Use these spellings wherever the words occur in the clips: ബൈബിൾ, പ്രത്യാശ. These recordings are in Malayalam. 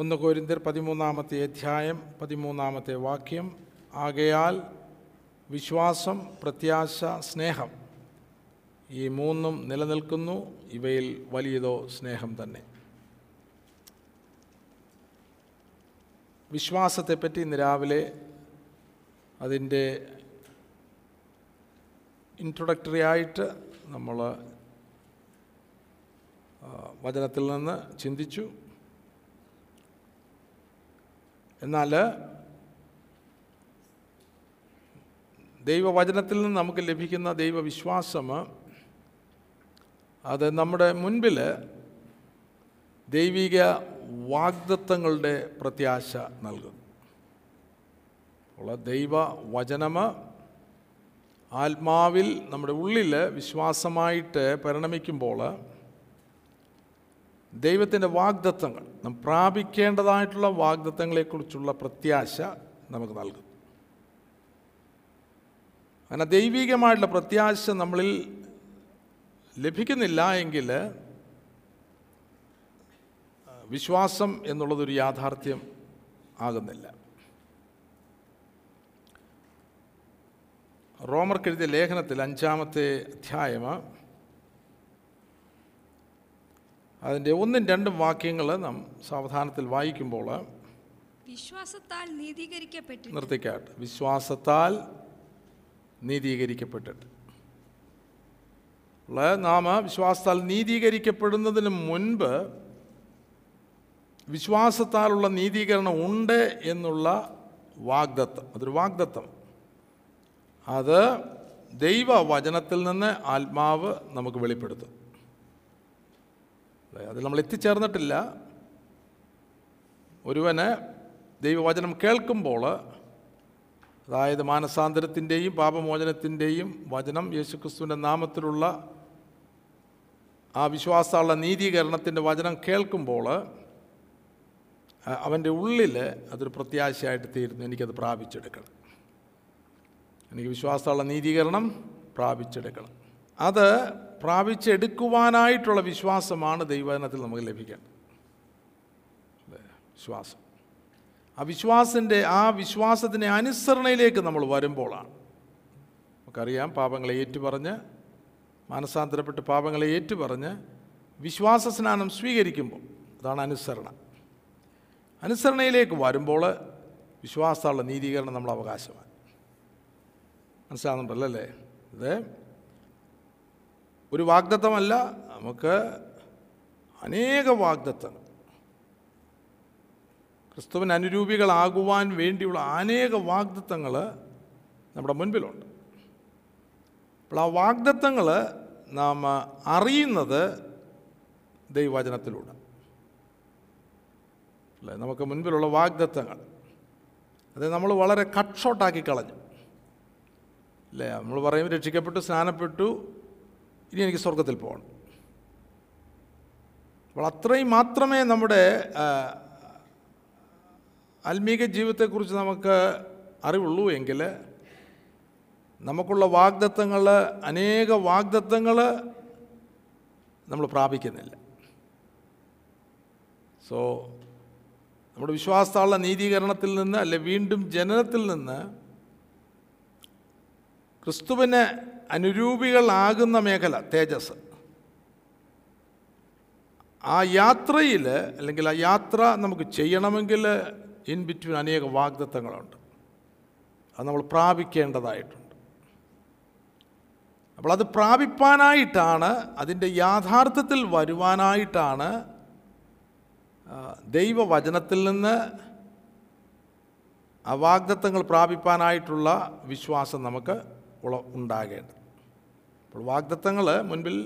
1 കൊരിന്ത്യർ 13-ാമത്തെ അധ്യായം 13-ാമത്തെ വാക്യം: ആകയാൽ വിശ്വാസം, പ്രത്യാശ, സ്നേഹം, ഈ മൂന്നും നിലനിൽക്കുന്നു, ഇവയിൽ വലിയതോ സ്നേഹം തന്നെ. വിശ്വാസത്തെപ്പറ്റി ഇന്ന് രാവിലെ അതിൻ്റെ ഇൻട്രൊഡക്ടറി ആയിട്ട് നമ്മൾ വചനത്തിൽ നിന്ന് ചിന്തിച്ചു. എന്നാൽ ദൈവവചനത്തിൽ നിന്ന് നമുക്ക് ലഭിക്കുന്ന ദൈവവിശ്വാസം, അത് നമ്മുടെ മുൻപിൽ ദൈവിക വാഗ്ദത്തങ്ങളുടെ പ്രത്യാശ നൽകും. അപ്പോൾ ദൈവവചനം ആത്മാവിൽ നമ്മുടെ ഉള്ളിൽ വിശ്വാസമായിട്ട് പരിണമിക്കുമ്പോൾ ദൈവത്തിൻ്റെ വാഗ്ദത്തങ്ങൾ, നാം പ്രാപിക്കേണ്ടതായിട്ടുള്ള വാഗ്ദത്തങ്ങളെക്കുറിച്ചുള്ള പ്രത്യാശ നമുക്ക് നൽകും. അങ്ങനെ ദൈവികമായിട്ടുള്ള പ്രത്യാശ നമ്മളിൽ ലഭിക്കുന്നില്ല എങ്കിൽ വിശ്വാസം എന്നുള്ളതൊരു യാഥാർത്ഥ്യം ആകുന്നില്ല. റോമർക്കെഴുതിയ ലേഖനത്തിൽ 5-ാമത്തെ അധ്യായം അതിൻ്റെ 1-2 വാക്യങ്ങൾ നാം സാവധാനത്തിൽ വായിക്കുമ്പോൾ വിശ്വാസത്താൽ നീതീകരിക്കപ്പെട്ടിട്ട് നാം വിശ്വാസത്താൽ നീതീകരിക്കപ്പെടുന്നതിന് മുൻപ് വിശ്വാസത്താലുള്ള നീതീകരണം ഉണ്ട് എന്നുള്ള വാഗ്ദത്തം, അതൊരു വാഗ്ദത്തം, അത് ദൈവവചനത്തിൽ നിന്ന് ആത്മാവ് നമുക്ക് വെളിപ്പെടുത്തും. അതിൽ നമ്മൾ എത്തിച്ചേർന്നിട്ടില്ല. ഒരുവന് ദൈവവചനം കേൾക്കുമ്പോൾ, അതായത് മാനസാന്തരത്തിൻ്റെയും പാപമോചനത്തിൻ്റെയും വചനം, യേശുക്രിസ്തുവിൻ്റെ നാമത്തിലുള്ള ആ വിശ്വാസമുള്ള നീതീകരണത്തിൻ്റെ വചനം കേൾക്കുമ്പോൾ അവൻ്റെ ഉള്ളിൽ അതൊരു പ്രത്യാശയായിട്ട് തീരുന്നു. എനിക്കത് പ്രാപിച്ചെടുക്കണം, എനിക്ക് വിശ്വാസമുള്ള നീതീകരണം പ്രാപിച്ചെടുക്കണം. അത് പ്രാപിച്ചെടുക്കുവാനായിട്ടുള്ള വിശ്വാസമാണ് ദൈവവചനത്തിൽ നമുക്ക് ലഭിക്കേണ്ടത്. വിശ്വാസം, ആ വിശ്വാസത്തിൻ്റെ അനുസരണയിലേക്ക് നമ്മൾ വരുമ്പോഴാണ്. നമുക്കറിയാം, പാപങ്ങളെ ഏറ്റുപറഞ്ഞ്, മാനസാന്തരപ്പെട്ട് പാപങ്ങളെ ഏറ്റുപറഞ്ഞ് വിശ്വാസ സ്നാനം സ്വീകരിക്കുമ്പോൾ, അതാണ് അനുസരണയിലേക്ക് വരുമ്പോൾ വിശ്വാസമുള്ള നീതീകരണം നമ്മൾ അവകാശമാണ്. മനസ്സിലാകുന്നുണ്ടല്ലോ അല്ലേ? ഇത് ഒരു വാഗ്ദത്തമല്ല, നമുക്ക് അനേക വാഗ്ദത്തങ്ങൾ, ക്രിസ്തുവിന് അനുരൂപികളാകുവാൻ വേണ്ടിയുള്ള അനേക വാഗ്ദത്തങ്ങൾ നമ്മുടെ മുൻപിലുണ്ട്. അപ്പോൾ ആ വാഗ്ദത്തങ്ങൾ നാം അറിയുന്നത് ദൈവവചനത്തിലൂടെ അല്ലേ? നമുക്ക് മുൻപിലുള്ള വാഗ്ദത്തങ്ങൾ അത് നമ്മൾ വളരെ കട്ട് ഷോട്ടാക്കി കളഞ്ഞു അല്ലേ? നമ്മൾ പറയും, രക്ഷിക്കപ്പെട്ടു, സ്നാനപ്പെട്ടു, ഇനി എനിക്ക് സ്വർഗത്തിൽ പോകണം. അപ്പോൾ അത്രയും മാത്രമേ നമ്മുടെ ആത്മീക ജീവിതത്തെക്കുറിച്ച് നമുക്ക് അറിവുള്ളൂ എങ്കിൽ നമുക്കുള്ള വാഗ്ദത്തങ്ങൾ, അനേക വാഗ്ദത്തങ്ങൾ നമ്മൾ പ്രാപിക്കുന്നില്ല. സോ നമ്മുടെ വിശ്വാസത്താലുള്ള നീതീകരണത്തിൽ നിന്ന്, അല്ലെ വീണ്ടും ജനനത്തിൽ നിന്ന് ക്രിസ്തുവിന് അനുരൂപികളാകുന്ന മേഖല, തേജസ്, ആ യാത്രയിൽ, അല്ലെങ്കിൽ ആ യാത്ര നമുക്ക് ചെയ്യണമെങ്കിൽ ഇൻ ബിറ്റ്വീൻ അനേക വാഗ്ദത്തങ്ങളുണ്ട്. അത് നമ്മൾ പ്രാപിക്കേണ്ടതായിട്ടുണ്ട്. അപ്പോൾ അത് പ്രാപിപ്പാനായിട്ടാണ്, അതിൻ്റെ യാഥാർത്ഥ്യത്തിൽ വരുവാനായിട്ടാണ് ദൈവവചനത്തിൽ നിന്ന് ആ വാഗ്ദത്തങ്ങൾ പ്രാപിപ്പാനായിട്ടുള്ള വിശ്വാസം നമുക്ക് ഉണ്ടാകേണ്ടത്. അപ്പോൾ വാഗ്ദത്തങ്ങൾ മുൻപിൽ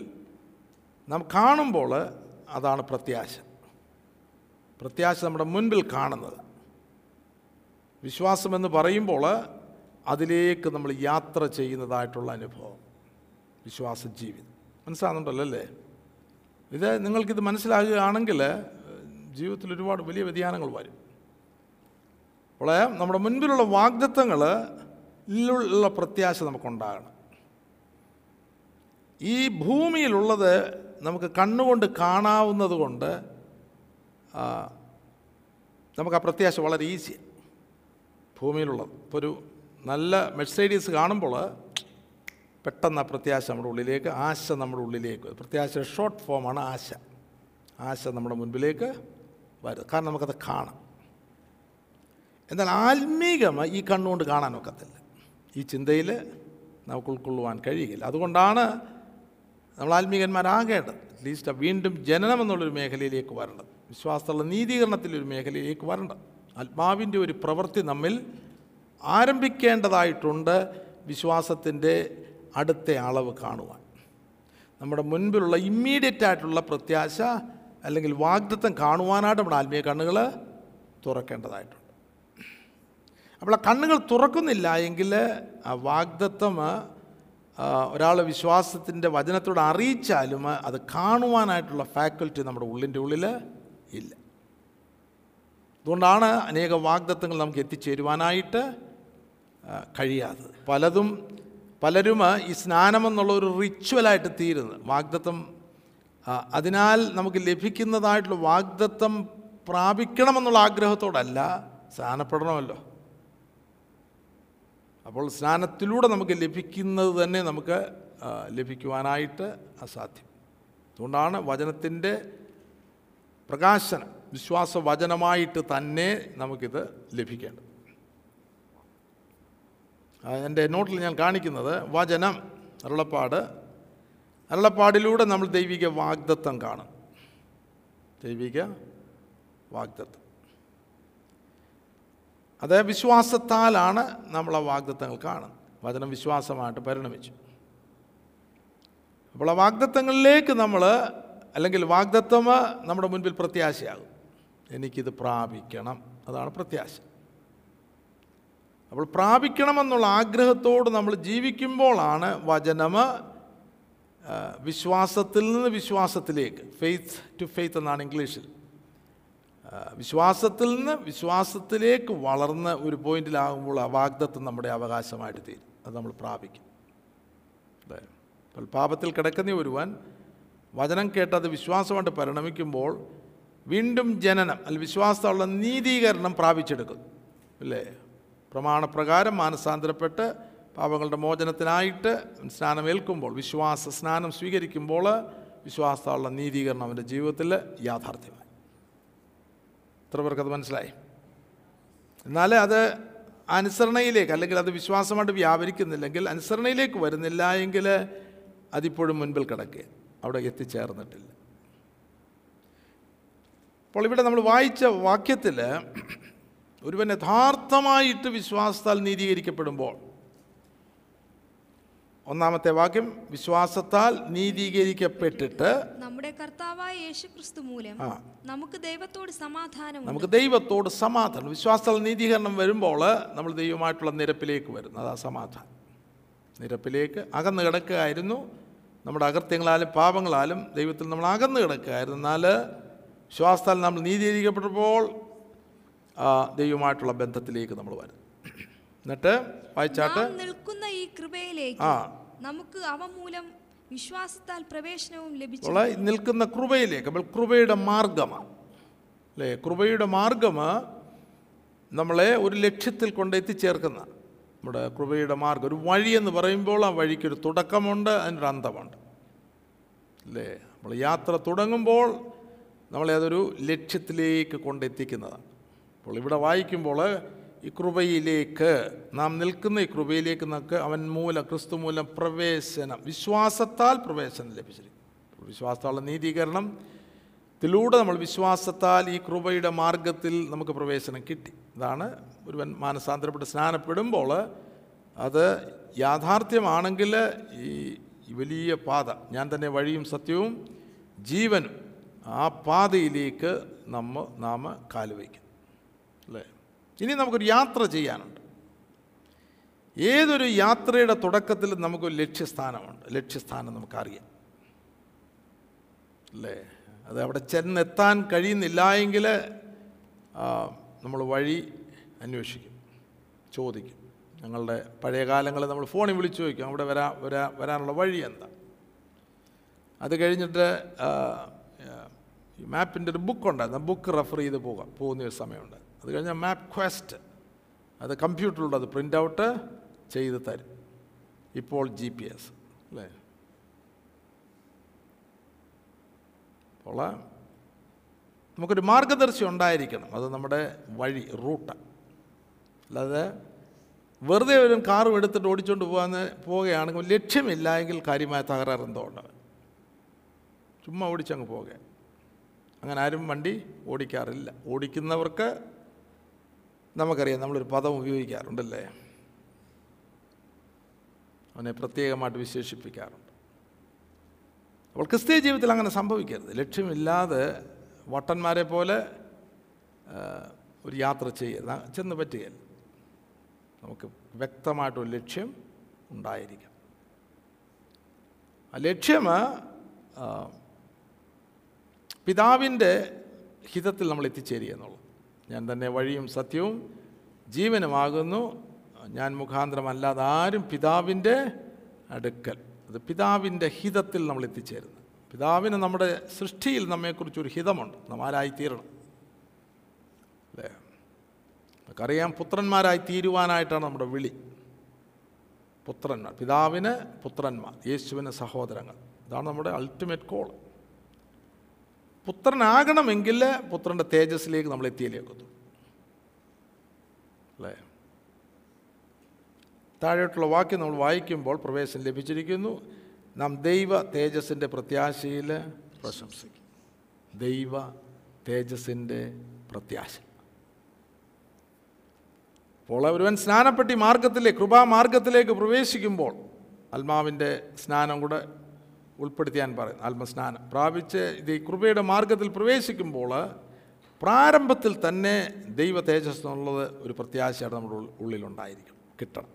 നാം കാണുമ്പോൾ അതാണ് പ്രത്യാശ നമ്മുടെ മുൻപിൽ കാണുന്നത്. വിശ്വാസമെന്ന് പറയുമ്പോൾ അതിലേക്ക് നമ്മൾ യാത്ര ചെയ്യുന്നതായിട്ടുള്ള അനുഭവം, വിശ്വാസ ജീവിതം. മനസ്സിലാകുന്നുണ്ടല്ലോ അല്ലേ? ഇത് നിങ്ങൾക്കിത് മനസ്സിലാകുകയാണെങ്കിൽ ജീവിതത്തിൽ ഒരുപാട് വലിയ വ്യതിയാനങ്ങൾ വരും. അപ്പോൾ നമ്മുടെ മുൻപിലുള്ള വാഗ്ദത്തങ്ങളിലുള്ള പ്രത്യാശ നമുക്കുണ്ടാകണം. ഈ ഭൂമിയിലുള്ളത് നമുക്ക് കണ്ണുകൊണ്ട് കാണാവുന്നത് കൊണ്ട് നമുക്ക് ആ പ്രത്യാശ വളരെ ഈസിയാണ് ഭൂമിയിലുള്ളത്. ഇപ്പോൾ ഒരു നല്ല മെഴ്സഡീസ് കാണുമ്പോൾ പെട്ടെന്ന് ആ പ്രത്യാശ നമ്മുടെ ഉള്ളിലേക്ക്, ആശ നമ്മുടെ ഉള്ളിലേക്ക്. പ്രത്യാശയുടെ ഷോർട്ട് ഫോമാണ് ആശ. ആശ നമ്മുടെ മുൻപിലേക്ക് വരും, കാരണം നമുക്കത് കാണാം. എന്നാൽ ആത്മീകമായി ഈ കണ്ണുകൊണ്ട് കാണാനൊക്കത്തില്ല, ഈ ചിന്തയിൽ നമുക്ക് ഉൾക്കൊള്ളുവാൻ കഴിയില്ല. അതുകൊണ്ടാണ് നമ്മൾ ആത്മീകന്മാരാകേണ്ടത്, അറ്റ്ലീസ്റ്റ് വീണ്ടും ജനനം എന്നുള്ളൊരു മേഖലയിലേക്ക് വരേണ്ടത്, വിശ്വാസത്തിലുള്ള നീതീകരണത്തിലൊരു മേഖലയിലേക്ക് വരേണ്ടത്. ആത്മാവിൻ്റെ ഒരു പ്രവൃത്തി നമ്മിൽ ആരംഭിക്കേണ്ടതായിട്ടുണ്ട്, വിശ്വാസത്തിൻ്റെ അടുത്ത അളവ് കാണുവാൻ. നമ്മുടെ മുൻപിലുള്ള ഇമ്മീഡിയറ്റ് ആയിട്ടുള്ള പ്രത്യാശ അല്ലെങ്കിൽ വാഗ്ദത്തം കാണുവാനായിട്ട് നമ്മുടെ ആത്മീയ കണ്ണുകൾ തുറക്കേണ്ടതായിട്ടുണ്ട്. അപ്പോൾ ആ കണ്ണുകൾ തുറക്കുന്നില്ല എങ്കിൽ ആ വാഗ്ദത്തം ഒരാൾ വിശ്വാസത്തിൻ്റെ വചനത്തോട് അറിയിച്ചാലും അത് കാണുവാനായിട്ടുള്ള ഫാക്കൽറ്റി നമ്മുടെ ഉള്ളിൻ്റെ ഉള്ളിൽ ഇല്ല. അതുകൊണ്ടാണ് അനേക വാഗ്ദത്തങ്ങൾ നമുക്ക് എത്തിച്ചേരുവാനായിട്ട് കഴിയാതെ പലരും ഈ സ്നാനമെന്നുള്ള ഒരു റിച്വലായിട്ട് തീരുന്നത്. വാഗ്ദത്തം അതിനാൽ നമുക്ക് ലഭിക്കുന്നതായിട്ടുള്ള വാഗ്ദത്തം പ്രാപിക്കണമെന്നുള്ള ആഗ്രഹത്തോടല്ല, സ്നാനപ്പെടണമല്ലോ, അപ്പോൾ സ്നാനത്തിലൂടെ നമുക്ക് ലഭിക്കുന്നത് തന്നെ നമുക്ക് ലഭിക്കുവാനായിട്ട് അസാധ്യം. അതുകൊണ്ടാണ് വചനത്തിൻ്റെ പ്രകാശനം, വിശ്വാസവചനമായിട്ട് തന്നെ നമുക്കിത് ലഭിക്കേണ്ടത്. എൻ്റെ നോട്ടിൽ ഞാൻ കാണിക്കുന്നത് വചനം, അരുളപ്പാടിലൂടെ നമ്മൾ ദൈവിക വാഗ്ദത്തം കാണും. ദൈവിക വാഗ്ദത്തം അതേ വിശ്വാസത്താലാണ് നമ്മൾ ആ വാഗ്ദത്തങ്ങൾ കാണുന്നത്. വചനം വിശ്വാസമായിട്ട് പരിണമിച്ചു. അപ്പോൾ ആ വാഗ്ദത്തങ്ങളിലേക്ക് നമ്മൾ, അല്ലെങ്കിൽ വാഗ്ദത്തം നമ്മുടെ മുൻപിൽ പ്രത്യാശയാകും. എനിക്കിത് പ്രാപിക്കണം, അതാണ് പ്രത്യാശ. അപ്പോൾ പ്രാപിക്കണമെന്നുള്ള ആഗ്രഹത്തോട് നമ്മൾ ജീവിക്കുമ്പോഴാണ് വചനം വിശ്വാസത്തിൽ നിന്ന് വിശ്വാസത്തിലേക്ക്, ഫെയ്ത്ത് ടു ഫെയ്ത്ത് എന്നാണ് ഇംഗ്ലീഷിൽ, വിശ്വാസത്തിൽ നിന്ന് വിശ്വാസത്തിലേക്ക് വളർന്ന് ഒരു പോയിന്റിലാകുമ്പോൾ ആ വാഗ്ദത്തം നമ്മുടെ അവകാശമായിട്ട് തീരും, അത് നമ്മൾ പ്രാപിക്കും. അപ്പോൾ പാപത്തിൽ കിടക്കുന്ന ഒരുവൻ വചനം കേട്ടത് വിശ്വാസമായിട്ട് പരിണമിക്കുമ്പോൾ വീണ്ടും ജനനം അല്ലെങ്കിൽ വിശ്വാസമുള്ള നീതീകരണം പ്രാപിച്ചെടുക്കും, അല്ലേ? പ്രമാണപ്രകാരം മാനസാന്തരപ്പെട്ട് പാപങ്ങളുടെ മോചനത്തിനായിട്ട് സ്നാനമേൽക്കുമ്പോൾ, വിശ്വാസ സ്നാനം സ്വീകരിക്കുമ്പോൾ വിശ്വാസമുള്ള നീതീകരണം അവൻ്റെ ജീവിതത്തിൽ യാഥാർത്ഥ്യമായി. ഇത്ര പേർക്കത് മനസ്സിലായി. എന്നാൽ അത് അനുസരണയിലേക്ക്, അല്ലെങ്കിൽ അത് വിശ്വാസമായിട്ട് വ്യാപരിക്കുന്നില്ലെങ്കിൽ, അനുസരണയിലേക്ക് വരുന്നില്ല എങ്കിൽ അതിപ്പോഴും മുൻപിൽ കിടക്കുക, അവിടെ എത്തിച്ചേർന്നിട്ടില്ല. അപ്പോൾ ഇവിടെ നമ്മൾ വായിച്ച വാക്യത്തിൽ ഒരുവൻ യഥാർത്ഥമായിട്ട് വിശ്വാസത്താൽ നീതീകരിക്കപ്പെടുമ്പോൾ, ഒന്നാമത്തെ വാക്യം വിശ്വാസത്താൽ നീതീകരിക്കപ്പെട്ടിട്ട് നമ്മുടെ കർത്താവായ യേശുക്രിസ്തു മൂലം നമുക്ക് ദൈവത്തോട് സമാധാനം, വിശ്വാസത്താൽ നീതീകരണം വരുമ്പോൾ നമ്മൾ ദൈവമായിട്ടുള്ള നിരപ്പിലേക്ക് വരുന്നു, അതാ സമാധാനം. നിരപ്പിലേക്ക് അകന്നു കിടക്കുകയായിരുന്നു, നമ്മുടെ അകൃത്യങ്ങളാലും പാപങ്ങളാലും ദൈവത്തിൽ നമ്മൾ അകന്നു കിടക്കുകയായിരുന്നു. എന്നാൽ വിശ്വാസത്താൽ നമ്മൾ നീതീകരിക്കപ്പെട്ടപ്പോൾ ദൈവമായിട്ടുള്ള ബന്ധത്തിലേക്ക് നമ്മൾ വരുന്നു. എന്നിട്ട് വായിച്ചാട്ട് നിൽക്കുന്ന ഈ കൃപയിലേക്ക് നമുക്ക് അവ മൂലം വിശ്വാസത്താൽ പ്രവേശനവും ലഭിച്ചു. നിൽക്കുന്ന കൃപയിലേക്ക്, അപ്പോൾ കൃപയുടെ മാർഗമാണ്, അല്ലേ? കൃപയുടെ മാർഗം നമ്മളെ ഒരു ലക്ഷ്യത്തിൽ കൊണ്ട് എത്തിച്ചേർക്കുന്ന നമ്മുടെ കൃപയുടെ മാർഗം. ഒരു വഴിയെന്ന് പറയുമ്പോൾ ആ വഴിക്കൊരു തുടക്കമുണ്ട്, അതിനൊരു അന്തമുണ്ട്, അല്ലേ? നമ്മൾ യാത്ര തുടങ്ങുമ്പോൾ നമ്മളെ അതൊരു ലക്ഷ്യത്തിലേക്ക് കൊണ്ടെത്തിക്കുന്നതാണ്. അപ്പോൾ ഇവിടെ വായിക്കുമ്പോൾ ഈ കൃപയിലേക്ക് നാം നിൽക്കുന്ന, ഈ കൃപയിലേക്ക് നമുക്ക് അവൻ മൂലം, ക്രിസ്തു മൂലം പ്രവേശനം, വിശ്വാസത്താൽ പ്രവേശനം ലഭിച്ചിരിക്കും. വിശ്വാസത്താലുള്ള നീതീകരണത്തിലൂടെ നമ്മൾ വിശ്വാസത്താൽ ഈ കൃപയുടെ മാർഗത്തിൽ നമുക്ക് പ്രവേശനം കിട്ടി. ഇതാണ് ഒരുവൻ മാനസാന്തരപ്പെട്ട് സ്നാനപ്പെടുമ്പോൾ അത് യാഥാർത്ഥ്യമാണെങ്കിൽ ഈ വലിയ പാത, ഞാൻ തന്നെ വഴിയും സത്യവും ജീവനും, ആ പാതയിലേക്ക് നാം കാലുവയ്ക്കും, അല്ലേ? ഇനി നമുക്കൊരു യാത്ര ചെയ്യാനുണ്ട്. ഏതൊരു യാത്രയുടെ തുടക്കത്തിൽ നമുക്കൊരു ലക്ഷ്യസ്ഥാനമുണ്ട്, ലക്ഷ്യസ്ഥാനം നമുക്കറിയാം, അല്ലേ? അത് അവിടെ ചെന്നെത്താൻ കഴിയുന്നില്ല എങ്കിൽ നമ്മൾ വഴി അന്വേഷിക്കും, ചോദിക്കും. ഞങ്ങളുടെ പഴയ കാലങ്ങളിൽ നമ്മൾ ഫോണിൽ വിളിച്ചു ചോദിക്കും, അവിടെ വരാനുള്ള വഴി എന്താ. അത് കഴിഞ്ഞിട്ട് മാപ്പിൻ്റെ ഒരു ബുക്കുണ്ടായിരുന്നു, ബുക്ക് റെഫർ ചെയ്ത് പോകുന്ന ഒരു സമയമുണ്ടായിരുന്നു. അത് കഴിഞ്ഞാൽ മാപ്പ് ക്വസ്റ്റ്, അത് കമ്പ്യൂട്ടറിലൂടെ അത് പ്രിൻ്റ് ഔട്ട് ചെയ്ത് തരും. ഇപ്പോൾ ജി പി എസ് അല്ലേ, അപ്പോൾ നമുക്കൊരു മാർഗദർശി ഉണ്ടായിരിക്കണം. അത് നമ്മുടെ വഴി, റൂട്ട്. അല്ലാതെ വെറുതെ ഒരു കാറും എടുത്തിട്ട് ഓടിച്ചുകൊണ്ട് പോവുകയാണെങ്കിൽ ലക്ഷ്യമില്ല എങ്കിൽ കാര്യമായ തകരാറെന്തോണ്ട് ചുമ്മാ ഓടിച്ചങ്ങ് പോകെ. അങ്ങനെ ആരും വണ്ടി ഓടിക്കാറില്ല. ഓടിക്കുന്നവർക്ക് നമുക്കറിയാം, നമ്മളൊരു പദം ഉപയോഗിക്കാറുണ്ടല്ലേ, അവനെ പ്രത്യേകമായിട്ട് വിശേഷിപ്പിക്കാറുണ്ട്. അപ്പോൾ ക്രിസ്തീയ ജീവിതത്തിൽ അങ്ങനെ സംഭവിക്കരുത്. ലക്ഷ്യമില്ലാതെ വട്ടന്മാരെ പോലെ ഒരു യാത്ര ചെയ്യരുത്, ചെന്ന് പറ്റുകയില്ല. നമുക്ക് വ്യക്തമായിട്ടൊരു ലക്ഷ്യം ഉണ്ടായിരിക്കണം. ആ ലക്ഷ്യം പിതാവിൻ്റെ ഹിതത്തിൽ നമ്മൾ എത്തിച്ചേരുക എന്നുള്ളത്. ഞാൻ തന്നെ വഴിയും സത്യവും ജീവനുമാകുന്നു, ഞാൻ മുഖാന്തരമല്ലാതെ ആരും പിതാവിൻ്റെ അടുക്കൽ. അത് പിതാവിൻ്റെ ഹിതത്തിൽ നമ്മൾ എത്തിച്ചേരുന്നത്. പിതാവിന് നമ്മുടെ സൃഷ്ടിയിൽ നമ്മെക്കുറിച്ചൊരു ഹിതമുണ്ട്, നാം ആരായിത്തീരണം അല്ലേ. നമുക്കറിയാം, പുത്രന്മാരായി തീരുവാനായിട്ടാണ് നമ്മുടെ വിളി. പുത്രന്മാർ, പിതാവിന് പുത്രന്മാർ, യേശുവിന് സഹോദരങ്ങൾ. ഇതാണ് നമ്മുടെ അൾട്ടിമേറ്റ് കോൾ. പുത്രനാകണമെങ്കിൽ പുത്രൻ്റെ തേജസ്സിലേക്ക് നമ്മൾ എത്തിയിലേക്കെത്തും അല്ലേ. താഴോട്ടുള്ള വാക്യം നമ്മൾ വായിക്കുമ്പോൾ പ്രവേശനം ലഭിച്ചിരിക്കുന്നു, നാം ദൈവ തേജസ്സിൻ്റെ പ്രത്യാശയിൽ പ്രശംസിക്കും. ദൈവ തേജസ്സിൻ്റെ പ്രത്യാശ. അപ്പോൾ ഒരുവൻ സ്നാനപ്പെട്ടി മാർഗത്തിലേക്ക്, കൃപാമാർഗത്തിലേക്ക് പ്രവേശിക്കുമ്പോൾ ആത്മാവിൻ്റെ സ്നാനം കൂടെ ഉൾപ്പെടുത്തിയാൻ പറയുന്നു. ആത്മസ്നാനം പ്രാപിച്ച് ഇത് ഈ കൃപയുടെ മാർഗത്തിൽ പ്രവേശിക്കുമ്പോൾ പ്രാരംഭത്തിൽ തന്നെ ദൈവ തേജസ് എന്നുള്ളത് ഒരു പ്രത്യാശയായിട്ട് നമ്മുടെ ഉള്ളിലുണ്ടായിരിക്കും, കിട്ടണം.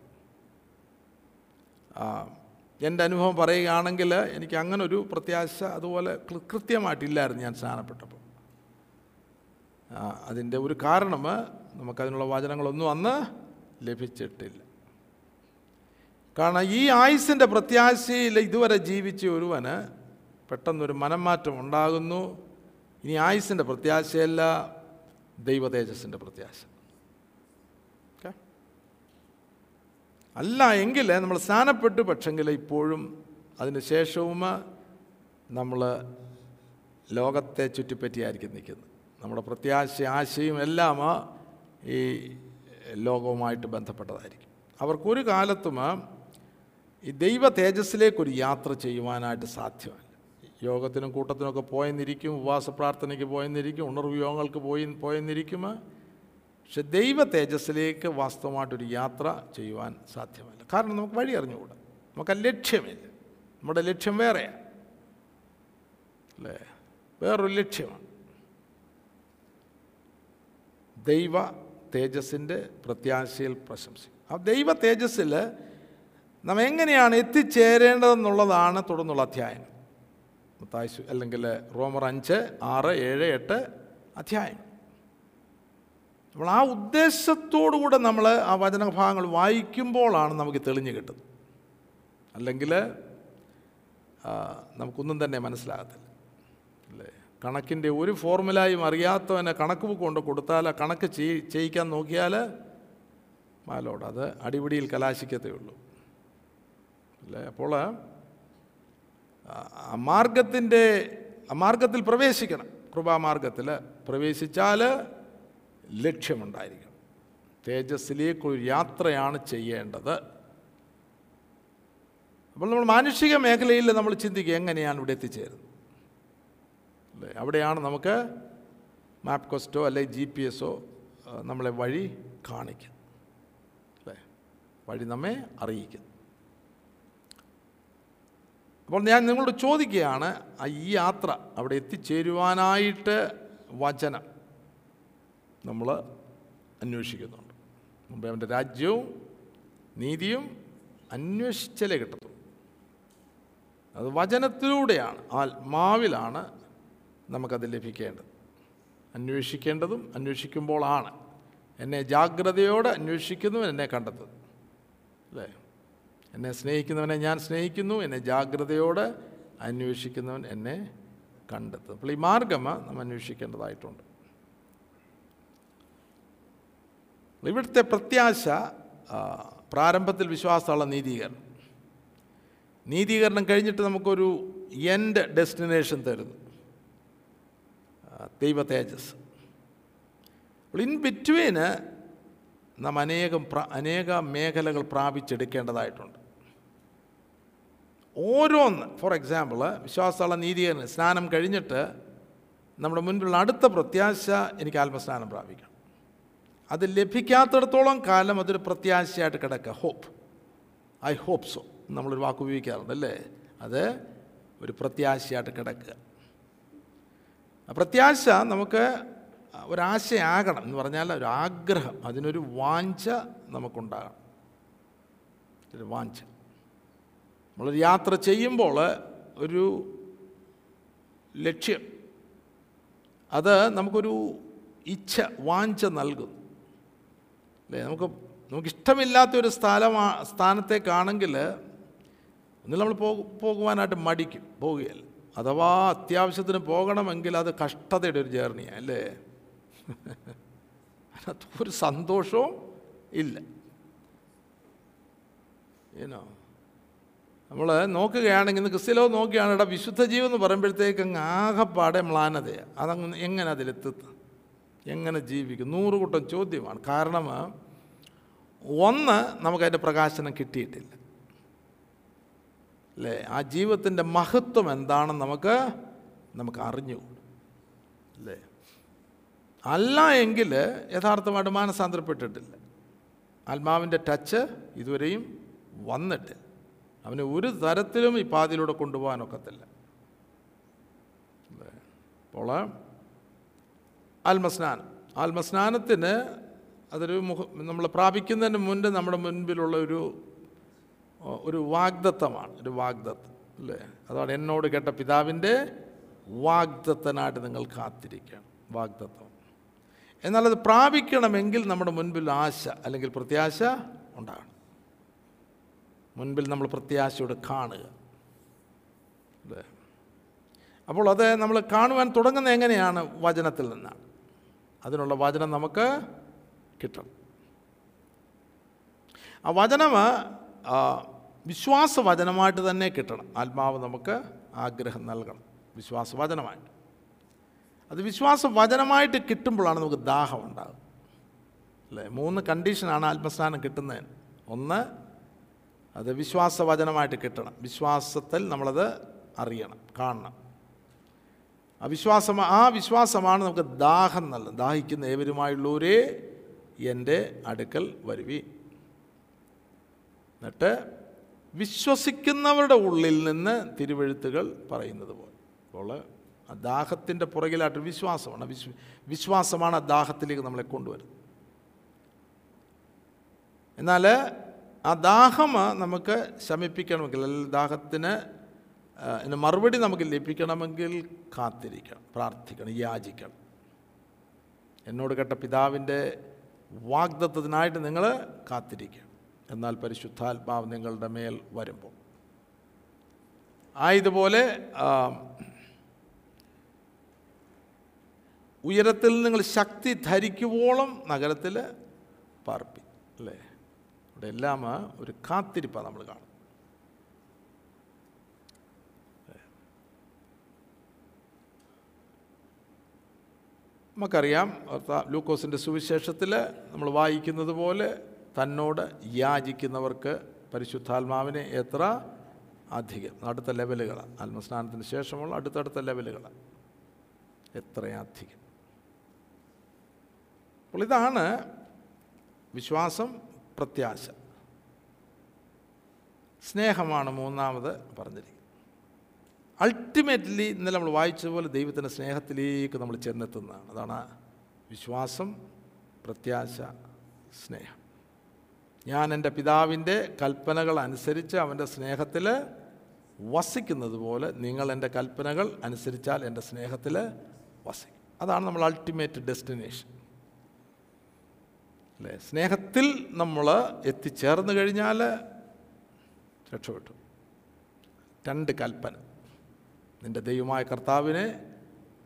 എൻ്റെ അനുഭവം പറയുകയാണെങ്കിൽ എനിക്ക് അങ്ങനൊരു പ്രത്യാശ അതുപോലെ കൃത്യമായിട്ടില്ലായിരുന്നു ഞാൻ സ്നാനപ്പെട്ടപ്പോൾ. അതിൻ്റെ ഒരു കാരണം നമുക്കതിനുള്ള വചനങ്ങളൊന്നും അന്ന് ലഭിച്ചിട്ടില്ല. കാരണം ഈ ആയുസിൻ്റെ പ്രത്യാശയിൽ ഇതുവരെ ജീവിച്ച ഒരുവന് പെട്ടെന്നൊരു മനംമാറ്റം ഉണ്ടാകുന്നു. ഇനി ആയുസിൻ്റെ പ്രത്യാശയല്ല, ദൈവ തേജസ്സിൻ്റെ പ്രത്യാശ. അല്ല എങ്കിൽ നമ്മൾ സ്നാനപ്പെട്ടു, പക്ഷെങ്കിൽ ഇപ്പോഴും അതിന് ശേഷവും നമ്മൾ ലോകത്തെ ചുറ്റിപ്പറ്റിയായിരിക്കും നിൽക്കുന്നത്. നമ്മുടെ പ്രത്യാശ, ആശയും എല്ലാം ഈ ലോകവുമായിട്ട് ബന്ധപ്പെട്ടതായിരിക്കും. അവർക്കൊരു കാലത്തും ഈ ദൈവ തേജസ്സിലേക്കൊരു യാത്ര ചെയ്യുവാനായിട്ട് സാധ്യമല്ല. യോഗത്തിനും കൂട്ടത്തിനൊക്കെ പോയെന്നിരിക്കും, ഉപവാസ പ്രാർത്ഥനയ്ക്ക് പോയെന്നിരിക്കും, ഉണർവ് യോഗങ്ങൾക്ക് പോയെന്നിരിക്കും. പക്ഷെ ദൈവ തേജസ്സിലേക്ക് വാസ്തവമായിട്ടൊരു യാത്ര ചെയ്യുവാൻ സാധ്യമല്ല. കാരണം നമുക്ക് വഴി അറിഞ്ഞുകൂടാ, നമുക്ക് ലക്ഷ്യമില്ല. നമ്മുടെ ലക്ഷ്യം വേറെയാണ് അല്ലേ, വേറൊരു ലക്ഷ്യമാണ്. ദൈവ തേജസ്സിൻ്റെ പ്രത്യാശയിൽ പ്രശംസിക്കും. ആ ദൈവ തേജസ്സിൽ നാം എങ്ങനെയാണ് എത്തിച്ചേരേണ്ടതെന്നുള്ളതാണ് തുടർന്നുള്ള അധ്യായം. മത്തായി അല്ലെങ്കിൽ റോമർ 5, 6, 7, 8 അധ്യായം. നമ്മൾ ആ ഉദ്ദേശത്തോടുകൂടെ നമ്മൾ ആ വചനഭാഗങ്ങൾ വായിക്കുമ്പോഴാണ് നമുക്ക് തെളിഞ്ഞു കിട്ടുന്നത്. അല്ലെങ്കിൽ നമുക്കൊന്നും തന്നെ മനസ്സിലാകത്തില്ല അല്ലേ. കണക്കിൻ്റെ ഒരു ഫോർമുലയും അറിയാത്തവനെ കണക്ക് ബുക്ക് കൊണ്ട് കൊടുത്താൽ, കണക്ക് ചെയ്യിക്കാൻ നോക്കിയാൽ മാലോട് അത് അടിപിടിയിൽ കലാശിക്കത്തേ ഉള്ളൂ അല്ലേ. അപ്പോൾ ആ മാർഗത്തിൽ പ്രവേശിക്കണം. കൃപാമാർഗത്തിൽ പ്രവേശിച്ചാൽ ലക്ഷ്യമുണ്ടായിരിക്കണം. തേജസ്സിലേക്കൊരു യാത്രയാണ് ചെയ്യേണ്ടത്. അപ്പോൾ നമ്മൾ മാനുഷിക മേഖലയിൽ നമ്മൾ ചിന്തിക്കുക, എങ്ങനെയാണ് ഇവിടെ എത്തിച്ചേരുന്നത് അല്ലേ. അവിടെയാണ് നമുക്ക് മാപ്പ് ക്വസ്റ്റോ അല്ലെങ്കിൽ ജി പി എസോ നമ്മളെ വഴി കാണിക്കും അല്ലേ, വഴി നമ്മെ അറിയിക്കും. അപ്പോൾ ഞാൻ നിങ്ങളോട് ചോദിക്കുകയാണ്, ഈ യാത്ര അവിടെ എത്തിച്ചേരുവാനായിട്ട് വചനം നമ്മൾ അന്വേഷിക്കുന്നുണ്ട്. മുമ്പേ അവൻ്റെ രാജ്യവും നീതിയും അന്വേഷിച്ചാലേ കിട്ടത്തുള്ളൂ. അത് വചനത്തിലൂടെയാണ്, ആത്മാവിലാണ് നമുക്കത് ലഭിക്കേണ്ടത്. അന്വേഷിക്കേണ്ടതും അന്വേഷിക്കുമ്പോഴാണ്. എന്നെ ജാഗ്രതയോടെ അന്വേഷിക്കുന്നവൻ എന്നെ കണ്ടെത്തും അല്ലേ. എന്നെ സ്നേഹിക്കുന്നവനെ ഞാൻ സ്നേഹിക്കുന്നു, എന്നെ ജാഗ്രതയോടെ അന്വേഷിക്കുന്നവൻ എന്നെ കണ്ടെത്തും. അപ്പോൾ ഈ മാർഗം നമ്മൾ അന്വേഷിക്കേണ്ടതായിട്ടുണ്ട്. ഇവിടുത്തെ പ്രത്യാശ പ്രാരംഭത്തിൽ വിശ്വാസമുള്ള നീതീകരണം, നീതീകരണം കഴിഞ്ഞിട്ട് നമുക്കൊരു എൻഡ് ഡെസ്റ്റിനേഷൻ തരുന്നു ദൈവ തേജസ്. അപ്പോൾ ഇൻ ബിറ്റ്വീന് നാം അനേക മേഖലകൾ പ്രാപിച്ചെടുക്കേണ്ടതായിട്ടുണ്ട് ഓരോന്ന്. ഫോർ എക്സാമ്പിൾ, വിശ്വാസമുള്ള നീതീകരണം സ്നാനം കഴിഞ്ഞിട്ട് നമ്മുടെ മുൻപിലുള്ള അടുത്ത പ്രത്യാശ എനിക്ക് ആത്മസ്നാനം പ്രാപിക്കണം. അത് ലഭിക്കാത്തിടത്തോളം കാലം അതൊരു പ്രത്യാശയായിട്ട് കിടക്കുക. ഹോപ്പ്, ഐ ഹോപ്പ് സോ, നമ്മളൊരു വാക്ക് ഉപയോഗിക്കാറുണ്ട് അല്ലേ, അത് ഒരു പ്രത്യാശയായിട്ട് കിടക്കുക. പ്രത്യാശ നമുക്ക് ഒരാശയാകണം എന്ന് പറഞ്ഞാൽ ഒരു ആഗ്രഹം, അതിനൊരു വാഞ്ച നമുക്കുണ്ടാകണം, ഒരു വാഞ്ച. നമ്മളൊരു യാത്ര ചെയ്യുമ്പോൾ ഒരു ലക്ഷ്യം, അത് നമുക്കൊരു ഇച്ഛ, വാഞ്ച നൽകും അല്ലേ. നമുക്കിഷ്ടമില്ലാത്തൊരു സ്ഥാനത്തേക്കാണെങ്കിൽ ഒന്നും നമ്മൾ പോകുവാനായിട്ട് മടിക്കും, പോകുകയല്ല. അഥവാ അത്യാവശ്യത്തിന് പോകണമെങ്കിൽ അത് കഷ്ടതയുടെ ഒരു ജേർണിയാണ് അല്ലേ, ഒരു സന്തോഷവും ഇല്ല. ഏനോ നമ്മൾ നോക്കുകയാണെങ്കിൽ, ക്രിസ്ത്യലോ നോക്കുകയാണ്, ഇവിടെ വിശുദ്ധ ജീവൻ എന്ന് പറയുമ്പോഴത്തേക്ക് അങ്ങ് ആകെപ്പാടെ മ്ലാനതയാണ്. അതങ്ങ് എങ്ങനെ അതിലെത്തുന്നത്, എങ്ങനെ ജീവിക്കും, നൂറുകൂട്ടം ചോദ്യമാണ്. കാരണം ഒന്ന്, നമുക്കതിൻ്റെ പ്രകാശനം കിട്ടിയിട്ടില്ല അല്ലേ, ആ ജീവിതത്തിൻ്റെ മഹത്വം എന്താണെന്ന് നമുക്ക് അറിഞ്ഞുകൂടും അല്ലേ. അല്ല എങ്കിൽ യഥാർത്ഥമായിട്ട് മാനസാന്തരപ്പെട്ടിട്ടില്ല, ആത്മാവിൻ്റെ ടച്ച് ഇതുവരെയും വന്നിട്ട് അവന് ഒരു തരത്തിലും ഈ പാതിയിലൂടെ കൊണ്ടുപോകാനൊക്കത്തില്ല. അപ്പോൾ ആത്മസ്നാനത്തിന് അതൊരു നമ്മൾ പ്രാപിക്കുന്നതിന് മുൻപ് നമ്മുടെ മുൻപിലുള്ള ഒരു വാഗ്ദത്തമാണ്, ഒരു വാഗ്ദത്തം അല്ലേ. അതാണ് എന്നോട് കേട്ട പിതാവിൻ്റെ വാഗ്ദത്തനായിട്ട് നിങ്ങൾ കാത്തിരിക്കുകയാണ്, വാഗ്ദത്തം. എന്നാലത് പ്രാപിക്കണമെങ്കിൽ നമ്മുടെ മുൻപിൽ ആശ അല്ലെങ്കിൽ പ്രത്യാശ ഉണ്ടാകണം, മുൻപിൽ നമ്മൾ പ്രത്യാശയോട് കാണുക അല്ലേ. അപ്പോൾ അത് നമ്മൾ കാണുവാൻ തുടങ്ങുന്നത് എങ്ങനെയാണ്, വചനത്തിൽ നിന്നാണ്. അതിനുള്ള വചനം നമുക്ക് കിട്ടണം. ആ വചനം വിശ്വാസവചനമായിട്ട് തന്നെ കിട്ടണം. ആത്മാവ് നമുക്ക് ആഗ്രഹം നൽകണം വിശ്വാസവചനമായിട്ട്. അത് വിശ്വാസവചനമായിട്ട് കിട്ടുമ്പോഴാണ് നമുക്ക് ദാഹം ഉണ്ടാകുക അല്ലേ. 3 കണ്ടീഷനാണ് ആത്മസ്നാനം കിട്ടുന്നതിന്. ഒന്ന്, അത് വിശ്വാസവചനമായിട്ട് കിട്ടണം, വിശ്വാസത്തിൽ നമ്മളത് അറിയണം, കാണണം. ആ വിശ്വാസമാണ് നമുക്ക് ദാഹം നൽകുന്നത്. ദാഹിക്കുന്ന ഏവരുമായുള്ളവരേ എൻ്റെ അടുക്കൽ വരുവി. എന്നിട്ട് വിശ്വസിക്കുന്നവരുടെ ഉള്ളിൽ നിന്ന് തിരുവെഴുത്തുകൾ പറയുന്നത് പോലെ. അപ്പോൾ ആ ദാഹത്തിൻ്റെ പുറകിലായിട്ട് വിശ്വാസമാണ്, വിശ്വാസമാണ് ആ ദാഹത്തിലേക്ക് നമ്മളെ കൊണ്ടുവരുന്നത്. എന്നാൽ ആ ദാഹം നമുക്ക് ശമിപ്പിക്കണമെങ്കിൽ, അല്ലെങ്കിൽ ദാഹത്തിന് മറുപടി നമുക്ക് ലഭിക്കണമെങ്കിൽ കാത്തിരിക്കണം, പ്രാർത്ഥിക്കണം, യാചിക്കണം. എന്നോട് കേട്ട പിതാവിൻ്റെ വാഗ്ദത്തത്തിനായിട്ട് നിങ്ങൾ കാത്തിരിക്കണം, എന്നാൽ പരിശുദ്ധാത്മാവ് നിങ്ങളുടെ മേൽ വരുമ്പോൾ. ആയതുപോലെ ഉയരത്തിൽ നിങ്ങൾ ശക്തി ധരിക്കുവോളം നഗരത്തിൽ പാർപ്പി അല്ലേ. ഇവിടെ എല്ലാം ഒരു കാത്തിരിപ്പാണ് നമ്മൾ കാണുന്നത്. നമുക്കറിയാം ലൂക്കോസിൻ്റെ സുവിശേഷത്തിൽ നമ്മൾ വായിക്കുന്നത് പോലെ തന്നോട് യാചിക്കുന്നവർക്ക് പരിശുദ്ധാത്മാവിനെ എത്ര അധികം, അടുത്ത ലെവലുകളാണ് ആത്മസ്നാനത്തിന് ശേഷമുള്ള അടുത്തടുത്ത ലെവലുകളാണ്, എത്രയധികം. അപ്പോൾ ഇതാണ് വിശ്വാസം, പ്രത്യാശ, സ്നേഹമാണ് 3ാമത് പറഞ്ഞിരിക്കുന്നത്. അൾട്ടിമേറ്റ്ലി ഇന്നലെ നമ്മൾ വായിച്ചതുപോലെ ദൈവത്തിൻ്റെ സ്നേഹത്തിലേക്ക് നമ്മൾ ചെന്നെത്തുന്നതാണ്. അതാണ് വിശ്വാസം, പ്രത്യാശ, സ്നേഹം. ഞാൻ എൻ്റെ പിതാവിൻ്റെ കൽപ്പനകൾ അനുസരിച്ച് അവൻ്റെ സ്നേഹത്തിൽ വസിക്കുന്നത് പോലെ നിങ്ങൾ എൻ്റെ കൽപ്പനകൾ അനുസരിച്ചാൽ എൻ്റെ സ്നേഹത്തിൽ വസിക്കും. അതാണ് നമ്മൾ അൾട്ടിമേറ്റ് ഡെസ്റ്റിനേഷൻ അല്ലേ. സ്നേഹത്തിൽ നമ്മൾ എത്തിച്ചേർന്ന് കഴിഞ്ഞാൽ രക്ഷപ്പെട്ടു. 2 കൽപ്പന, നിൻ്റെ ദൈവമായ കർത്താവിനെ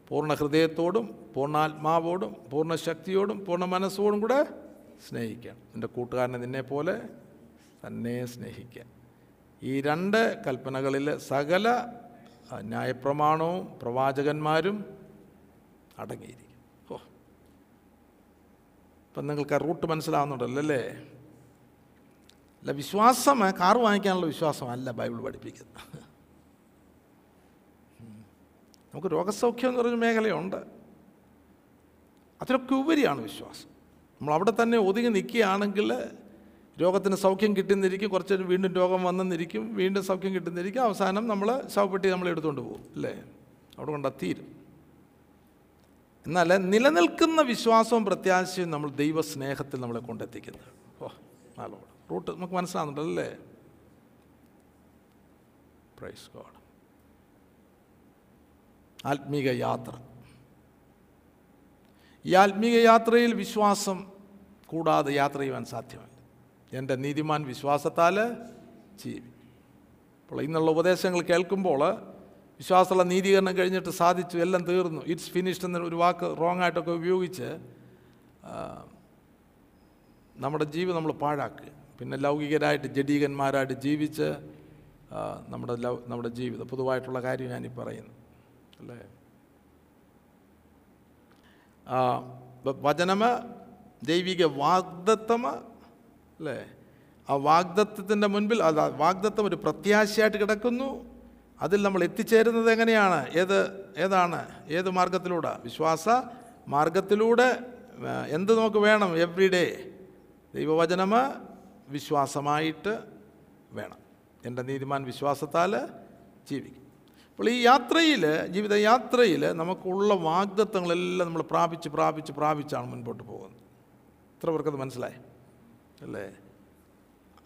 പൂർണ്ണ ഹൃദയത്തോടും പൂർണ്ണാത്മാവോടും പൂർണ്ണ ശക്തിയോടും പൂർണ്ണ മനസ്സോടും കൂടെ സ്നേഹിക്കണം, നിൻ്റെ കൂട്ടുകാരനെ നിന്നെപ്പോലെ തന്നെ സ്നേഹിക്കുക. ഈ രണ്ട് കൽപ്പനകളിൽ സകല ന്യായപ്രമാണവും പ്രവാചകന്മാരും അടങ്ങിയിരിക്കും. ഓ, ഇപ്പം നിങ്ങൾക്ക് ആ റൂട്ട് മനസ്സിലാവുന്നുണ്ടല്ലോ അല്ലേ? അല്ല, വിശ്വാസം കാറ് വാങ്ങിക്കാനുള്ള വിശ്വാസമല്ല ബൈബിൾ പഠിപ്പിക്കുന്നത്. നമുക്ക് രോഗസൗഖ്യം എന്ന് പറഞ്ഞ മേഖലയുണ്ട്, അതിലൊക്കെ ഉപരിയാണ് വിശ്വാസം. നമ്മളവിടെ തന്നെ ഒതുങ്ങി നിൽക്കുകയാണെങ്കിൽ രോഗത്തിന് സൗഖ്യം കിട്ടുന്നിരിക്കും, കുറച്ച് വീണ്ടും രോഗം വന്നെന്നിരിക്കും, വീണ്ടും സൗഖ്യം കിട്ടുന്നിരിക്കും, അവസാനം നമ്മൾ ശവപ്പെട്ടി നമ്മൾ എടുത്തുകൊണ്ട് പോകും അല്ലേ? അവിടെ കൊണ്ട് തീരും. എന്നാൽ നിലനിൽക്കുന്ന വിശ്വാസവും പ്രത്യാശയും നമ്മൾ ദൈവസ്നേഹത്തിൽ നമ്മളെ കൊണ്ടെത്തിക്കുന്നത്. ഓ, നാലോട് റൂട്ട് നമുക്ക് മനസ്സിലാകുന്നുണ്ടല്ലേ? Praise God. ആത്മീക യാത്ര, ഈ ആത്മീക യാത്രയിൽ വിശ്വാസം കൂടാതെ യാത്ര ചെയ്യുവാൻ സാധ്യമല്ല. എൻ്റെ നീതിമാൻ വിശ്വാസത്താൽ ജീവി. അപ്പോൾ ഇന്നുള്ള ഉപദേശങ്ങൾ കേൾക്കുമ്പോൾ വിശ്വാസമുള്ള നീതീകരണം കഴിഞ്ഞിട്ട് സാധിച്ചു, എല്ലാം തീർന്നു, ഇറ്റ്സ് ഫിനിഷ്ഡ് എന്നൊരു വാക്ക് റോങ് ആയിട്ടൊക്കെ ഉപയോഗിച്ച് നമ്മുടെ ജീവിതം നമ്മൾ പാഴാക്കുക. പിന്നെ ലൗകികരായിട്ട് ജഡീകന്മാരായിട്ട് ജീവിച്ച് നമ്മുടെ ജീവിതം പൊതുവായിട്ടുള്ള കാര്യം ഞാനീ പറയുന്നു അല്ലേ? വചനമ ദൈവിക വാഗ്ദത്തമ അല്ലേ? ആ വാഗ്ദത്തത്തിൻ്റെ മുൻപിൽ അത് വാഗ്ദത്തം ഒരു പ്രത്യാശയായിട്ട് കിടക്കുന്നു. അതിൽ നമ്മൾ എത്തിച്ചേരുന്നത് എങ്ങനെയാണ്? ഏത് മാർഗത്തിലൂടെ? വിശ്വാസ മാർഗത്തിലൂടെ. എന്ത് നമുക്ക് വേണം? എവ്രി ഡേ ദൈവവചനം വിശ്വാസമായിട്ട് വേണം. എൻ്റെ നീതിമാൻ വിശ്വാസത്താൽ ജീവിക്കും. അപ്പോൾ ഈ യാത്രയിൽ, ജീവിതയാത്രയിൽ നമുക്കുള്ള വാഗ്ദത്തങ്ങളെല്ലാം നമ്മൾ പ്രാപിച്ചാണ് മുൻപോട്ട് പോകുന്നത്. ഇത്ര പേർക്കത് മനസ്സിലായി അല്ലേ?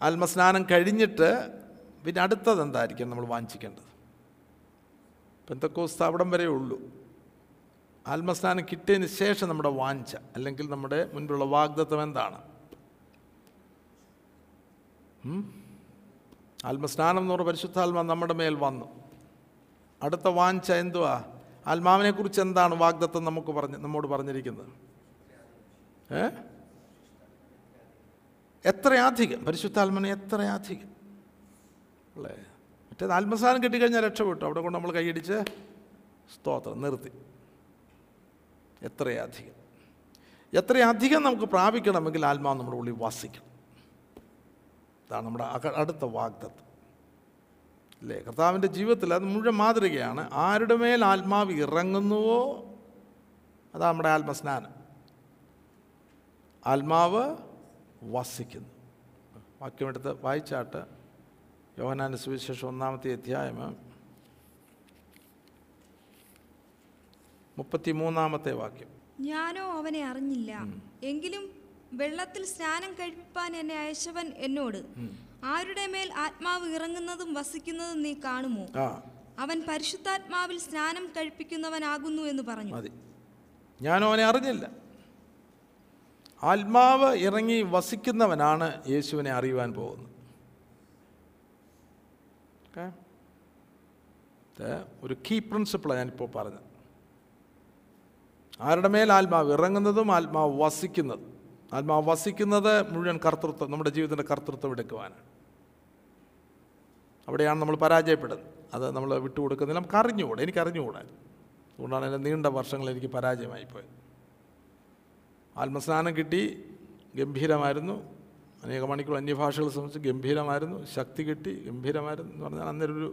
ആത്മസ്നാനം കഴിഞ്ഞിട്ട് പിന്നെ അടുത്തത് എന്തായിരിക്കും നമ്മൾ വാഞ്ചിക്കേണ്ടത്? പെന്തക്കോസ്ത് അവിടം വരെ ഉള്ളൂ. ആത്മസ്നാനം കിട്ടിയതിന് ശേഷം നമ്മുടെ വാഞ്ച, അല്ലെങ്കിൽ നമ്മുടെ മുൻപുള്ള വാഗ്ദത്തം എന്താണ്? ആത്മസ്നാനം എന്ന് പറഞ്ഞാൽ പരിശുദ്ധാത്മാ നമ്മുടെ മേൽ വന്നു. അടുത്ത വാഞ്ച എന്തുവാ? ആത്മാവിനെക്കുറിച്ച് എന്താണ് വാഗ്ദത്തം നമ്മോട് പറഞ്ഞിരിക്കുന്നത്? എത്രയധികം പരിശുദ്ധാത്മനെ എത്രയധികം അല്ലേ? മറ്റേത് ആത്മസ്നാനം കിട്ടിക്കഴിഞ്ഞാൽ രക്ഷപ്പെട്ടു, അവിടെ കൊണ്ട് നമ്മൾ കൈയടിച്ച് സ്തോത്രം നിർത്തി. എത്രയധികം നമുക്ക് പ്രാപിക്കണമെങ്കിൽ ആത്മാവ് നമ്മുടെ ഉള്ളിൽ വസിക്കണം. അതാണ് നമ്മുടെ അടുത്ത വാഗ്ദത്തം അല്ലേ? കർത്താവിൻ്റെ ജീവിതത്തിൽ അത് മുഴുവൻ മാതൃകയാണ്. ആരുടെ മേൽ ആത്മാവ് ഇറങ്ങുന്നുവോ അതാണ് നമ്മുടെ ആത്മസ്നാനം. ആത്മാവ് വസിക്കുന്നു. വാക്യമെടുത്ത് വായിച്ചാട്ട് യോഹന്നാന്റെ സുവിശേഷം 1 അധ്യായം 33 വാക്യം. ഞാനോ അവനെ അറിഞ്ഞില്ല, എങ്കിലും വെള്ളത്തിൽ സ്നാനം കഴിപ്പാൻ എന്നെ അയച്ചവൻ എന്നോട്, ആരുടെ മേൽ ആത്മാവ് ഇറങ്ങുന്നതും വസിക്കുന്നതും നീ കാണുമോ, അവൻ പരിശുദ്ധാത്മാവിൽ സ്നാനം കഴിപ്പിക്കുന്നവനാകുന്നു എന്ന് പറഞ്ഞു. മതി. ഞാനോ അവനെ അറിഞ്ഞില്ല. ആത്മാവ് ഇറങ്ങി വസിക്കുന്നവനാണ് യേശുവിനെ അറിയുവാൻ പോകുന്നത്. ഒരു കീ പ്രിൻസിപ്പിളാണ് ഞാനിപ്പോൾ പറഞ്ഞത്. ആരുടെ മേൽ ആത്മാവ് ഇറങ്ങുന്നതും ആത്മാവ് വസിക്കുന്നത് മുഴുവൻ കർത്തൃത്വം, നമ്മുടെ ജീവിതത്തിൻ്റെ കർത്തൃത്വം എടുക്കുവാനാണ്. അവിടെയാണ് നമ്മൾ പരാജയപ്പെടുന്നത്. അത് നമ്മൾ വിട്ടുകൊടുക്കുന്നില്ല. എനിക്കറിഞ്ഞുകൂടാ. അതുകൊണ്ടാണ് എൻ്റെ നീണ്ട വർഷങ്ങൾ എനിക്ക് പരാജയമായിപ്പോയത്. ആത്മസ്നാനം കിട്ടി, ഗംഭീരമായിരുന്നു. അനേക മണിക്കൂർ അന്യഭാഷകൾ സംബന്ധിച്ച് ഗംഭീരമായിരുന്നു. ശക്തി കിട്ടി, ഗംഭീരമായിരുന്നു എന്ന് പറഞ്ഞാൽ അന്നേരം ഒരു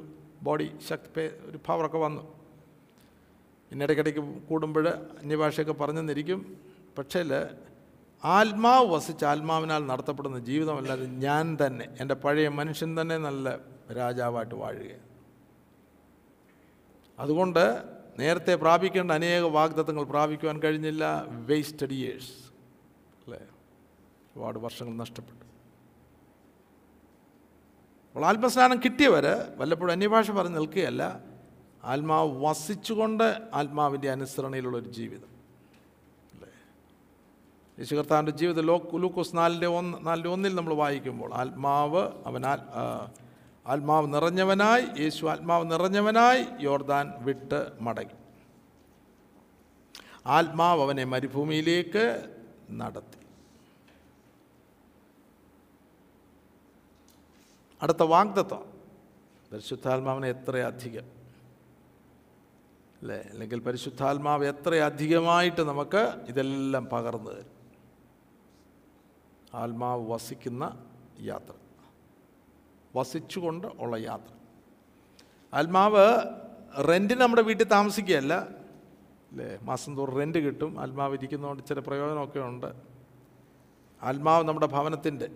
ബോഡി ശക്തി, ഒരു പവറൊക്കെ വന്നു. പിന്നെ ഇടയ്ക്കിടയ്ക്ക് കൂടുമ്പോൾ അന്യഭാഷയൊക്കെ പറഞ്ഞെന്നിരിക്കും. പക്ഷേ ആത്മാവ് വസിച്ച് ആത്മാവിനാൽ നടത്തപ്പെടുന്ന ജീവിതമല്ലാതെ ഞാൻ തന്നെ, എൻ്റെ പഴയ മനുഷ്യൻ തന്നെ നല്ല രാജാവായിട്ട് വാഴുക. അതുകൊണ്ട് നേരത്തെ പ്രാപിക്കേണ്ട അനേക വാഗ്ദത്തങ്ങൾ പ്രാപിക്കുവാൻ കഴിഞ്ഞില്ല. വേസ്റ്റഡ് ഇയേഴ്സ് അല്ലേ? ഒരുപാട് വർഷങ്ങൾ നഷ്ടപ്പെട്ടു. അപ്പോൾ ആത്മസ്നാനം കിട്ടിയവർ വല്ലപ്പോഴും അന്യഭാഷ പറഞ്ഞ് നിൽക്കുകയല്ല, ആത്മാവ് വസിച്ചുകൊണ്ട് ആത്മാവിൻ്റെ അനുസരണയിലുള്ളൊരു ജീവിതം അല്ലേ? യേശു കർത്താവിൻ്റെ ജീവിതം ലൂക്കോസ് 4:1 നമ്മൾ വായിക്കുമ്പോൾ യേശു ആത്മാവ് നിറഞ്ഞവനായി യോർദാൻ വിട്ട് മടങ്ങി. ആത്മാവ് അവനെ മരുഭൂമിയിലേക്ക് നടത്തി. അടുത്ത വാഗ്ദത്തം പരിശുദ്ധാത്മാവിനെ എത്രയധികം അല്ലേ, അല്ലെങ്കിൽ പരിശുദ്ധാത്മാവ് എത്രയധികമായിട്ട് നമുക്ക് ഇതെല്ലാം പകർന്നു തരും. ആത്മാവ് വസിക്കുന്ന യാത്ര, വസിച്ചുകൊണ്ട് ഉള്ള യാത്ര. ആത്മാവ് റെൻറ്റിന് നമ്മുടെ വീട്ടിൽ താമസിക്കുകയല്ല അല്ലേ, മാസം തോറും റെൻറ്റ് കിട്ടും. ആത്മാവ് ഇരിക്കുന്നതുകൊണ്ട് ചില പ്രയോജനമൊക്കെ ഉണ്ട്. ആത്മാവ് നമ്മുടെ ഭവനത്തിൻ്റെ,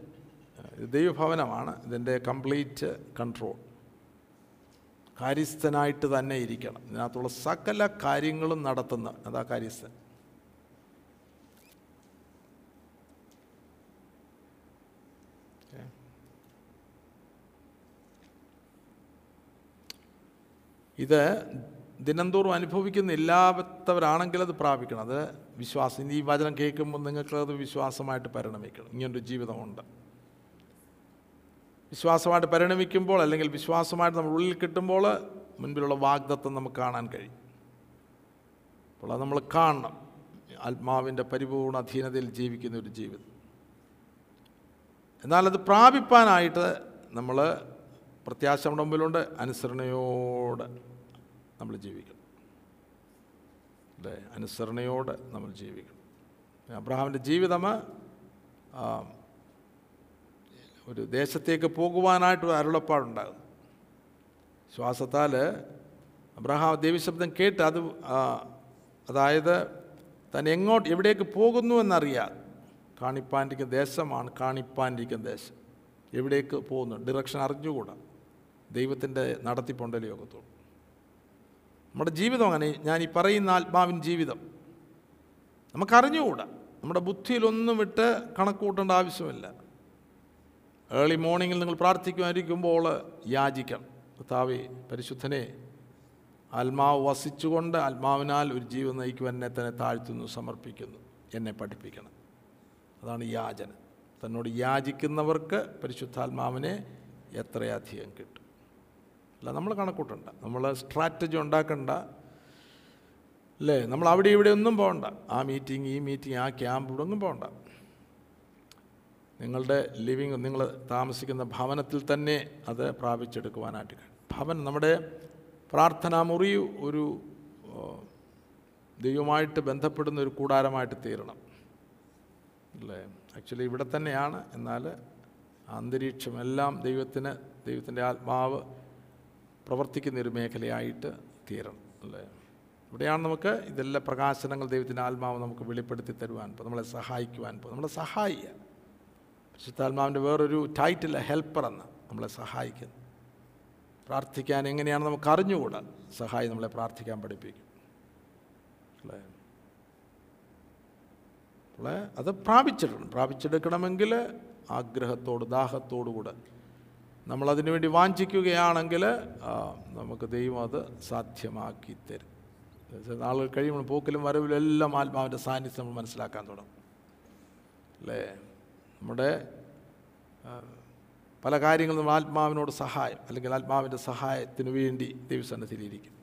ദൈവഭവനമാണ്, ഇതിൻ്റെ കംപ്ലീറ്റ് കൺട്രോൾ, കാര്യസ്ഥനായിട്ട് തന്നെ ഇരിക്കണം. ഇതിനകത്തുള്ള സകല കാര്യങ്ങളും നടത്തുന്ന അതാ കാര്യസ്ഥൻ. ഇത് ദിനംതോറും അനുഭവിക്കുന്ന ഇല്ലാത്തവരാണെങ്കിൽ അത് പ്രാപിക്കണം. അത് വിശ്വാസം. ഈ വചനം കേൾക്കുമ്പോൾ നിങ്ങൾക്കത് വിശ്വാസമായിട്ട് പരിണമിക്കണം. ഇങ്ങനൊരു ജീവിതമുണ്ട്. വിശ്വാസമായിട്ട് പരിണമിക്കുമ്പോൾ, അല്ലെങ്കിൽ വിശ്വാസമായിട്ട് നമ്മുടെ ഉള്ളിൽ കിട്ടുമ്പോൾ മുൻപിലുള്ള വാഗ്ദത്തം നമുക്ക് കാണാൻ കഴിയും. അപ്പോൾ അത് നമ്മൾ കാണണം. ആത്മാവിൻ്റെ പരിപൂർണ്ണ അധീനതയിൽ ജീവിക്കുന്ന ഒരു ജീവിതം. എന്നാലത് പ്രാപിപ്പാനായിട്ട് നമ്മൾ പ്രത്യാശ നമ്മുടെ മുമ്പിലുണ്ട്. അനുസരണയോടെ നമ്മൾ ജീവിക്കണം അല്ലേ, അനുസരണയോടെ നമ്മൾ ജീവിക്കണം. അബ്രഹാമിൻ്റെ ജീവിതം ഒരു ദേശത്തേക്ക് പോകുവാനായിട്ടൊരു അരുളപ്പാടുണ്ടാകും. ശ്വാസത്താൽ അബ്രഹാം ദേവീശബ്ദം കേട്ട് അതായത് താൻ എവിടേക്ക് പോകുന്നുവെന്നറിയാതെ കാണിപ്പാനിരിക്കുന്ന ദേശമാണ്. കാണിപ്പാനിരിക്കുന്ന ദേശം എവിടേക്ക് പോകുന്നു, ഡിറക്ഷൻ അറിഞ്ഞുകൂടാ. ദൈവത്തിൻ്റെ നടത്തിപ്പൊണ്ടൽ യോഗത്തോട് നമ്മുടെ ജീവിതം അങ്ങനെ. ഞാൻ ഈ പറയുന്ന ആത്മാവിൻ ജീവിതം നമുക്കറിഞ്ഞുകൂടാ. നമ്മുടെ ബുദ്ധിയിലൊന്നും വിട്ട് കണക്ക് കൂട്ടേണ്ട ആവശ്യമില്ല. ഏർലി മോർണിംഗിൽ നിങ്ങൾ പ്രാർത്ഥിക്കുമായിരിക്കുമ്പോൾ യാചിക്കണം, കർത്താവേ പരിശുദ്ധനെ, ആത്മാവ് വസിച്ചുകൊണ്ട് ആത്മാവിനാൽ ഒരു ജീവൻ നയിക്കുവാൻ എന്നെ തന്നെ താഴ്ത്തുന്നു, സമർപ്പിക്കുന്നു, എന്നെ പഠിപ്പിക്കണം. അതാണ് യാചന. തന്നോട് യാചിക്കുന്നവർക്ക് പരിശുദ്ധാത്മാവിനെ എത്രയധികം കിട്ടും. അല്ല, നമ്മൾ കണക്കൂട്ടണ്ട, നമ്മൾ സ്ട്രാറ്റജി ഉണ്ടാക്കണ്ട അല്ലേ. നമ്മൾ അവിടെ ഇവിടെ ഒന്നും പോകണ്ട. ആ മീറ്റിംഗ്, ഈ മീറ്റിംഗ്, ആ ക്യാമ്പ്, ഇവിടെ ഒന്നും പോകണ്ട. നിങ്ങളുടെ ലിവിങ്, നിങ്ങൾ താമസിക്കുന്ന ഭവനത്തിൽ തന്നെ അത് പ്രാപിച്ചെടുക്കുവാനായിട്ട് കഴിയും. ഭവനം നമ്മുടെ പ്രാർത്ഥനാമുറി ഒരു ദൈവമായിട്ട് ബന്ധപ്പെടുന്ന ഒരു കൂടാരമായിട്ട് തീരണം അല്ലേ. ആക്ച്വലി ഇവിടെ തന്നെയാണ്, എന്നാൽ അന്തരീക്ഷം എല്ലാം ദൈവത്തിൻ്റെ ആത്മാവ് പ്രവർത്തിക്കുന്നൊരു മേഖലയായിട്ട് തീരണം അല്ലേ. ഇവിടെയാണ് നമുക്ക് ഇതെല്ലാം പ്രകാശനങ്ങൾ ദൈവത്തിൻ്റെ ആത്മാവ് നമുക്ക് വെളിപ്പെടുത്തി തരുവാൻ പോകും, നമ്മളെ സഹായിക്കുവാൻ പോകും. നമ്മളെ സഹായിക്കുക. പരിശുദ്ധാത്മാവിൻ്റെ വേറൊരു ടൈറ്റിൽ ഹെൽപ്പർ എന്ന്, നമ്മളെ സഹായിക്കുന്നു. പ്രാർത്ഥിക്കാൻ എങ്ങനെയാണ് നമുക്ക് അറിഞ്ഞുകൂടാ, സഹായി നമ്മളെ പ്രാർത്ഥിക്കാൻ പഠിപ്പിക്കും അല്ലേ. നമ്മളെ അത് പ്രാപിച്ചെടുക്കണമെങ്കിൽ ആഗ്രഹത്തോട്, ദാഹത്തോടുകൂടെ നമ്മളതിനു വേണ്ടി വാഞ്ചിക്കുകയാണെങ്കിൽ നമുക്ക് ദൈവം അത് സാധ്യമാക്കി തരും. നാളുകൾ കഴിയുമ്പോൾ പോക്കിലും വരവിലും എല്ലാം ആത്മാവിൻ്റെ സാന്നിധ്യം നമ്മൾ മനസ്സിലാക്കാൻ തുടങ്ങും അല്ലേ. നമ്മുടെ പല കാര്യങ്ങളും ആത്മാവിനോട് സഹായം, അല്ലെങ്കിൽ ആത്മാവിൻ്റെ സഹായത്തിന് വേണ്ടി ദൈവസന്നിധിയിലിരിക്കും.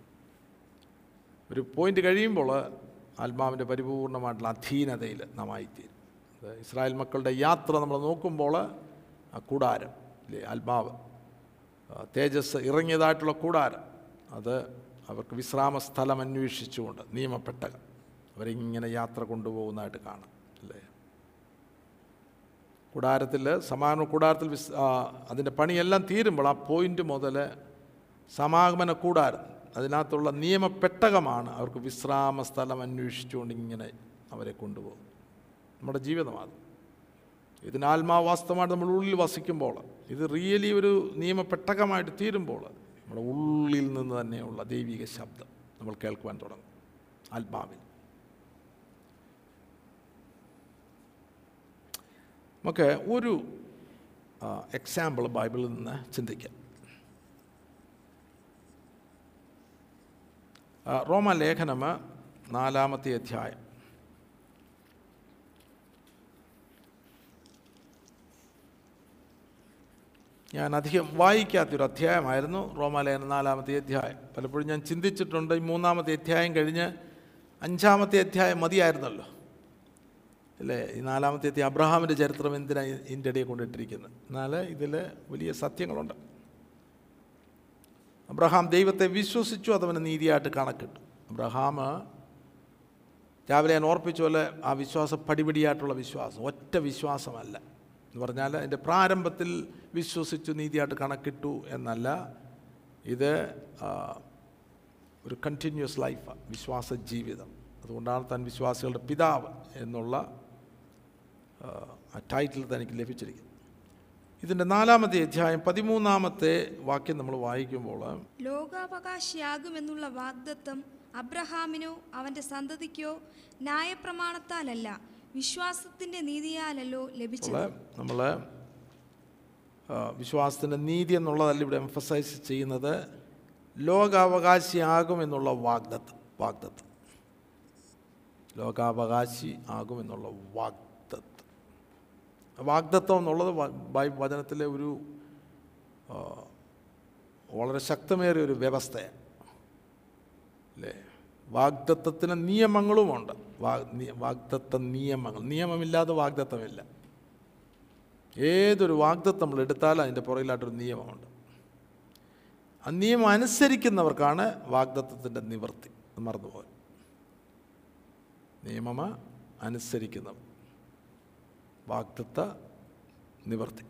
ഒരു പോയിൻ്റ് കഴിയുമ്പോൾ ആത്മാവിൻ്റെ പരിപൂർണമായിട്ടുള്ള അധീനതയിൽ നാം ആയിത്തീരും. ഇസ്രായേൽ മക്കളുടെ യാത്ര നമ്മൾ നോക്കുമ്പോൾ ആ കൂടാരം അല്ലേ, ആത്മാവ് തേജസ് ഇറങ്ങിയതായിട്ടുള്ള കൂടാരം, അത് അവർക്ക് വിശ്രാമസ്ഥലം അന്വേഷിച്ചുകൊണ്ട് നിയമപ്പെട്ടകം അവരിങ്ങനെ യാത്ര കൊണ്ടുപോകുന്നതായിട്ട് കാണാം അല്ലേ. കൂടാരത്തിൽ സമാഗമന കൂടാരത്തിൽ അതിൻ്റെ പണിയെല്ലാം തീരുമ്പോൾ ആ പോയിൻ്റ് മുതൽ സമാഗമന കൂടാരം, അതിനകത്തുള്ള നിയമപ്പെട്ടകമാണ് അവർക്ക് വിശ്രാമ സ്ഥലം അന്വേഷിച്ചുകൊണ്ട് ഇങ്ങനെ അവരെ കൊണ്ടുപോകും. നമ്മുടെ ജീവിതമാണ് ഇതിനാത്മാവ് വാസ്തവമായിട്ട് നമ്മുടെ ഉള്ളിൽ വസിക്കുമ്പോൾ, ഇത് റിയലി ഒരു നിയമപ്പെട്ടകമായിട്ട് തീരുമ്പോൾ നമ്മുടെ ഉള്ളിൽ നിന്ന് തന്നെയുള്ള ദൈവിക ശബ്ദം നമ്മൾ കേൾക്കുവാൻ തുടങ്ങും ആത്മാവിൽ. നമുക്ക് ഒരു എക്സാമ്പിൾ ബൈബിളിൽ നിന്ന് ചിന്തിക്കാം. റോമലേഖനം 4-ാമത്തെ അധ്യായം. ഞാൻ അധികം വായിക്കാത്തൊരു അധ്യായമായിരുന്നു റോമലേഖനം 4-ാമത്തെ അധ്യായം. പലപ്പോഴും ഞാൻ ചിന്തിച്ചിട്ടുണ്ട് ഈ 3-ാമത്തെ അധ്യായം കഴിഞ്ഞ് 5-ാമത്തെ അധ്യായം മതിയായിരുന്നല്ലോ, അല്ലേ? ഈ നാലാമത്തെ അബ്രഹാമിൻ്റെ ചരിത്രം എന്തിനാണ് ഇതിൻ്റെ ഇടയിൽ കൊണ്ടിട്ടിരിക്കുന്നത്? എന്നാൽ ഇതിൽ വലിയ സത്യങ്ങളുണ്ട്. അബ്രഹാം ദൈവത്തെ വിശ്വസിച്ചു, അതവന് നീതിയായിട്ട് കണക്കിട്ടു. അബ്രഹാം രാവിലെ ഞാൻ ഓർപ്പിച്ച പോലെ ആ വിശ്വാസം പടിപടിയായിട്ടുള്ള വിശ്വാസം, ഒറ്റ വിശ്വാസമല്ല. എന്ന് പറഞ്ഞാൽ അതിൻ്റെ പ്രാരംഭത്തിൽ വിശ്വസിച്ചു നീതിയായിട്ട് കണക്കിട്ടു എന്നല്ല, ഇത് ഒരു കണ്ടിന്യൂസ് ലൈഫാണ്, വിശ്വാസ ജീവിതം. അതുകൊണ്ടാണ് താൻ വിശ്വാസികളുടെ പിതാവ് എന്നുള്ള ടൈറ്റിൽ തനിക്ക് ലഭിച്ചിരിക്കുന്നത്. ഇതിൻ്റെ 4-ാമത്തെ അധ്യായം 13-ാമത്തെ വാക്യം നമ്മൾ വായിക്കുമ്പോൾ, ലോകാവകാശിയാകുമെന്നുള്ള വാഗ്ദത്തം അബ്രഹാമിനോ അവൻ്റെ സന്തതിക്കോ ന്യായപ്രമാണത്താലല്ല വിശ്വാസത്തിൻ്റെ നീതിയാലല്ലോ ലഭിച്ചത്. നമ്മൾ വിശ്വാസത്തിൻ്റെ നീതി എന്നുള്ളതല്ല ഇവിടെ എംഫസൈസ് ചെയ്യുന്നത്, ലോകാവകാശിയാകുമെന്നുള്ള വാഗ്ദത്തം, ലോകാവകാശി ആകുമെന്നുള്ള വാഗ്ദത്തം എന്നുള്ളത് ബൈബിൾ വചനത്തിലെ ഒരു വളരെ ശക്തമേറിയ ഒരു വ്യവസ്ഥയാണ് അല്ലേ? വാഗ്ദത്തത്തിന് നിയമങ്ങളുമുണ്ട്. വാഗ്ദത്ത നിയമങ്ങൾ, നിയമമില്ലാതെ വാഗ്ദത്തമില്ല. ഏതൊരു വാഗ്ദത്തം നമ്മൾ എടുത്താലും അതിൻ്റെ പുറകിലായിട്ടൊരു നിയമമുണ്ട്. ആ നിയമം അനുസരിക്കുന്നവർക്കാണ് വാഗ്ദത്തത്തിൻ്റെ നിവൃത്തി. മറന്നുപോയി, നിയമം അനുസരിക്കുന്നവർ, വാഗ്ദത്ത നിവർത്തി.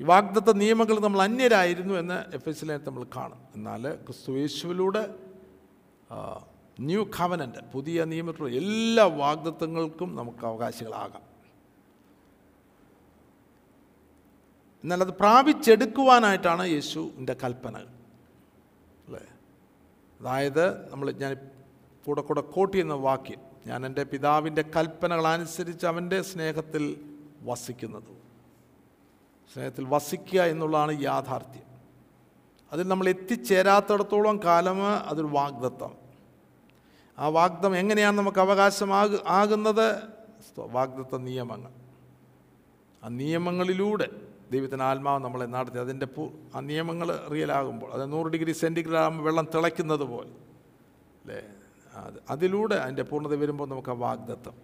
ഈ വാഗ്ദത്ത നിയമങ്ങൾ നമ്മൾ അന്യരായിരുന്നു എന്ന് എഫെസ്യരിൽ നമ്മൾ കാണും. എന്നാൽ ക്രിസ്തു യേശുവിലൂടെ ന്യൂ കവനൻ്റ്, പുതിയ നിയമത്തിലുള്ള എല്ലാ വാഗ്ദത്തങ്ങൾക്കും നമുക്ക് അവകാശികളാകാം. എന്നാൽ അത് പ്രാപിച്ചെടുക്കുവാനായിട്ടാണ് യേശുവിൻ്റെ കൽപ്പനകൾ അല്ലേ? അതായത് ഞാൻ കൂടെ കോട്ട് ചെയ്യുന്ന വാക്യം, ഞാൻ എൻ്റെ പിതാവിൻ്റെ കൽപ്പനകളനുസരിച്ച് അവൻ്റെ സ്നേഹത്തിൽ വസിക്കുന്നത്. സ്നേഹത്തിൽ വസിക്കുക എന്നുള്ളതാണ് യാഥാർത്ഥ്യം. അതിൽ നമ്മൾ എത്തിച്ചേരാത്തിടത്തോളം കാലം അതൊരു വാഗ്ദത്തം. ആ വാഗ്ദത്തം എങ്ങനെയാണ് നമുക്ക് അവകാശമാകുന്നത്? വാഗ്ദത്ത നിയമങ്ങൾ. ആ നിയമങ്ങളിലൂടെ ദൈവത്തിൻ്റെ ആത്മാവ് നമ്മളെ നടത്തി അതിൻ്റെ ആ നിയമങ്ങൾ റിയലാകുമ്പോൾ, അത് 100 ഡിഗ്രി സെൻറ്റിഗ്രേഡ് ആകുമ്പോൾ വെള്ളം തിളയ്ക്കുന്നത് പോലെ അല്ലേ? അതിലൂടെ അതിൻ്റെ പൂർണ്ണത വരുമ്പോൾ നമുക്ക് ആ വാഗ്ദത്തം,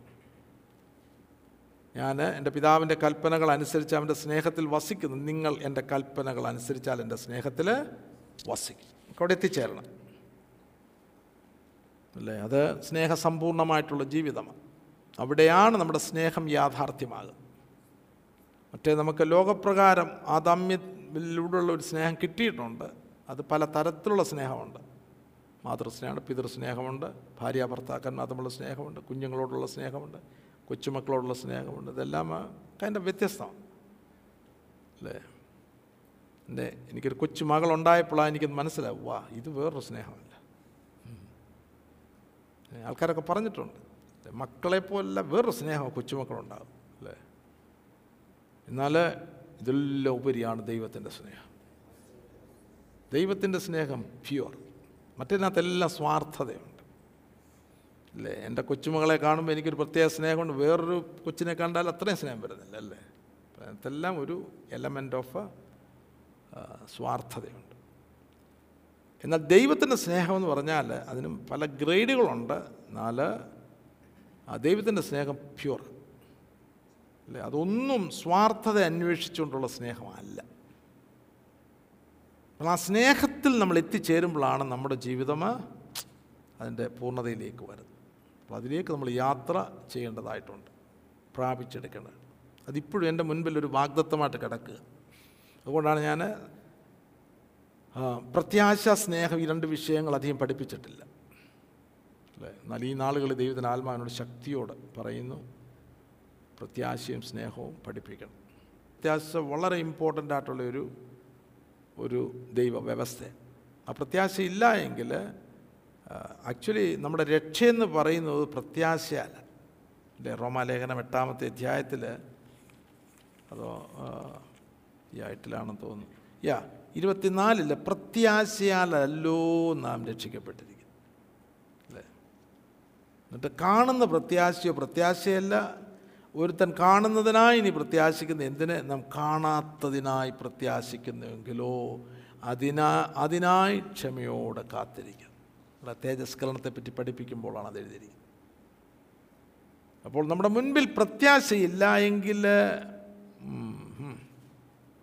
ഞാൻ എൻ്റെ പിതാവിൻ്റെ കൽപ്പനകൾ അനുസരിച്ച് അവൻ്റെ സ്നേഹത്തിൽ വസിക്കുന്നു, നിങ്ങൾ എൻ്റെ കൽപ്പനകൾ അനുസരിച്ചാൽ എൻ്റെ സ്നേഹത്തിൽ വസിക്കും. അവിടെ എത്തിച്ചേരണം അല്ലേ? അത് സ്നേഹസമ്പൂർണമായിട്ടുള്ള ജീവിതമാണ്. അവിടെയാണ് നമ്മുടെ സ്നേഹം യാഥാർത്ഥ്യമാകുന്നത്. മറ്റേ നമുക്ക് ലോകപ്രകാരം ആദാമ്യത്തിലൂടെയുള്ള ഒരു സ്നേഹം കിട്ടിയിട്ടുണ്ട്. അത് പല തരത്തിലുള്ള സ്നേഹമുണ്ട്. മാതൃസ്നേഹമുണ്ട്, പിതൃസ്നേഹമുണ്ട്, ഭാര്യ ഭർത്താക്കന്മാർ തമ്മിലുള്ള സ്നേഹമുണ്ട്, കുഞ്ഞുങ്ങളോടുള്ള സ്നേഹമുണ്ട്, കൊച്ചുമക്കളോടുള്ള സ്നേഹമുണ്ട്. ഇതെല്ലാം അതിൻ്റെ വ്യത്യസ്തമാണ് അല്ലേ? എനിക്കൊരു കൊച്ചുമകളുണ്ടായപ്പോഴാണ് എനിക്കത് മനസ്സിലാവും, വാ ഇത് വേറൊരു സ്നേഹമല്ല. ആൾക്കാരൊക്കെ പറഞ്ഞിട്ടുണ്ട് മക്കളെപ്പോലല്ല വേറൊരു സ്നേഹമാണ് കൊച്ചുമക്കളുണ്ടാകും അല്ലേ? എന്നാൽ ഇതെല്ലാം ഉപരിയാണ് ദൈവത്തിൻ്റെ സ്നേഹം. ദൈവത്തിൻ്റെ സ്നേഹം പ്യുവർ, മറ്റേതിനകത്തെല്ലാം സ്വാർത്ഥതയുണ്ട് അല്ലേ? എൻ്റെ കൊച്ചുമകളെ കാണുമ്പോൾ എനിക്കൊരു പ്രത്യേക സ്നേഹമുണ്ട്, വേറൊരു കൊച്ചിനെ കണ്ടാൽ അത്രയും സ്നേഹം വരുന്നില്ല അല്ലേ? അതിനകത്തെല്ലാം ഒരു എലമെൻ്റ് ഓഫ് സ്വാർത്ഥതയുണ്ട്. എന്നാൽ ദൈവത്തിൻ്റെ സ്നേഹമെന്ന് പറഞ്ഞാൽ അതിന് പല ഗ്രേഡുകളുണ്ട്. എന്നാൽ ആ ദൈവത്തിൻ്റെ സ്നേഹം പ്യുവർ അല്ലേ? അതൊന്നും സ്വാർത്ഥത അന്വേഷിച്ചുകൊണ്ടുള്ള സ്നേഹമല്ല. ആ സ്നേഹത്തിൽ നമ്മൾ എത്തിച്ചേരുമ്പോഴാണ് നമ്മുടെ ജീവിതം അതിൻ്റെ പൂർണ്ണതയിലേക്ക് വരുന്നത്. അപ്പോൾ അതിലേക്ക് നമ്മൾ യാത്ര ചെയ്യേണ്ടതായിട്ടുണ്ട്, പ്രാപിച്ചെടുക്കേണ്ടത്. അതിപ്പോഴും എൻ്റെ മുൻപിൽ ഒരു വാഗ്ദത്തമായിട്ട് കിടക്കുക. അതുകൊണ്ടാണ് ഞാൻ പ്രത്യാശ, സ്നേഹം, ഈ രണ്ട് വിഷയങ്ങൾ അധികം പഠിപ്പിച്ചിട്ടില്ല അല്ലേ? എന്നാൽ ഈ നാളുകളിൽ ദൈവത്തിൻ്റെ ആത്മാവിനോട് ശക്തിയോടെ പറയുന്നു, പ്രത്യാശയും സ്നേഹവും പഠിപ്പിക്കണം. പ്രത്യാശ വളരെ ഇമ്പോർട്ടൻ്റ് ആയിട്ടുള്ളൊരു ദൈവ വ്യവസ്ഥ. ആ പ്രത്യാശയില്ല എങ്കിൽ ആക്ച്വലി നമ്മുടെ രക്ഷയെന്ന് പറയുന്നത് പ്രത്യാശയല്ല അല്ലേ? റോമാലേഖനം 8-ാമത്തെ അധ്യായത്തിൽ, അതോ ഈ ആയിട്ടിലാണെന്ന് തോന്നുന്നു, 24 പ്രത്യാശയാലല്ലോ നാം രക്ഷിക്കപ്പെട്ടിരിക്കുന്നു അല്ലേ? എന്നിട്ട് കാണുന്ന പ്രത്യാശയോ പ്രത്യാശയല്ല, ഒരുത്തൻ കാണുന്നതിനായി ഇനി പ്രത്യാശിക്കുന്ന എന്തിനെ, നാം കാണാത്തതിനായി പ്രത്യാശിക്കുന്നുവെങ്കിലോ അതിനായി ക്ഷമയോടെ കാത്തിരിക്കുന്നു. തേജസ്കരണത്തെപ്പറ്റി പഠിപ്പിക്കുമ്പോഴാണ് അത് എഴുതിയിരിക്കുന്നത്. അപ്പോൾ നമ്മുടെ മുൻപിൽ പ്രത്യാശയില്ല എങ്കിൽ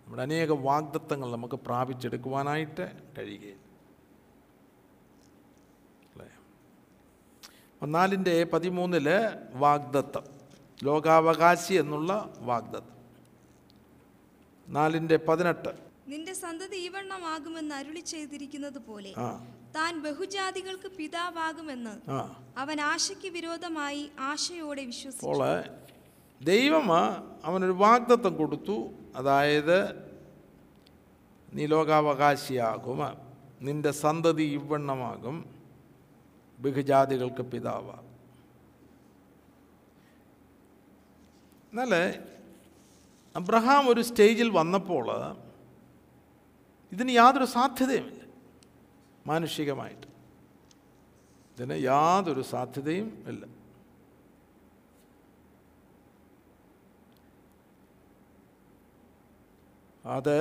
നമ്മുടെ അനേക വാഗ്ദത്തങ്ങൾ നമുക്ക് പ്രാപിച്ചെടുക്കുവാനായിട്ട് കഴിയുകയില്ല. 4:13 വാഗ്ദത്തം, ലോകാവകാശി എന്നുള്ള വാഗ്ദത്തം. 4:18 നിന്റെ സന്തതി ഈ വണ്ണമാകുമെന്ന് അരുളി ചെയ്തിരിക്കുന്നത് പോലെ താൻ ബഹുജാതികൾക്ക് പിതാവാകുമെന്ന് അവൻ ആശയ്ക്ക് വിരോധമായി ആശയോടെ വിശ്വസിച്ചു. ദൈവം അവനൊരു വാഗ്ദത്തം കൊടുത്തു, അതായത് നീ ലോകാവകാശിയാകും, നിന്റെ സന്തതി ഇവണ്ണമാകും, ബഹുജാതികൾക്ക് പിതാവാകും. എന്നാൽ അബ്രഹാം ഒരു സ്റ്റേജിൽ വന്നപ്പോൾ ഇതിന് യാതൊരു സാധ്യതയുമില്ല, മാനുഷികമായിട്ട് ഇതിന് യാതൊരു സാധ്യതയും ഇല്ല. അത്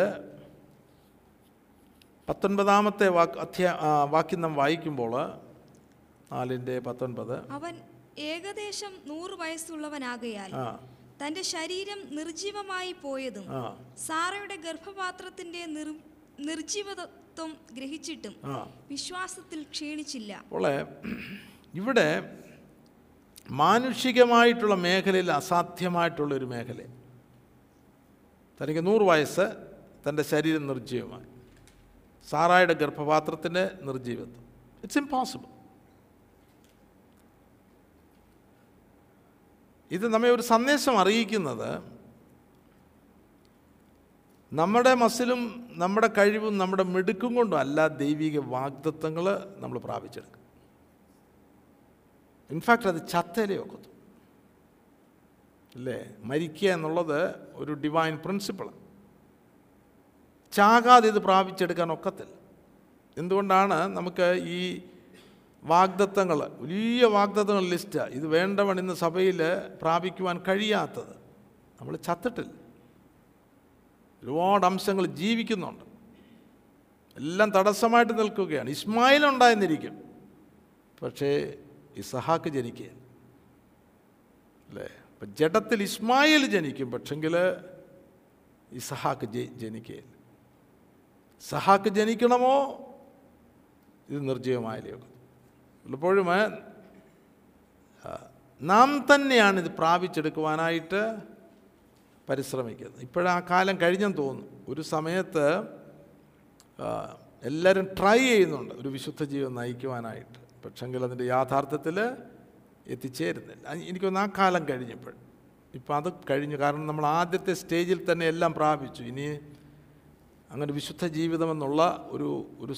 19 വാക്യം നാം വായിക്കുമ്പോൾ 4:19 അവൻ ഏകദേശം 100 വയസ്സുള്ളവനാകയാൽ തന്റെ ശരീരം നിർജീവമായി പോയതും സാറയുടെ ഗർഭപാത്രത്തിന്റെ നിർജീവതത്വം ഗ്രഹിച്ചിട്ടും വിശ്വാസത്തിൽ ക്ഷീണിച്ചില്ല. ഇവിടെ മാനുഷികമായിട്ടുള്ള മേഖലയിൽ അസാധ്യമായിട്ടുള്ളൊരു മേഖല, തനിക്ക് 100 വയസ്സ്, തൻ്റെ ശരീരം നിർജീവമായി, സാറായുടെ ഗർഭപാത്രത്തിൻ്റെ നിർജീവത്വം, ഇറ്റ്സ് ഇംപോസിബിൾ. ഇത് നമ്മെ ഒരു സന്ദേശം അറിയിക്കുന്നത് നമ്മുടെ മസിലും നമ്മുടെ കഴിവും നമ്മുടെ മിടുക്കും കൊണ്ടും അല്ല ദൈവിക വാഗ്ദത്തങ്ങൾ നമ്മൾ പ്രാപിച്ചെടുക്കും. ഇൻഫാക്റ്റ് അത് ചത്തലേ ഒക്കത്തു അല്ലേ. മരിക്കുക എന്നുള്ളത് ഒരു ഡിവൈൻ പ്രിൻസിപ്പിളാണ്. ചാകാതെ ഇത് പ്രാപിച്ചെടുക്കാൻ ഒക്കത്തില്ല. എന്തുകൊണ്ടാണ് നമുക്ക് ഈ വാഗ്ദത്തങ്ങൾ, വലിയ വാഗ്ദത്തങ്ങൾ ലിസ്റ്റ്, ഇത് വേണ്ടവൺ ഇന്ന് സഭയിൽ പ്രാപിക്കുവാൻ കഴിയാത്തത്? നമ്മൾ ചത്തിട്ടില്ല, ഒരുപാട് അംശങ്ങൾ ജീവിക്കുന്നുണ്ട്, എല്ലാം തടസ്സമായിട്ട് നിൽക്കുകയാണ്. ഇസ്മായിൽ ഉണ്ടായിരുന്നിരിക്കും, പക്ഷേ ഇസഹാക്ക് ജനിക്കുകയാണ് അല്ലേ. അപ്പം ജഡത്തിൽ ഇസ്മായിൽ ജനിക്കും, പക്ഷെങ്കിൽ ഇസഹാക്ക് ജനിക്കുകയില്ല. ഇസഹാക്ക് ജനിക്കണമോ? ഇത് നിർജീവമായാലേ. പലപ്പോഴും നാം തന്നെയാണ് ഇത് പ്രാപിച്ചെടുക്കുവാനായിട്ട് പരിശ്രമിക്കുന്നത്. ഇപ്പോഴാ കാലം കഴിഞ്ഞെന്ന് തോന്നുന്നു. ഒരു സമയത്ത് എല്ലാവരും ട്രൈ ചെയ്യുന്നുണ്ട് ഒരു വിശുദ്ധ ജീവിതം നയിക്കുവാനായിട്ട്, പക്ഷെങ്കിൽ അതിൻ്റെ യാഥാർത്ഥ്യത്തിൽ എത്തിച്ചേരുന്നില്ല. എനിക്കൊന്ന് ആ കാലം കഴിഞ്ഞപ്പോൾ ഇപ്പം അത് കഴിഞ്ഞു. കാരണം നമ്മൾ ആദ്യത്തെ സ്റ്റേജിൽ തന്നെ എല്ലാം പ്രാപിച്ചു. ഇനി അങ്ങനെ വിശുദ്ധ ജീവിതമെന്നുള്ള ഒരു ഒരു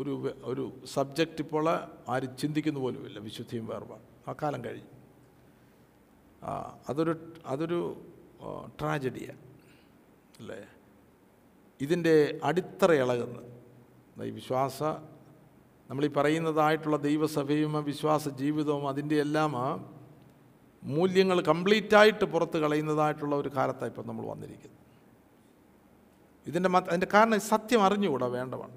ഒരു ഒരു സബ്ജക്റ്റ് ഇപ്പോൾ ആരും ചിന്തിക്കുന്ന പോലുമില്ല. വിശുദ്ധിയും വേർപാട് ആ കാലം കഴിഞ്ഞു. അതൊരു ട്രാജഡിയാണ് അല്ലേ. ഇതിൻ്റെ അടിത്തറ ഇളകുന്നത് ഈ വിശ്വാസ, നമ്മളീ പറയുന്നതായിട്ടുള്ള ദൈവസഭയും വിശ്വാസ ജീവിതവും അതിൻ്റെ എല്ലാം മൂല്യങ്ങൾ കംപ്ലീറ്റായിട്ട് പുറത്ത് കളയുന്നതായിട്ടുള്ള ഒരു കാലത്താണ് ഇപ്പം നമ്മൾ വന്നിരിക്കുന്നത്. അതിൻ്റെ കാരണം സത്യം അറിഞ്ഞുകൂടാ വേണ്ടതാണ്.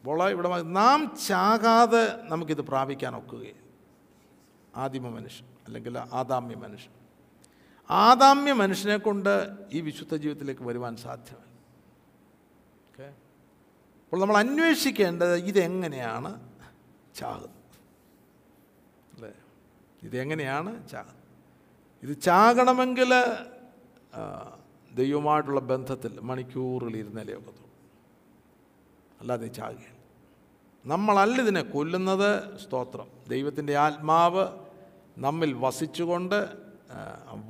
അപ്പോൾ ഇവിടെ നാം ചാകാതെ നമുക്കിത് പ്രാപിക്കാനൊക്കുകയില്ല. ആദിമ മനുഷ്യൻ അല്ലെങ്കിൽ ആദാമ്യ മനുഷ്യൻ, ആദാമ്യ മനുഷ്യനെ കൊണ്ട് ഈ വിശുദ്ധ ജീവിതത്തിലേക്ക് വരുവാൻ സാധ്യമല്ല. ഓക്കെ, അപ്പോൾ നമ്മൾ അന്വേഷിക്കേണ്ടത് ഇതെങ്ങനെയാണ് ചാകുന്നത് അല്ലേ. ഇതെങ്ങനെയാണ് ചാകുന്നത്? ഇത് ചാകണമെങ്കിൽ ദൈവമായിട്ടുള്ള ബന്ധത്തിൽ മണിക്കൂറുകൾ ഇരുന്നാലേ ഒക്കെ, അല്ലാതെ ചാകുകയില്ല. നമ്മളല്ല ഇതിനെ കൊല്ലുന്നത്. സ്തോത്രം. ദൈവത്തിൻ്റെ ആത്മാവ് നമ്മിൽ വസിച്ചുകൊണ്ട്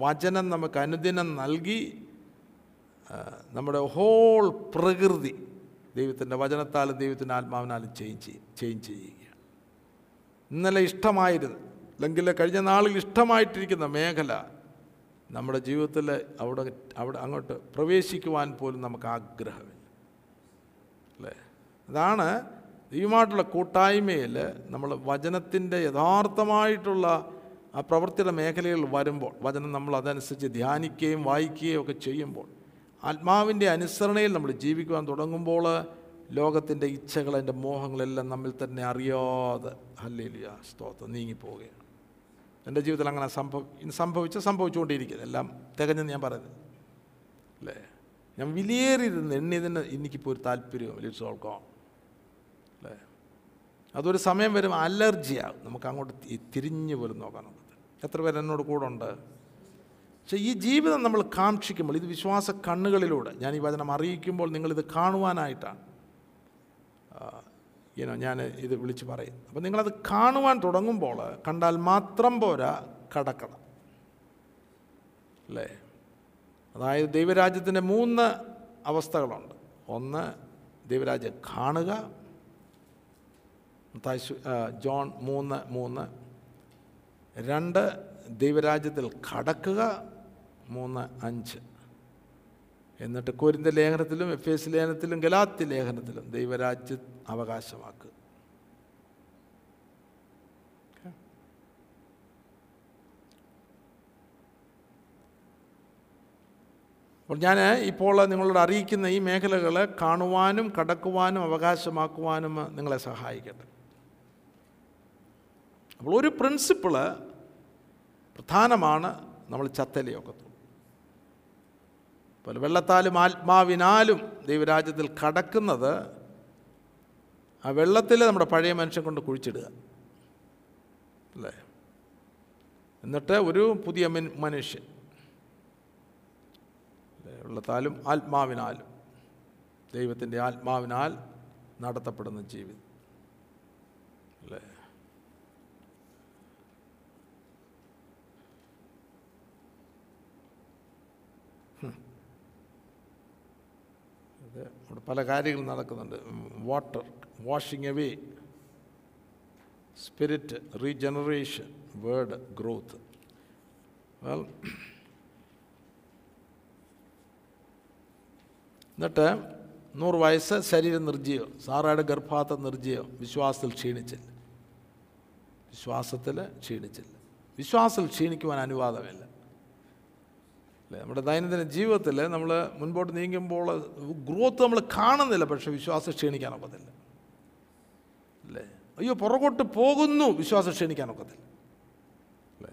വചനം നമുക്ക് അനുദിനം നൽകി നമ്മുടെ ഹോൾ പ്രകൃതി ദൈവത്തിൻ്റെ വചനത്താലും ദൈവത്തിൻ്റെ ആത്മാവിനാലും ചേഞ്ച് ചെയ്യുകയാണ്. ഇന്നലെ ഇഷ്ടമായിരുന്നു അല്ലെങ്കിൽ കഴിഞ്ഞ നാളിൽ ഇഷ്ടമായിട്ടിരിക്കുന്ന മേഖല നമ്മുടെ ജീവിതത്തിൽ അവിടെ അങ്ങോട്ട് പ്രവേശിക്കുവാൻ പോലും നമുക്ക് ആഗ്രഹമില്ല അല്ലേ. അതാണ് ദൈവമായിട്ടുള്ള കൂട്ടായ്മയിൽ നമ്മൾ വചനത്തിൻ്റെ യഥാർത്ഥമായിട്ടുള്ള ആ പ്രവൃത്തിയുടെ മേഖലയിൽ വരുമ്പോൾ, വചനം നമ്മൾ അതനുസരിച്ച് ധ്യാനിക്കുകയും വായിക്കുകയും ഒക്കെ ചെയ്യുമ്പോൾ, ആത്മാവിൻ്റെ അനുസരണയിൽ നമ്മൾ ജീവിക്കുവാൻ തുടങ്ങുമ്പോൾ ലോകത്തിൻ്റെ ഇച്ഛകൾ, അതിൻ്റെ മോഹങ്ങളെല്ലാം നമ്മിൽ തന്നെ അറിയാതെ ഹല്ലേലൂയ സ്തോത്രം നീങ്ങിപ്പോവുകയാണ്. എൻ്റെ ജീവിതത്തിൽ അങ്ങനെ സംഭവിച്ചുകൊണ്ടിരിക്കുന്നത്. എല്ലാം തികഞ്ഞെന്ന് ഞാൻ പറയുന്നത് അല്ലേ, ഞാൻ വിലയേറിയിരുന്ന് എണ്ണിയതിന് എനിക്കിപ്പോൾ ഒരു താല്പര്യവും വലിയ സോൾക്കോ അല്ലേ. അതൊരു സമയം വരും അലർജിയാകും, നമുക്ക് അങ്ങോട്ട് തിരിഞ്ഞു പോലും നോക്കാൻ നോക്കുന്നത്. എത്ര പേര് എന്നോട് കൂടെ ഉണ്ട്? പക്ഷേ ഈ ജീവിതം നമ്മൾ കാക്ഷിക്കുമ്പോൾ, ഇത് വിശ്വാസ കണ്ണുകളിലൂടെ ഞാൻ ഈ വചനം അറിയിക്കുമ്പോൾ നിങ്ങളിത് കാണുവാനായിട്ടാണ് ഞാൻ ഇത് വിളിച്ച് പറയും. അപ്പം നിങ്ങളത് കാണുവാൻ തുടങ്ങുമ്പോൾ, കണ്ടാൽ മാത്രം പോരാ, കടക്കണം അല്ലേ. അതായത് ദൈവരാജ്യത്തിൻ്റെ 3 അവസ്ഥകളുണ്ട്. ഒന്ന്, ദൈവരാജ്യം കാണുക, ജോൺ 3:3. 2, ദൈവരാജ്യത്തിൽ കടക്കുക, 3:5. എന്നിട്ട് കൊരിന്ത ലേഖനത്തിലും എഫേസ്യ ലേഖനത്തിലും ഗലാത്യ ലേഖനത്തിലും ദൈവരാജ്യം അവകാശമാക്കുക. അപ്പോൾ ഞാൻ ഇപ്പോൾ നിങ്ങളോട് അറിയിക്കുന്ന ഈ മേഖലകൾ കാണുവാനും കടക്കുവാനും അവകാശമാക്കുവാനും നിങ്ങളെ സഹായിക്കട്ടെ. അപ്പോൾ ഒരു പ്രിൻസിപ്പിള് പ്രധാനമാണ്, നമ്മൾ ചത്തലയൊക്കത്തുള്ളൂ. അപ്പോൾ വെള്ളത്താലും ആത്മാവിനാലും ദൈവരാജ്യത്തിൽ കടക്കുന്നത്, ആ വെള്ളത്തിൽ നമ്മുടെ പഴയ മനുഷ്യൻ കൊണ്ട് കുഴിച്ചിടുക അല്ലേ. എന്നിട്ട് ഒരു പുതിയ മനുഷ്യൻ അല്ലേ, വെള്ളത്താലും ആത്മാവിനാലും ദൈവത്തിൻ്റെ ആത്മാവിനാൽ നടത്തപ്പെടുന്ന ജീവിതം അല്ലേ. ഇവിടെ പല കാര്യങ്ങളും നടക്കുന്നുണ്ട്. Water washing away, spirit regeneration, word growth. എന്നിട്ട് 100 വയസ്സ് ശരീരം നിർജ്ജീവം, സാറയുടെ ഗർഭാതം നിർജ്ജീവം, വിശ്വാസത്തിൽ ക്ഷീണിച്ചില്ല. വിശ്വാസത്തിൽ ക്ഷീണിക്കുവാൻ അനുവാദമില്ല. നമ്മുടെ ദൈനംദിന ജീവിതത്തിൽ നമ്മൾ മുൻപോട്ട് നീങ്ങുമ്പോൾ ഗ്രോത്ത് നമ്മൾ കാണുന്നില്ല, പക്ഷേ വിശ്വാസം ക്ഷീണിക്കാനൊക്കത്തില്ല അല്ലേ. അയ്യോ പുറകോട്ട് പോകുന്നു, വിശ്വാസം ക്ഷീണിക്കാനൊക്കത്തില്ല അല്ലേ.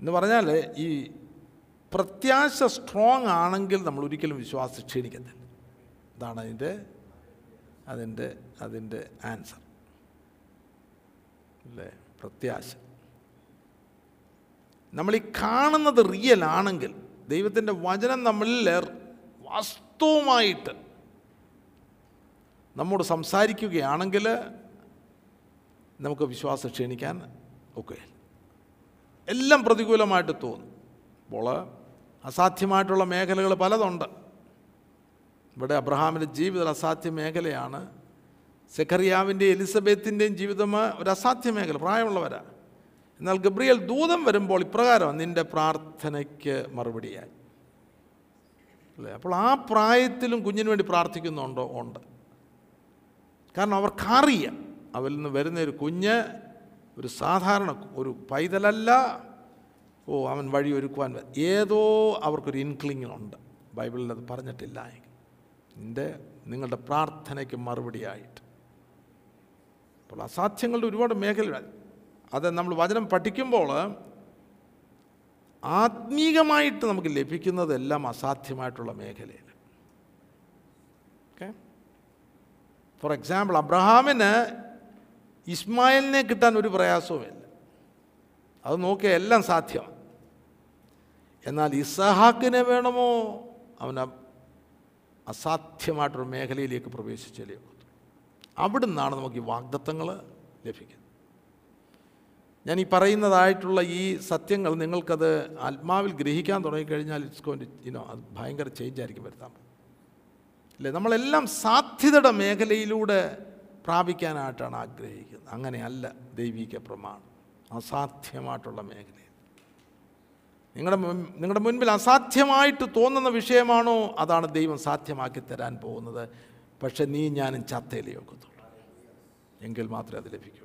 എന്ന് പറഞ്ഞാൽ ഈ പ്രത്യാശ സ്ട്രോങ് ആണെങ്കിൽ നമ്മൾ ഒരിക്കലും വിശ്വാസം ക്ഷീണിക്കത്തില്ല. ഇതാണ് അതിൻ്റെ ആൻസർ അല്ലേ. പ്രത്യാശ, നമ്മൾ ഈ കാണുന്നത് റിയൽ ആണെങ്കിൽ, ദൈവത്തിൻ്റെ വചനം നമ്മളിൽ വാസ്തവമായിട്ട് നമ്മോട് സംസാരിക്കുകയാണെങ്കിൽ നമുക്ക് വിശ്വാസം ക്ഷീണിക്കാൻ ഒക്കെ. എല്ലാം പ്രതികൂലമായിട്ട് തോന്നും. അപ്പോൾ അസാധ്യമായിട്ടുള്ള മേഖലകൾ പലതുണ്ട്. ഇവിടെ അബ്രഹാമിൻ്റെ ജീവിതം അസാധ്യ മേഖലയാണ്. സെഖറിയാവിൻ്റെയും എലിസബത്തിൻ്റെയും ജീവിതം ഒരു അസാധ്യ മേഖല, പ്രായമുള്ളവരാണ്. എന്നാൽ ഗബ്രിയേൽ ദൂതം വരുമ്പോൾ ഇപ്രകാരം, നിൻ്റെ പ്രാർത്ഥനയ്ക്ക് മറുപടിയായി അല്ലേ. അപ്പോൾ ആ പ്രായത്തിലും കുഞ്ഞിന് വേണ്ടി പ്രാർത്ഥിക്കുന്നുണ്ടോ? ഉണ്ട്. കാരണം അവർക്കറിയാം അവരിൽ നിന്ന് വരുന്ന ഒരു കുഞ്ഞ് ഒരു സാധാരണ ഒരു പൈതലല്ല. അവൻ വഴി ഒരുക്കുവാൻ ഏതോ അവർക്കൊരു ഇൻക്ലിങ്ങിനുണ്ട്. ബൈബിളിൽ അത് പറഞ്ഞിട്ടില്ല എങ്കിൽ നിങ്ങളുടെ പ്രാർത്ഥനയ്ക്ക് മറുപടിയായിട്ട്. അപ്പോൾ അസാധ്യങ്ങളുടെ ഒരുപാട് മേഖലയാണ്. അത് നമ്മൾ വചനം പഠിക്കുമ്പോൾ ആത്മീകമായിട്ട് നമുക്ക് ലഭിക്കുന്നതെല്ലാം അസാധ്യമായിട്ടുള്ള മേഖലയിൽ. ഓക്കെ, ഫോർ എക്സാമ്പിൾ, അബ്രഹാമിന് ഇസ്മായിലിനെ കിട്ടാൻ ഒരു പ്രയാസവുമില്ല. അത് നോക്കിയാൽ എല്ലാം സാധ്യമാണ്. എന്നാൽ ഇസഹാക്കിനെ വേണമോ? അവന് അസാധ്യമായിട്ടൊരു മേഖലയിലേക്ക് പ്രവേശിച്ചാലേ. അവിടെ നിന്നാണ് നമുക്ക് ഈ വാഗ്ദത്തങ്ങൾ ലഭിക്കുന്നത്. ഞാൻ ഈ പറയുന്നതായിട്ടുള്ള ഈ സത്യങ്ങൾ നിങ്ങൾക്കത് ആത്മാവിൽ ഗ്രഹിക്കാൻ തുടങ്ങിക്കഴിഞ്ഞാൽ ഇറ്റ്സ് ഗോയിങ് ടു അത് ഭയങ്കര ചേഞ്ച് ആയിരിക്കും വരുത്താൻ അല്ലേ. നമ്മളെല്ലാം സാധ്യതയുടെ മേഖലയിലൂടെ പ്രാപിക്കാനായിട്ടാണ് ആഗ്രഹിക്കുന്നത്. അങ്ങനെയല്ല ദൈവിക പ്രമാണം. അസാധ്യമായിട്ടുള്ള മേഖലയിൽ നിങ്ങളുടെ മുൻപിൽ അസാധ്യമായിട്ട് തോന്നുന്ന വിഷയമാണോ? അതാണ് ദൈവം സാധ്യമാക്കി തരാൻ പോകുന്നത്. പക്ഷേ നീ ഞാനും ചത്തയിലേക്കൊത്തുള്ളൂ എങ്കിൽ മാത്രമേ അത് ലഭിക്കൂ.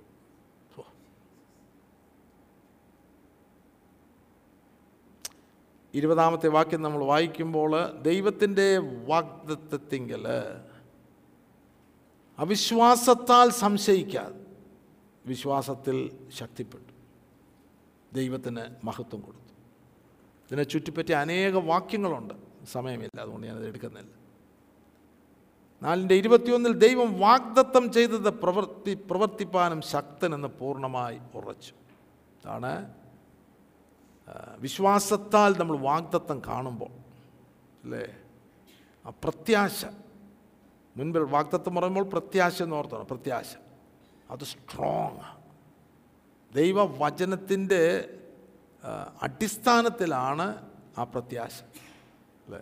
ഇരുപതാമത്തെ വാക്യം നമ്മൾ വായിക്കുമ്പോൾ, ദൈവത്തിൻ്റെ വാഗ്ദത്തത്തിങ്കൽ അവിശ്വാസത്താൽ സംശയിക്കാതെ വിശ്വാസത്തിൽ ശക്തിപ്പെട്ടു. ദൈവത്തിന് മഹത്വം കൊടുത്തു. ഇതിനെ ചുറ്റിപ്പറ്റി അനേക വാക്യങ്ങളുണ്ട്, സമയമില്ല, അതുകൊണ്ട് ഞാനത് എടുക്കുന്നില്ല. 4:21 ദൈവം വാഗ്ദത്തം ചെയ്തത് പ്രവർത്തിപ്പാനും ശക്തനെന്ന് പൂർണ്ണമായി ഉറച്ചു. അതാണ് വിശ്വാസത്താൽ നമ്മൾ വാഗ്ദത്തം കാണുമ്പോൾ അല്ലേ ആ പ്രത്യാശ. മുൻപിൽ വാഗ്ദത്തം പറയുമ്പോൾ പ്രത്യാശ എന്ന് ഓർത്താണ്. പ്രത്യാശ അത് സ്ട്രോങ്. ദൈവവചനത്തിൻ്റെ അടിസ്ഥാനത്തിലാണ് ആ പ്രത്യാശ അല്ലേ.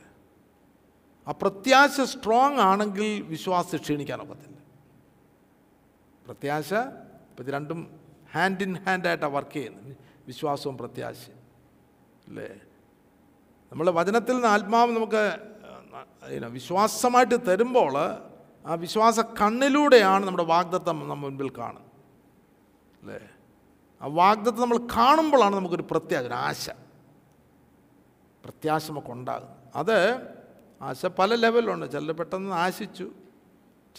ആ പ്രത്യാശ സ്ട്രോങ് ആണെങ്കിൽ വിശ്വാസം ക്ഷീണിക്കാനൊക്കത്തില്ല. പ്രത്യാശ ഇപ്പം രണ്ടും ഹാൻഡ് ഇൻ ഹാൻഡായിട്ടാണ് വർക്ക് ചെയ്യുന്നത്, വിശ്വാസവും പ്രത്യാശയും അല്ലേ. നമ്മളെ വചനത്തിൽ നിന്ന് ആത്മാവ് നമുക്ക് വിശ്വാസമായിട്ട് തരുമ്പോൾ ആ വിശ്വാസ കണ്ണിലൂടെയാണ് നമ്മുടെ വാഗ്ദത്തം നമ്മുടെ മുൻപിൽ കാണുന്നത് അല്ലേ. ആ വാഗ്ദത്തം നമ്മൾ കാണുമ്പോഴാണ് നമുക്കൊരു പ്രത്യാശ, ഒരാശ, പ്രത്യാശ നമുക്കുണ്ടാകുന്നത്. അത് ആശ പല ലെവലിലുണ്ട്. ചിലർ പെട്ടെന്ന് ആശിച്ചു,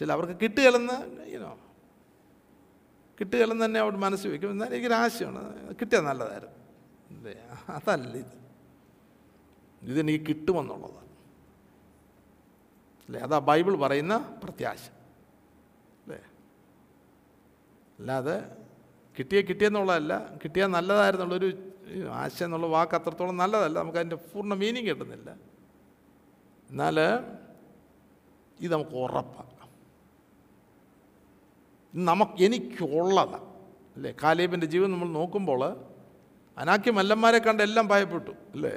ചില അവർക്ക് കിട്ടുകയെന്ന് കിട്ടുകയെന്ന് തന്നെ അവിടെ മനസ്സിൽ വയ്ക്കും. എന്നാൽ എനിക്കൊരാശയാണ്, കിട്ടിയാൽ നല്ലതായിരുന്നു അല്ലേ. അതല്ല ഇത്, ഇതെനിക്ക് കിട്ടുമെന്നുള്ളതാണ് അല്ലേ. അതാ ബൈബിൾ പറയുന്ന പ്രത്യാശ അല്ലേ. അല്ലാതെ കിട്ടിയെന്നുള്ളതല്ല, കിട്ടിയാൽ നല്ലതായിരുന്നുള്ളൊരു ആശ എന്നുള്ള വാക്ക് അത്രത്തോളം നല്ലതല്ല, നമുക്കതിൻ്റെ പൂർണ്ണ മീനിങ് കിട്ടുന്നില്ല. എന്നാൽ ഇത് നമുക്ക് ഉറപ്പാണ്, എനിക്കുള്ളതാണ് അല്ലേ. കാലേബിൻ്റെ ജീവിതം നമ്മൾ നോക്കുമ്പോൾ അനാക്കി മല്ലന്മാരെ കണ്ട് എല്ലാം ഭയപ്പെട്ടു അല്ലേ.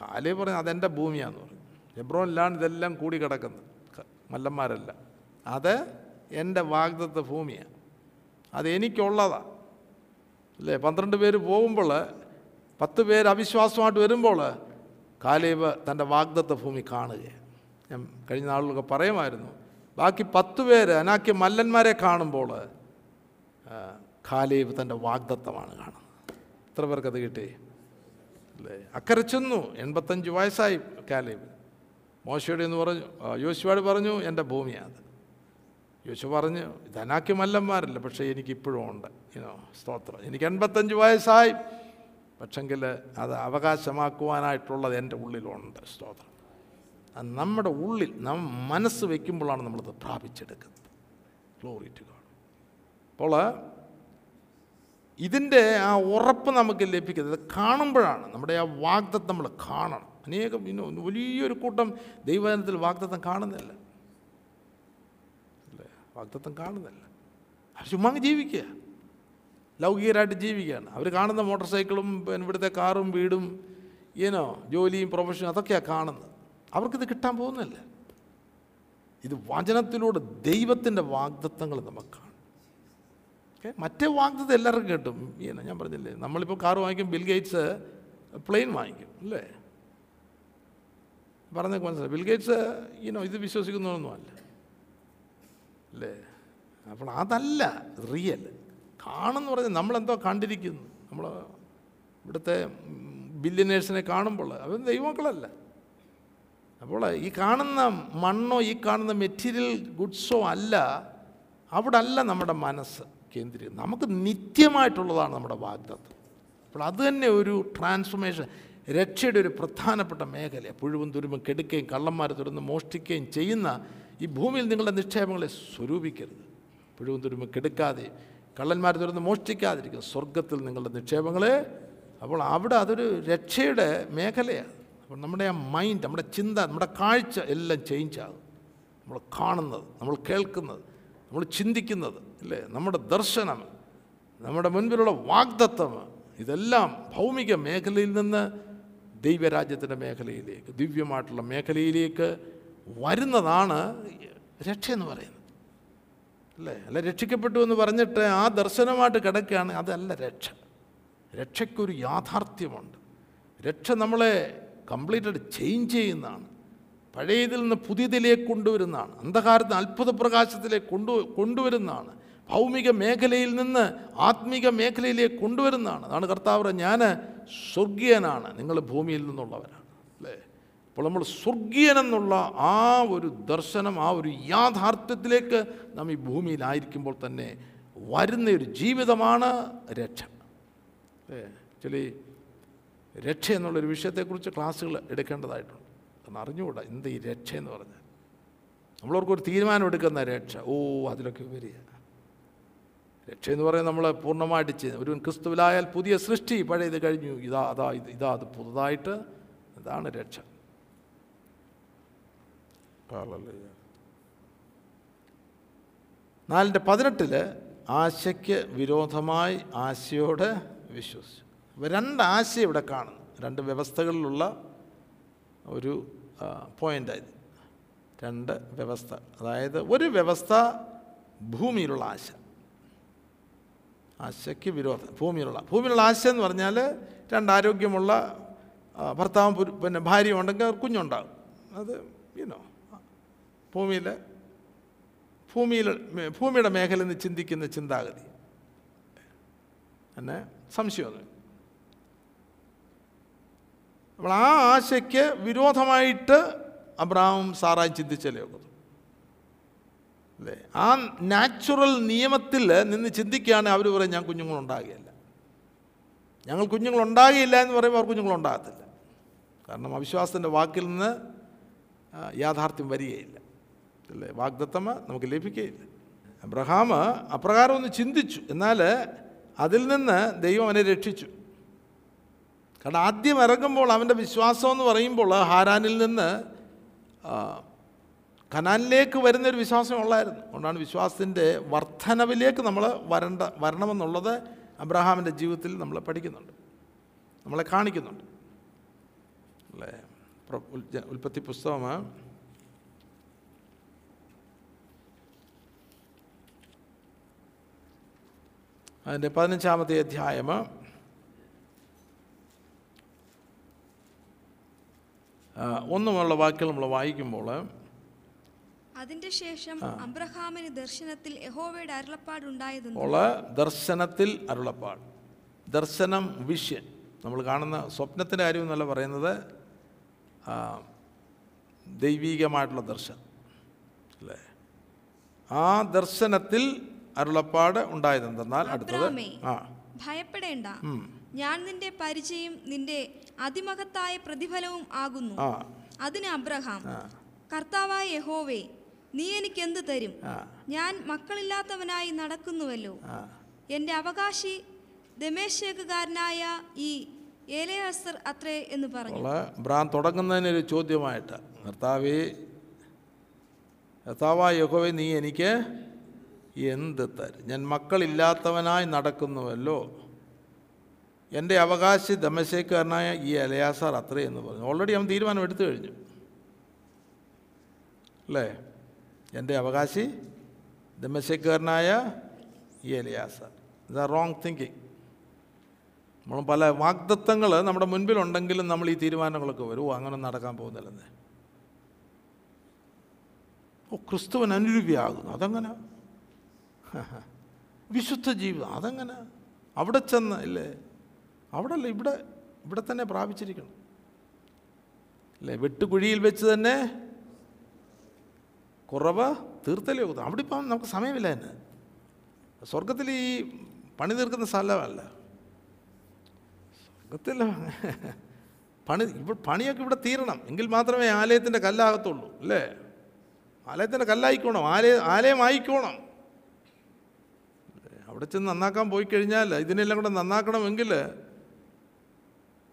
കാലേബ് പറഞ്ഞു അതെൻ്റെ ഭൂമിയാണെന്ന് പറഞ്ഞു. ഹെബ്രോനിലാണ് ഇതെല്ലാം കൂടി കിടക്കുന്നത്, മല്ലന്മാരെല്ലാം. അത് എൻ്റെ വാഗ്ദത്ത ഭൂമിയാണ്, അതെനിക്കുള്ളതാണ് അല്ലേ. 12 പേര് പോകുമ്പോൾ 10 പേര് അവിശ്വാസമായിട്ട് വരുമ്പോൾ കാലേബ് തൻ്റെ വാഗ്ദത്ത ഭൂമി കാണുകയാണ്. ഞാൻ കഴിഞ്ഞ നാളിലൊക്കെ പറയുമായിരുന്നു, ബാക്കി 10 പേര് അനാക്കി മല്ലന്മാരെ കാണുമ്പോൾ കാലേബ് തൻ്റെ വാഗ്ദത്തമാണ് കാണുന്നത്. എത്ര പേർക്കത് കിട്ടി അല്ലേ. അക്കരെ ചെന്നു, 85 വയസ്സായി കാലേബ്. മോശയോട് എന്ന് പറഞ്ഞു, യോശുവയോട് പറഞ്ഞു എൻ്റെ ഭൂമിയാണ്. യോശുവ പറഞ്ഞു ഇത് അനാക്കി മല്ലന്മാരല്ല, പക്ഷേ എനിക്കിപ്പോഴും ഉണ്ട് സ്തോത്രം. എനിക്ക് 85 വയസ്സായി, പക്ഷെങ്കിൽ അത് അവകാശമാക്കുവാനായിട്ടുള്ളത് എൻ്റെ ഉള്ളിലുണ്ട് സ്തോത്രം. അത് നമ്മുടെ ഉള്ളിൽ മനസ്സ് വയ്ക്കുമ്പോഴാണ് നമ്മളത് പ്രാപിച്ചെടുക്കുന്നത്. Glory to God. അപ്പോൾ ഇതിൻ്റെ ആ ഉറപ്പ് നമുക്ക് ലഭിക്കുന്നത് കാണുമ്പോഴാണ്. നമ്മുടെ ആ വാഗ്ദത്തം നമ്മൾ കാണണം. അനേകം വലിയൊരു കൂട്ടം ദൈവജനത്തിൽ വാഗ്ദത്തം കാണുന്നില്ല അല്ലേ. വാഗ്ദത്തം കാണുന്നില്ല, അവർ ചുമ്മാ ജീവിക്കുക, ലൗകികരായിട്ട് ജീവിക്കുകയാണ്. അവർ കാണുന്ന മോട്ടോർ സൈക്കിളും ഇവിടുത്തെ കാറും വീടും ജോലിയും പ്രൊഫഷനും അതൊക്കെയാണ് കാണുന്നത്. അവർക്കിത് കിട്ടാൻ പോകുന്നില്ല. ഇത് വചനത്തിലൂടെ ദൈവത്തിൻ്റെ വാഗ്ദത്തങ്ങൾ നമുക്ക് കാണും. ഓക്കെ, മറ്റേ വാഗ്ദത്തം എല്ലാവർക്കും കിട്ടും. ഞാൻ പറഞ്ഞില്ലേ, നമ്മളിപ്പോൾ കാറ് വാങ്ങിക്കും, ബിൽ ഗേറ്റ്സ് പ്ലെയിൻ വാങ്ങിക്കും അല്ലേ. പറഞ്ഞൊക്കെ മനസ്സിലായി, ബിൽ ഗേറ്റ്സ് ഇത് വിശ്വസിക്കുന്നതൊന്നുമല്ല അല്ലേ. അപ്പോൾ അതല്ല റിയൽ. കാണുമെന്ന് പറഞ്ഞാൽ നമ്മളെന്തോ കണ്ടിരിക്കുന്നു. നമ്മൾ ഇവിടുത്തെ ബില്യനേഴ്സിനെ കാണുമ്പോൾ അവർ ദൈവമക്കളല്ല. അപ്പോൾ ഈ കാണുന്ന മണ്ണോ ഈ കാണുന്ന മെറ്റീരിയൽ ഗുഡ്സോ അല്ല, അവിടെ അല്ല നമ്മുടെ മനസ്സ് കേന്ദ്രീകരിക്കുന്നത്. നമുക്ക് നിത്യമായിട്ടുള്ളതാണ് നമ്മുടെ വാഗ്ദത്തം. അപ്പോൾ അത് തന്നെ ഒരു ട്രാൻസ്ഫോർമേഷൻ, രക്ഷയുടെ ഒരു പ്രധാനപ്പെട്ട മേഖലയാണ്. പുഴുവും തുരുമ്പും കെടുക്കുകയും കള്ളന്മാരെ തുരന്ന് മോഷ്ടിക്കുകയും ചെയ്യുന്ന ഈ ഭൂമിയിൽ നിങ്ങളുടെ നിക്ഷേപങ്ങളെ സ്വരൂപിക്കരുത്. പുഴുവും തുരുമ്പും കെടുക്കാതെ കള്ളന്മാരെ തുരന്ന് മോഷ്ടിക്കാതിരിക്കും സ്വർഗത്തിൽ നിങ്ങളുടെ നിക്ഷേപങ്ങളെ. അപ്പോൾ അവിടെ അതൊരു രക്ഷയുടെ മേഖലയാണ്. അപ്പോൾ നമ്മുടെ ആ മൈൻഡ്, നമ്മുടെ ചിന്ത, നമ്മുടെ കാഴ്ച എല്ലാം ചേഞ്ചാകും. നമ്മൾ കാണുന്നത്, നമ്മൾ കേൾക്കുന്നത്, നമ്മൾ ചിന്തിക്കുന്നത് അല്ലേ, നമ്മുടെ ദർശനം, നമ്മുടെ മുൻപിലുള്ള വാഗ്ദത്തം, ഇതെല്ലാം ഭൗമിക മേഖലയിൽ നിന്ന് ദൈവരാജ്യത്തിൻ്റെ മേഖലയിലേക്ക്, ദിവ്യമായിട്ടുള്ള മേഖലയിലേക്ക് വരുന്നതാണ് രക്ഷയെന്ന് പറയുന്നത് അല്ലേ. അല്ല രക്ഷിക്കപ്പെട്ടു എന്ന് പറഞ്ഞിട്ട് ആ ദർശനമായിട്ട് കിടക്കുകയാണ്, അതല്ല രക്ഷ. രക്ഷയ്ക്കൊരു യാഥാർത്ഥ്യമുണ്ട്. രക്ഷ നമ്മളെ കംപ്ലീറ്റായിട്ട് ചേഞ്ച് ചെയ്യുന്നതാണ്. പഴയതിൽ നിന്ന് പുതിയതിലേക്ക് കൊണ്ടുവരുന്നതാണ്. അന്ധകാരത്തിന് അത്ഭുത പ്രകാശത്തിലേക്ക് കൊണ്ടുവരുന്നതാണ്. ഭൗമിക മേഖലയിൽ നിന്ന് ആത്മീക മേഖലയിലേക്ക് കൊണ്ടുവരുന്നതാണ്. അതാണ് കർത്താവ്, ഞാൻ സ്വർഗീയനാണ്, നിങ്ങൾ ഭൂമിയിൽ നിന്നുള്ളവരാണ് അല്ലേ. അപ്പോൾ നമ്മൾ സ്വർഗീയനെന്നുള്ള ആ ഒരു ദർശനം, ആ ഒരു യാഥാർത്ഥ്യത്തിലേക്ക് നാം ഈ ഭൂമിയിലായിരിക്കുമ്പോൾ തന്നെ വരുന്ന ഒരു ജീവിതമാണ് രക്ഷ. ആക്ച്വലി രക്ഷ എന്നുള്ളൊരു വിഷയത്തെക്കുറിച്ച് ക്ലാസ്സുകൾ എടുക്കേണ്ടതായിട്ടുണ്ട്. കാരണം അറിഞ്ഞുകൂടാ എന്ത് ഈ രക്ഷ എന്ന് പറഞ്ഞാൽ. നമ്മളവർക്കൊരു തീരുമാനം എടുക്കുന്ന രക്ഷ, ഓ അതിലൊക്കെ വരിക രക്ഷ എന്ന് പറയുന്നത് നമ്മളെ പൂർണ്ണമായിട്ട് ചെയ്യുന്നത്. ഒരു ക്രിസ്തുവിലായാൽ പുതിയ സൃഷ്ടി, പഴയത് കഴിഞ്ഞു, ഇതാ അത് പുതുതായിട്ട്, ഇതാണ് രക്ഷ. നാലിൻ്റെ 18 ആശയ്ക്ക് വിരോധമായി ആശയോടെ വിശ്വസിച്ചു. അപ്പോൾ രണ്ട് ആശയം ഇവിടെ കാണുന്നു, രണ്ട് വ്യവസ്ഥകളിലുള്ള ഒരു പോയിൻ്റായത്. രണ്ട് വ്യവസ്ഥ, അതായത് ഒരു വ്യവസ്ഥ ഭൂമിയിലുള്ള ആശ, ആശയ്ക്ക് വിരോധം ഭൂമിയിലുള്ള ആശ എന്ന് പറഞ്ഞാൽ രണ്ട് ആരോഗ്യമുള്ള ഭർത്താവും പിന്നെ ഭാര്യ ഉണ്ടെങ്കിൽ കുഞ്ഞുണ്ടാകും. അത് ഇനോ ഭൂമിയുടെ മേഖലയിൽ നിന്ന് ചിന്തിക്കുന്ന ചിന്താഗതി എന്നെ സംശയമൊന്നും. അപ്പോൾ ആ ആശയ്ക്ക് വിരോധമായിട്ട് അബ്രഹാമും സാറായും ചിന്തിച്ചാലേ ഉള്ളൂ അല്ലേ. ആ നാച്ചുറൽ നിയമത്തിൽ നിന്ന് ചിന്തിക്കുകയാണെങ്കിൽ അവർ പറയും ഞാൻ കുഞ്ഞുങ്ങളുണ്ടാകുകയില്ല. ഞങ്ങൾ കുഞ്ഞുങ്ങളുണ്ടാകുകയില്ല എന്ന് പറയുമ്പോൾ അവർ കുഞ്ഞുങ്ങളുണ്ടാകത്തില്ല. കാരണം അവിശ്വാസത്തിൻ്റെ വാക്കിൽ നിന്ന് യാഥാർത്ഥ്യം വരികയില്ല അല്ലേ, വാഗ്ദത്തമ നമുക്ക് ലഭിക്കുകയില്ല. അബ്രഹാം അപ്രകാരം ഒന്ന് ചിന്തിച്ചു, എന്നാൽ അതിൽ നിന്ന് ദൈവം അവനെ രക്ഷിച്ചു. കാരണം ആദ്യം ഇറങ്ങുമ്പോൾ അവൻ്റെ വിശ്വാസം എന്ന് പറയുമ്പോൾ ഹാരാനിൽ നിന്ന് കനാനിലേക്ക് വരുന്നൊരു വിശ്വാസം ഉള്ളായിരുന്നു. അതുകൊണ്ടാണ് വിശ്വാസത്തിൻ്റെ വർധനവിലേക്ക് നമ്മൾ വരണമെന്നുള്ളത് അബ്രഹാമിൻ്റെ ജീവിതത്തിൽ നമ്മൾ പഠിക്കുന്നുണ്ട്, നമ്മളെ കാണിക്കുന്നുണ്ട് അല്ലേ. ഉൽപ്പത്തി പുസ്തകമാണ് 15-ാമത്തെ അധ്യായം 1 വാക്യങ്ങൾ നമ്മൾ വായിക്കുമ്പോൾ, അതിന്റെ ശേഷം അബ്രഹാമിന് ദർശനത്തിൽ യഹോവയുടെ അരുളപ്പാട്. ദർശനം, വിഷൻ, നമ്മൾ കാണുന്ന സ്വപ്നത്തിൻ്റെ കാര്യം എന്നല്ല പറയുന്നത്, ദൈവീകമായിട്ടുള്ള ദർശനം അല്ലേ. ആ ദർശനത്തിൽ അരുളപ്പാട് ഉണ്ടായതെന്തെന്നാൽ, അടുത്തത് ഭയപ്പെടേണ്ട, ഞാൻ നിന്റെ പരിചയം നിന്റെ അതിമഹത്തായ പ്രതിഫലവും ആകുന്നു. അതിന് അബ്രഹാം, കർത്താവായ യഹോവേ നീ എനിക്ക് എന്ത് തരും? ഞാൻ മക്കളില്ലാത്തവനായി നടക്കുന്നുവല്ലോ. എൻ്റെ അവകാശി ദമേശേക്കുകാരനായ ഈ ഏലയസർ അത്രേ എന്ന് പറഞ്ഞു. അബ്രഹാം തുടങ്ങുന്നതിനൊരു ചോദ്യമായിട്ട്, കർത്താവായ യഹോവേ നീ എനിക്ക് എന്ത് തരും? ഞാൻ മക്കളില്ലാത്തവനായി നടക്കുന്നുവല്ലോ. എൻ്റെ അവകാശി ദമേശേക്കുകാരനായ ഈ ഏലയാസർ അത്രേ എന്ന് പറഞ്ഞു. ഓൾറെഡി അവൻ തീരുമാനം എടുത്തു കഴിഞ്ഞു അല്ലേ. എൻ്റെ അവകാശി ദമേശേക്കുകാരനായ ഈ ഏലയാസർ. ഇതാ റോങ് തിങ്കിങ്. നമ്മൾ പല വാഗ്ദത്തങ്ങൾ നമ്മുടെ മുൻപിലുണ്ടെങ്കിലും നമ്മൾ ഈ തീരുമാനങ്ങളൊക്കെ വരും, അങ്ങനെ നടക്കാൻ പോകുന്നില്ലെന്ന്. ഓ ക്രിസ്തുവൻ അനുരൂപിയാകുന്നു, അതങ്ങനെ വിശുദ്ധ ജീവിതം, അതങ്ങനെ അവിടെ ചെന്ന് ഇല്ലേ, അവിടെ അല്ല ഇവിടെ തന്നെ പ്രാപിച്ചിരിക്കണം അല്ലേ. വെട്ടുകുഴിയിൽ വെച്ച് തന്നെ കുറവ് തീർത്തലേ പോകുന്നു. അവിടെ ഇപ്പം നമുക്ക് സമയമില്ല തന്നെ. സ്വർഗത്തിൽ ഈ പണി തീർക്കുന്ന സ്ഥലമല്ല സ്വർഗത്തിൽ. പണിയൊക്കെ ഇവിടെ തീരണം എങ്കിൽ മാത്രമേ ആലയത്തിൻ്റെ കല്ലാകത്തുള്ളൂ അല്ലേ. ആലയത്തിൻ്റെ കല്ലായിക്കോണം, ആലയം ആയിക്കോണം. അവിടെ ചെന്ന് നന്നാക്കാൻ പോയി കഴിഞ്ഞാൽ, ഇതിനെല്ലാം കൂടെ നന്നാക്കണമെങ്കിൽ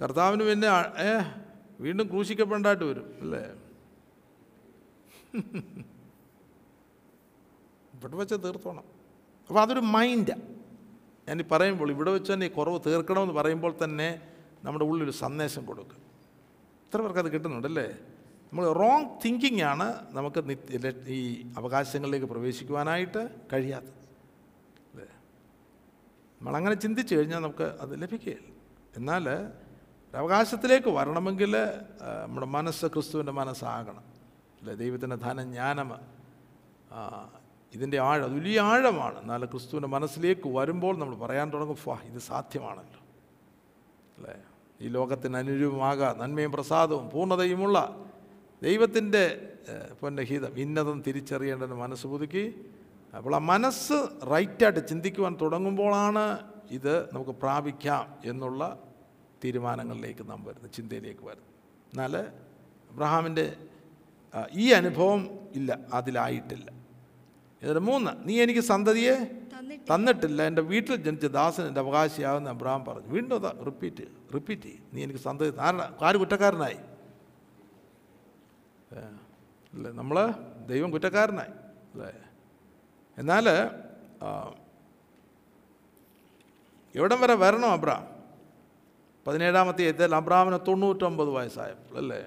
കർത്താവിന് പിന്നെ വീണ്ടും ക്രൂശിക്കപ്പെടാനായിട്ട് വരും അല്ലേ. ഇവിടെ വെച്ച് തീർത്തോണം. അപ്പോൾ അതൊരു മൈൻഡാണ്. ഞാനീ പറയുമ്പോൾ ഇവിടെ വെച്ച് തന്നെ ഈ കുറവ് തീർക്കണമെന്ന് പറയുമ്പോൾ തന്നെ നമ്മുടെ ഉള്ളിലൊരു സന്ദേശം കൊടുക്കുക. ഇത്ര പേർക്കത് കിട്ടുന്നുണ്ടല്ലേ. നമ്മൾ റോങ് തിങ്കിങ് ആണ് നമുക്ക് ഈ അവകാശങ്ങളിലേക്ക് പ്രവേശിക്കുവാനായിട്ട് കഴിയാത്തത് അല്ലേ. നമ്മളങ്ങനെ ചിന്തിച്ചു കഴിഞ്ഞാൽ നമുക്ക് അത് ലഭിക്കുകയില്ല. എന്നാൽ അവകാശത്തിലേക്ക് വരണമെങ്കിൽ നമ്മുടെ മനസ്സ് ക്രിസ്തുവിൻ്റെ മനസ്സാകണം അല്ലേ. ദൈവത്തിൻ്റെ ധനജ്ഞാനം ഇതിൻ്റെ ആഴം, അത് വലിയ ആഴമാണ്. എന്നാൽ ക്രിസ്തുവിൻ്റെ മനസ്സിലേക്ക് വരുമ്പോൾ നമ്മൾ പറയാൻ തുടങ്ങും, ഫാ ഇത് സാധ്യമാണല്ലോ അല്ലേ. ഈ ലോകത്തിന് അനുരൂപമാകാം, നന്മയും പ്രസാദവും പൂർണ്ണതയുമുള്ള ദൈവത്തിൻ്റെ പൊന്നഹിതം ഇന്നതും തിരിച്ചറിയേണ്ടതിന് മനസ്സ് പുതുക്കി. അപ്പോൾ ആ മനസ്സ് റൈറ്റായിട്ട് ചിന്തിക്കുവാൻ തുടങ്ങുമ്പോഴാണ് ഇത് നമുക്ക് പ്രാപിക്കാം എന്നുള്ള തീരുമാനങ്ങളിലേക്ക് നാം വരുന്നു, ചിന്തയിലേക്ക് വരുന്നു. എന്നാൽ അബ്രഹാമിൻ്റെ ഈ അനുഭവം ഇല്ല, അതിലായിട്ടില്ല. ഇതിൽ മൂന്ന്, നീ എനിക്ക് സന്തതിയെ തന്നിട്ടില്ല, എൻ്റെ വീട്ടിൽ ജനിച്ച ദാസൻ എൻ്റെ അവകാശിയാകുന്ന അബ്രഹാം പറഞ്ഞു. വീണ്ടും അതാ റിപ്പീറ്റ് ചെയ്യും, നീ എനിക്ക് സന്തതി. ആര് കുറ്റക്കാരനായി? അല്ലേ, നമ്മൾ, ദൈവം കുറ്റക്കാരനായി അല്ലേ. എന്നാൽ എവിടം വരെ വരണം? അബ്രഹാം 17-ാമത്തെ അധ്യായത്തിൽ അബ്രഹാമിന് 99 വയസ്സായപ്പോൾ അല്ലേ,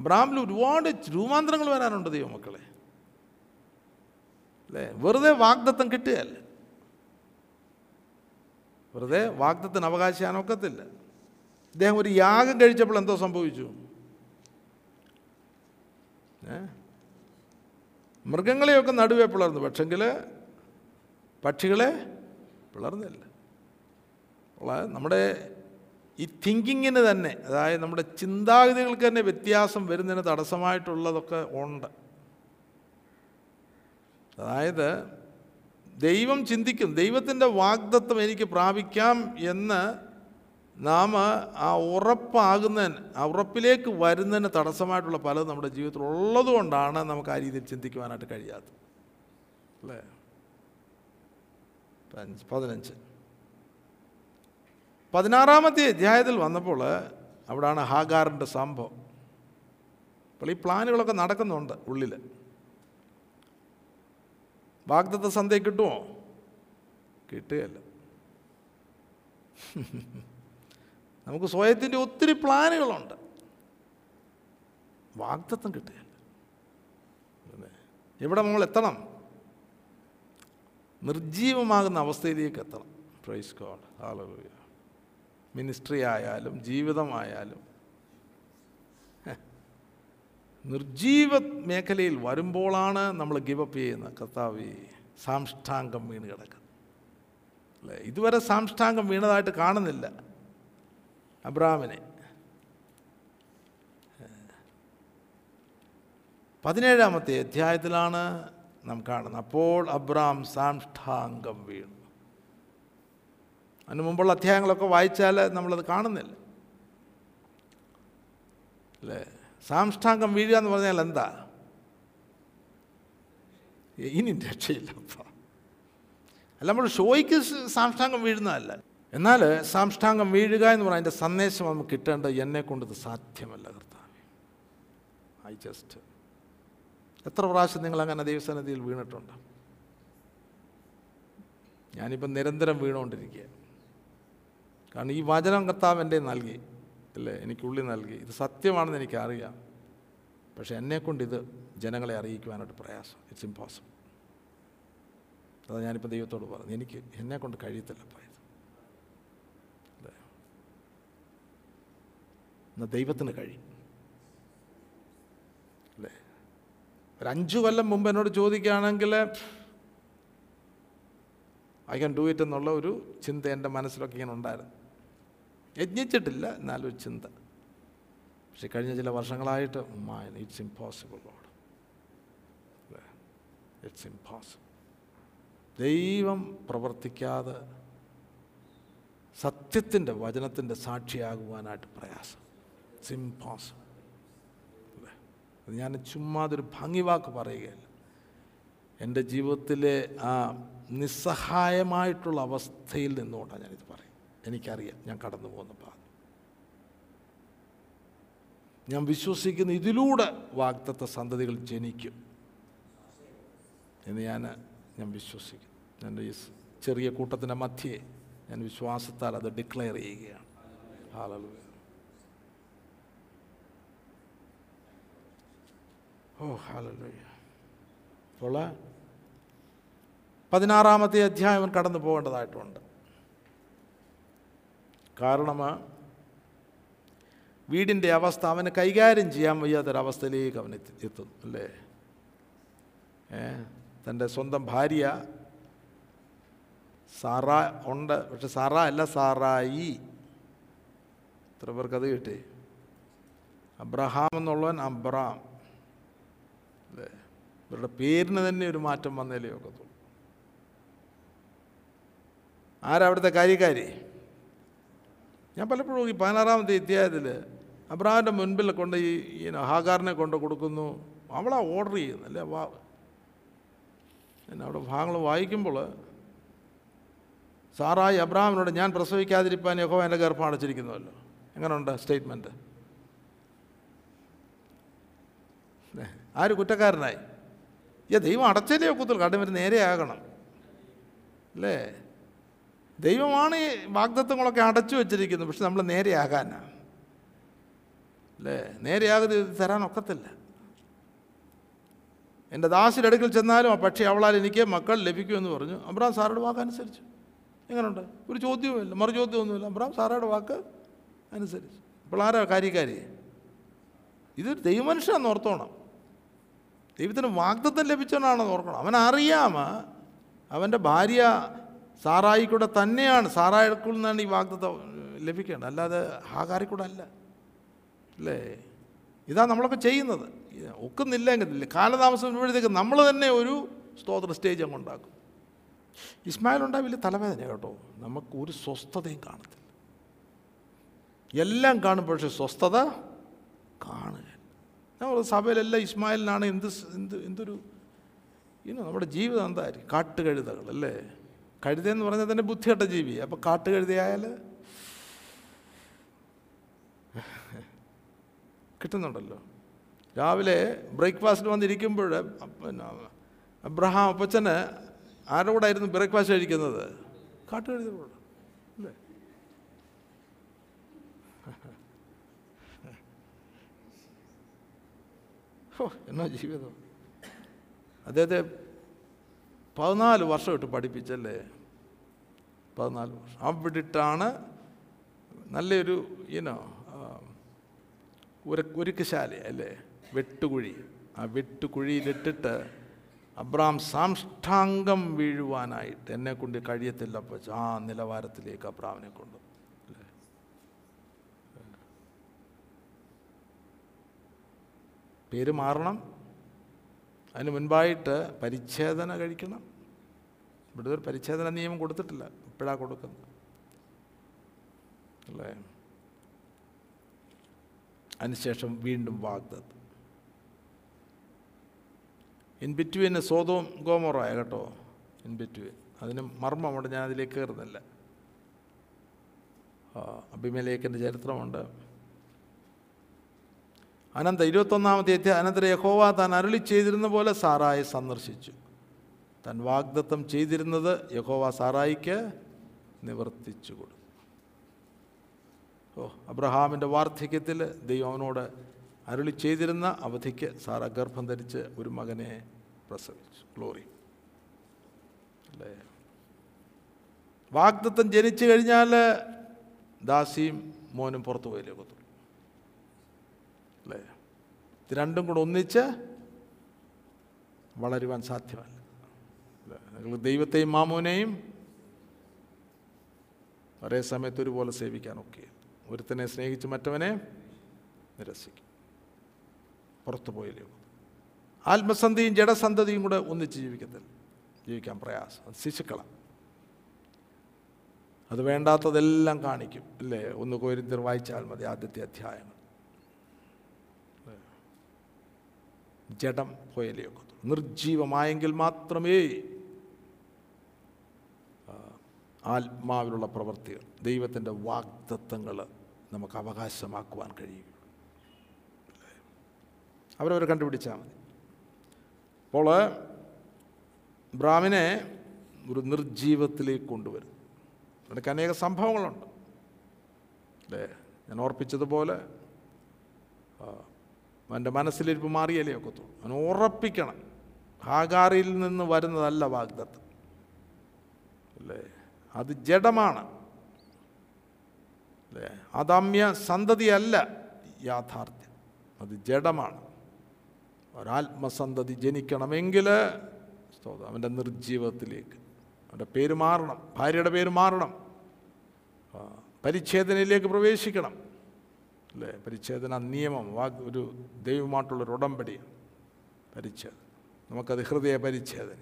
അബ്രഹാമിൽ ഒരുപാട് രൂപാന്തരങ്ങൾ വരാനുണ്ട് ദൈവമക്കളെ അല്ലേ. വെറുതെ വാഗ്ദത്തത്തിന് അവകാശിയാനൊക്കത്തില്ല. ഇദ്ദേഹം ഒരു യാഗം കഴിച്ചപ്പോൾ എന്തോ സംഭവിച്ചു. മൃഗങ്ങളെയൊക്കെ നടുവേ പിളർന്നു, പക്ഷെങ്കിൽ പക്ഷികളെ പിളർന്നില്ല. നമ്മുടെ ഈ തിങ്കിങ്ങിന് തന്നെ, അതായത് നമ്മുടെ ചിന്താഗതികൾക്ക് തന്നെ വ്യത്യാസം വരുന്നതിന് തടസ്സമായിട്ടുള്ളതൊക്കെ ഉണ്ട്. അതായത് ദൈവം ചിന്തിക്കും, ദൈവത്തിൻ്റെ വാഗ്ദത്തം എനിക്ക് പ്രാപിക്കാം എന്ന് നാം ആ ഉറപ്പാകുന്നതിന്, ആ ഉറപ്പിലേക്ക് വരുന്നതിന് തടസ്സമായിട്ടുള്ള പലതും നമ്മുടെ ജീവിതത്തിൽ ഉള്ളതുകൊണ്ടാണ് നമുക്ക് ആ രീതിയിൽ ചിന്തിക്കുവാനായിട്ട് കഴിയാത്തത് അല്ലേ. 16-ാമത്തെ അധ്യായത്തിൽ വന്നപ്പോൾ അവിടാണ് ഹാഗാറിൻ്റെ സംഭവം. അപ്പോൾ ഈ പ്ലാനുകളൊക്കെ നടക്കുന്നുണ്ട് ഉള്ളിൽ. വാഗ്ദത്ത സന്ധ്യ കിട്ടുമോ? കിട്ടുകയല്ല. നമുക്ക് സ്വയത്തിൻ്റെ ഒത്തിരി പ്ലാനുകളുണ്ട്, വാഗ്ദത്തം കിട്ടുകയല്ല. ഇവിടെ നമ്മൾ എത്തണം, നിർജീവമാകുന്ന അവസ്ഥയിലേക്ക് എത്തണം. Praise God, hallelujah. മിനിസ്ട്രി ആയാലും ജീവിതമായാലും നിർജീവ മേഖലയിൽ വരുമ്പോഴാണ് നമ്മൾ ഗിവപ്പ് ചെയ്യുന്ന കർത്താവ് സാംഷ്ടാംഗം വീണ് കിടക്കുന്നത് അല്ലേ. ഇതുവരെ സാംഷ്ടാംഗം വീണതായിട്ട് കാണുന്നില്ല അബ്രഹാമിനെ. 17-ാമത്തെ അധ്യായത്തിലാണ് നാം കാണുന്നത്, അപ്പോൾ അബ്രഹാം സാംഷ്ടാംഗം വീണു. അതിന് മുമ്പുള്ള അധ്യായങ്ങളൊക്കെ വായിച്ചാൽ നമ്മളത് കാണുന്നില്ല അല്ലേ. സാംഷ്ടാംഗം വീഴുക എന്ന് പറഞ്ഞാൽ എന്താ? ഇനി രക്ഷയില്ലപ്പ അല്ല, നമ്മൾ ഷോയ്ക്ക് സാംഷ്ടാംഗം വീഴുന്നതല്ല. എന്നാൽ സാംഷ്ടാംഗം വീഴുക എന്ന് പറഞ്ഞാൽ അതിൻ്റെ സന്ദേശം നമുക്ക് കിട്ടേണ്ടത് എന്നെ കൊണ്ടത് സാധ്യമല്ല കർത്താവേ. എത്ര പ്രാവശ്യം നിങ്ങളങ്ങനെ ദൈവസന്നിധിയിൽ വീണിട്ടുണ്ട്? ഞാനിപ്പം നിരന്തരം വീണുകൊണ്ടിരിക്കുക. കാരണം ഈ വചനം കർത്താവ് എൻ്റെ നൽകി അല്ലേ, എനിക്കുള്ളിൽ നൽകി. ഇത് സത്യമാണെന്ന് എനിക്കറിയാം, പക്ഷേ എന്നെക്കൊണ്ടിത് ജനങ്ങളെ അറിയിക്കുവാനായിട്ട് പ്രയാസം. It's impossible. അതാ ഞാനിപ്പോൾ ദൈവത്തോട് പറഞ്ഞു, എനിക്ക് എന്നെക്കൊണ്ട് കഴിയത്തില്ലപ്പോൾ ഇത് അല്ലേ. എന്നാൽ ദൈവത്തിന് കഴിയും അല്ലേ. ഒരു 5 കൊല്ലം മുമ്പ് എന്നോട് ചോദിക്കുകയാണെങ്കിൽ ഐ ക്യാൻ ഡു ഇറ്റ് എന്നുള്ള ഒരു ചിന്ത എൻ്റെ മനസ്സിലൊക്കെ ഇങ്ങനെ ഉണ്ടായിരുന്നു. യജ്ഞിച്ചിട്ടില്ല, എന്നാലൊരു ചിന്ത. പക്ഷെ കഴിഞ്ഞ ചില വർഷങ്ങളായിട്ട് it's impossible lord, it's impossible. ദൈവം പ്രവർത്തിക്കാതെ സത്യത്തിൻ്റെ വചനത്തിൻ്റെ സാക്ഷിയാകുവാനായിട്ട് പ്രയാസം. It's impossible. ഞാൻ ചുമ്മാതൊരു ഭംഗിവാക്ക് പറയുകയല്ല. എൻ്റെ ജീവിതത്തിലെ ആ നിസ്സഹായമായിട്ടുള്ള അവസ്ഥയിൽ നിന്നുകൊണ്ടാണ് ഞാനിത് പറയും. എനിക്കറിയാം ഞാൻ കടന്നു പോകുന്ന പാത. ഞാൻ വിശ്വസിക്കുന്ന ഇതിലൂടെ വാഗ്ദത്ത സന്തതികൾ ജനിക്കും എന്ന് ഞാൻ വിശ്വസിക്കുന്നു. എൻ്റെ ഈ ചെറിയ കൂട്ടത്തിൻ്റെ മധ്യേ ഞാൻ വിശ്വാസത്താൽ അത് ഡിക്ലെയർ ചെയ്യുകയാണ്. ഹല്ലേലൂയ. Oh hallelujah. അപ്പോൾ 16-ാമത്തെ അധ്യായം കടന്നു പോകേണ്ടതായിട്ടുണ്ട്. കാരണം വീടിൻ്റെ അവസ്ഥ അവന് കൈകാര്യം ചെയ്യാൻ വയ്യാത്തൊരവസ്ഥയിലേക്ക് അവൻ എത്തുന്നു അല്ലേ. തൻ്റെ സ്വന്തം ഭാര്യ സാറ ഉണ്ട്, പക്ഷെ സാറ അല്ല, സാറായി. ഇത്ര പേർക്കത് കിട്ടി. അബ്രഹാം എന്നുള്ളവൻ അബ്രാം അല്ലേ. ഇവരുടെ പേരിന് തന്നെ ഒരു മാറ്റം വന്നേലേ ഒക്കത്തുള്ളൂ. ആരവിടുത്തെ കാര്യക്കാരി? ഞാൻ പലപ്പോഴും ഈ 16-ാമത്തെ അധ്യായത്തിൽ അബ്രഹാമിൻ്റെ മുൻപിൽ കൊണ്ട് ഈ ഹാഗാറിനെ കൊണ്ട് കൊടുക്കുന്നു. അവളാ ഓർഡർ ചെയ്യുന്നല്ലേ. ഞാൻ അവിടെ ഭാഗങ്ങൾ വായിക്കുമ്പോൾ സാറായി അബ്രഹാമിനോട് ഞാൻ പ്രസവിക്കാതിരിപ്പാൻ യഹോവ എൻ്റെ ഗർഭം അടച്ചിരിക്കുന്നുവല്ലോ. എങ്ങനെയുണ്ട് സ്റ്റേറ്റ്മെൻറ്റ്? ആര് കുറ്റക്കാരനായി? ഈ ദൈവം അടച്ചല്ലേ ഒക്കത്തുള്ളൂ. കാരണം ഇവർ നേരെയാകണം അല്ലേ. ദൈവമാണ് ഈ വാഗ്ദത്വങ്ങളൊക്കെ അടച്ചു വച്ചിരിക്കുന്നത്. പക്ഷെ നമ്മൾ നേരെയാകാനാണ് അല്ലേ. നേരെയാകത് തരാനൊക്കത്തില്ല. എൻ്റെ ദാസിൻ്റെ അടുക്കൽ ചെന്നാലും ആ പക്ഷേ അവളാൽ എനിക്ക് മക്കൾ ലഭിക്കുമെന്ന് പറഞ്ഞു. അബ്രഹാം സാറയുടെ വാക്ക് അനുസരിച്ചു. എങ്ങനെയുണ്ട്? ഒരു ചോദ്യവുമില്ല, മറുചോദ്യമൊന്നുമില്ല. അബ്രഹാം സാറയുടെ വാക്ക് അനുസരിച്ചു. അപ്പോൾ ആരാ കാര്യക്കാരി? ഇതൊരു ദൈവമനുഷ്യനാണെന്ന് ഓർത്തോണം. ദൈവത്തിന് വാഗ്ദത്തം ലഭിച്ചവനാണെന്ന് ഓർക്കണം. അവനറിയാമ അവൻ്റെ ഭാര്യ സാറായിക്കൂടെ തന്നെയാണ്, സാറായിക്കുള്ളിൽ നിന്നാണ് ഈ വാഗ്ദത്തം ലഭിക്കേണ്ടത്, അല്ലാതെ ഹാഗാറിക്കൂടെ അല്ല അല്ലേ. ഇതാണ് നമ്മളൊക്കെ ചെയ്യുന്നത്. ഒക്കുന്നില്ല എങ്കിൽ കാലതാമസം വരുമ്പോഴത്തേക്ക് നമ്മൾ തന്നെ ഒരു സ്തോത്ര സ്റ്റേജ് അങ്ങ് ഉണ്ടാക്കും. ഇസ്മായിൽ ഉണ്ടായി വലിയ തലവേദന കേട്ടോ. നമുക്ക് ഒരു സ്വസ്ഥതയും കാണത്തില്ല. എല്ലാം കാണും, പക്ഷേ സ്വസ്ഥത കാണുക. നമ്മൾ സഭയിലെല്ലാം ഇസ്മായിലിനാണ്. എന്തൊരു ഇന്ന് നമ്മുടെ ജീവിതം എന്തായിരിക്കും? കാട്ടുകഴുതകൾ അല്ലേ. കഴുതെന്ന് പറഞ്ഞാൽ തന്നെ ബുദ്ധികെട്ട ജീവി. അപ്പോൾ കാട്ടുകഴുതയായാൽ കിട്ടുന്നുണ്ടല്ലോ. രാവിലെ ബ്രേക്ക്ഫാസ്റ്റിന് വന്നിരിക്കുമ്പോൾ പിന്നെ അബ്രഹാം അപ്പച്ചന് ആരുടെ കൂടെ ആയിരുന്നു ബ്രേക്ക്ഫാസ്റ്റ് കഴിക്കുന്നത്? കാട്ടുകഴുതകളോട് അല്ലേ. ഓ എന്നാ ജീവിതം. അദ്ദേഹത്തെ 14 വർഷം ഇട്ട് പഠിപ്പിച്ചല്ലേ. 14 വർഷം അവിടിട്ടാണ് നല്ലൊരു ഒരുക്കുശാല അല്ലേ, വെട്ടുകുഴി. ആ വെട്ടുകുഴിയിലിട്ടിട്ട് അബ്രഹാം സാഷ്ടാംഗം വീഴുവാനായിട്ട് എന്നെ കൊണ്ട് കഴിയത്തില്ല അപ്പച്ച. ആ നിലവാരത്തിലേക്ക് അബ്രഹാമിനെ കൊണ്ട് അല്ലേ. പേര് മാറണം. അതിന് മുൻപായിട്ട് പരിച്ഛേദന കഴിക്കണം. ഇവിടെ ഒരു പരിച്ഛേദന നിയമം കൊടുത്തിട്ടില്ല, ഇപ്പോഴാണ് കൊടുക്കുന്നത് അല്ലേ. അതിനുശേഷം വീണ്ടും വാഗ്ദത്ത്. ഇൻ ബിറ്റ്വീൻ സോതോം ഗോമോറായ കേട്ടോ, ഇൻ ബിറ്റ്വീൻ. അതിന് മർമ്മമുണ്ട്, ഞാൻ അതിലേക്ക് കയറുന്നില്ല. അബിമേലേഖിൻ്റെ ചരിത്രമുണ്ട്. അനന്തരം 21-ാമത്തെ അധ്യായം. അനന്തരം യഹോവ താൻ അരുളി ചെയ്തിരുന്ന പോലെ സാറായെ സന്ദർശിച്ചു. താൻ വാഗ്ദത്തം ചെയ്തിരുന്നത് യഹോവ സാറായിക്ക് നിവർത്തിച്ചു കൊടുത്തു. ഓ അബ്രഹാമിൻ്റെ വാർദ്ധക്യത്തിൽ ദൈവം അവനോട് അരുളി ചെയ്തിരുന്ന അവധിക്ക് സാറ ഗർഭം ധരിച്ച് ഒരു മകനെ പ്രസവിച്ചു. ഗ്ലോറി അല്ലേ. വാഗ്ദത്തം ജനിച്ചു കഴിഞ്ഞാൽ ദാസിയും മോനും പുറത്തു പോയില്ലേ കൊത്തു അല്ലേ. ഇത് രണ്ടും കൂടെ ഒന്നിച്ച് വളരുവാൻ സാധ്യമല്ല. നിങ്ങൾ ദൈവത്തെയും മാമോനെയും ഒരേ സമയത്ത് ഒരുപോലെ സേവിക്കാനൊക്കെ. ഒരുത്തനെ സ്നേഹിച്ച് മറ്റവനെ നിരസിക്കും. പുറത്തു പോയില്ലേ. ആത്മസന്ധിയും ജഡസന്ധതിയും കൂടെ ഒന്നിച്ച് ജീവിക്കാൻ പ്രയാസം. അത് ശിശുക്കളാണ്. അത് വേണ്ടാത്തതെല്ലാം കാണിക്കും അല്ലേ. 1 കൊരിന്ത്യർ വായിച്ചാൽ മതി, ആദ്യത്തെ അധ്യായം. ജഡം പോയല്ലേ ഒക്കത്തുള്ളൂ. നിർജീവമായെങ്കിൽ മാത്രമേ ആത്മാവിലുള്ള പ്രവൃത്തികൾ, ദൈവത്തിൻ്റെ വാഗ്ദത്തങ്ങൾ നമുക്ക് അവകാശമാക്കുവാൻ കഴിയുള്ളൂ. അവരവർ കണ്ടുപിടിച്ചാൽ മതി. അപ്പോൾ ബ്രാഹ്മിനെ ഒരു നിർജീവത്തിലേക്ക് കൊണ്ടുവരും. അവിടേക്ക് അനേക സംഭവങ്ങളുണ്ട് അല്ലേ. ഞാൻ ഓർപ്പിച്ചതുപോലെ അവൻ്റെ മനസ്സിലിരിപ്പ് മാറിയാലേ ഒക്കത്തുള്ളൂ. അവൻ ഉറപ്പിക്കണം, ഹാഗാറിൽ നിന്ന് വരുന്നതല്ല വാഗ്ദത്തം അല്ലേ. അത് ജഡമാണ് അല്ലേ. ആദാമ്യ സന്തതിയല്ല യാഥാർത്ഥ്യം, അത് ജഡമാണ്. ഒരാത്മസന്തതി ജനിക്കണമെങ്കിൽ സ്തോത്രം അവൻ്റെ നിർജീവത്തിലേക്ക്, അവൻ്റെ പേര് മാറണം, ഭാര്യയുടെ പേര് മാറണം, പരിച്ഛേദനയിലേക്ക് പ്രവേശിക്കണം അല്ലേ. പരിച്ഛേദന നിയമം ഒരു ദൈവമായിട്ടുള്ളൊരു ഉടമ്പടി പരിച്ഛേദന. നമുക്കത് ഹൃദയ പരിച്ഛേദന,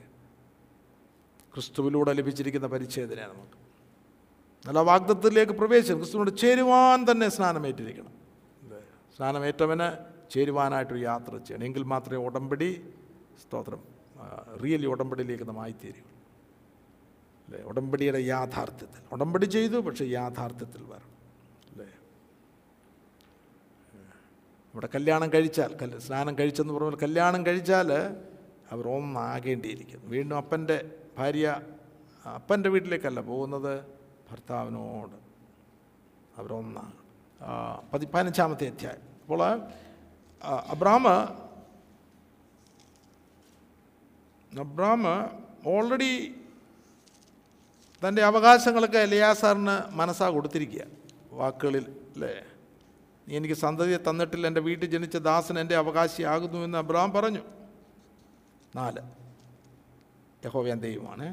ക്രിസ്തുവിലൂടെ ലഭിച്ചിരിക്കുന്ന പരിച്ഛേദനയാണ് നമുക്ക്. നല്ല വാഗ്ദത്തിലേക്ക് പ്രവേശിച്ചു ക്രിസ്തുവിനോട് ചേരുവാൻ തന്നെ സ്നാനമേറ്റിരിക്കണം. സ്നാനമേറ്റവന് ചേരുവാനായിട്ടൊരു യാത്ര ചെയ്യണം. എങ്കിൽ മാത്രമേ ഉടമ്പടി സ്തോത്രം റിയലി ഉടമ്പടിയിലേക്ക് നമ്മൾ ആയിത്തീരുകയുള്ളൂ. അല്ലേ, ഉടമ്പടിയുടെ യാഥാർത്ഥ്യത്തിൽ ഉടമ്പടി ചെയ്തു, പക്ഷേ യാഥാർത്ഥ്യത്തിൽ വരണം. അല്ലേ, ഇവിടെ കല്യാണം കഴിച്ചാൽ സ്നാനം കഴിച്ചെന്ന് പറഞ്ഞാൽ കല്യാണം കഴിച്ചാൽ അവർ ഒന്നാകേണ്ടിയിരിക്കുന്നു. വീണ്ടും അപ്പൻ്റെ ഭാര്യ അപ്പൻ്റെ വീട്ടിലേക്കല്ല പോകുന്നത്, ഭർത്താവിനോട് അവരൊന്നാണ്. 15-ാമത്തെ അധ്യായം. അപ്പോൾ അബ്രാം ഓൾറെഡി തൻ്റെ അവകാശങ്ങളൊക്കെ എലിയാസാറിന് മനസ്സാ കൊടുത്തിരിക്കുക വാക്കുകളിൽ. അല്ലേ, നീ എനിക്ക് സന്തതിയെ തന്നിട്ടില്ല, എൻ്റെ വീട്ടിൽ ജനിച്ച ദാസൻ എൻ്റെ അവകാശിയാകുന്നു എന്ന് അബ്രാം പറഞ്ഞു. 4 യഹോവൻ ദൈവമാണ്,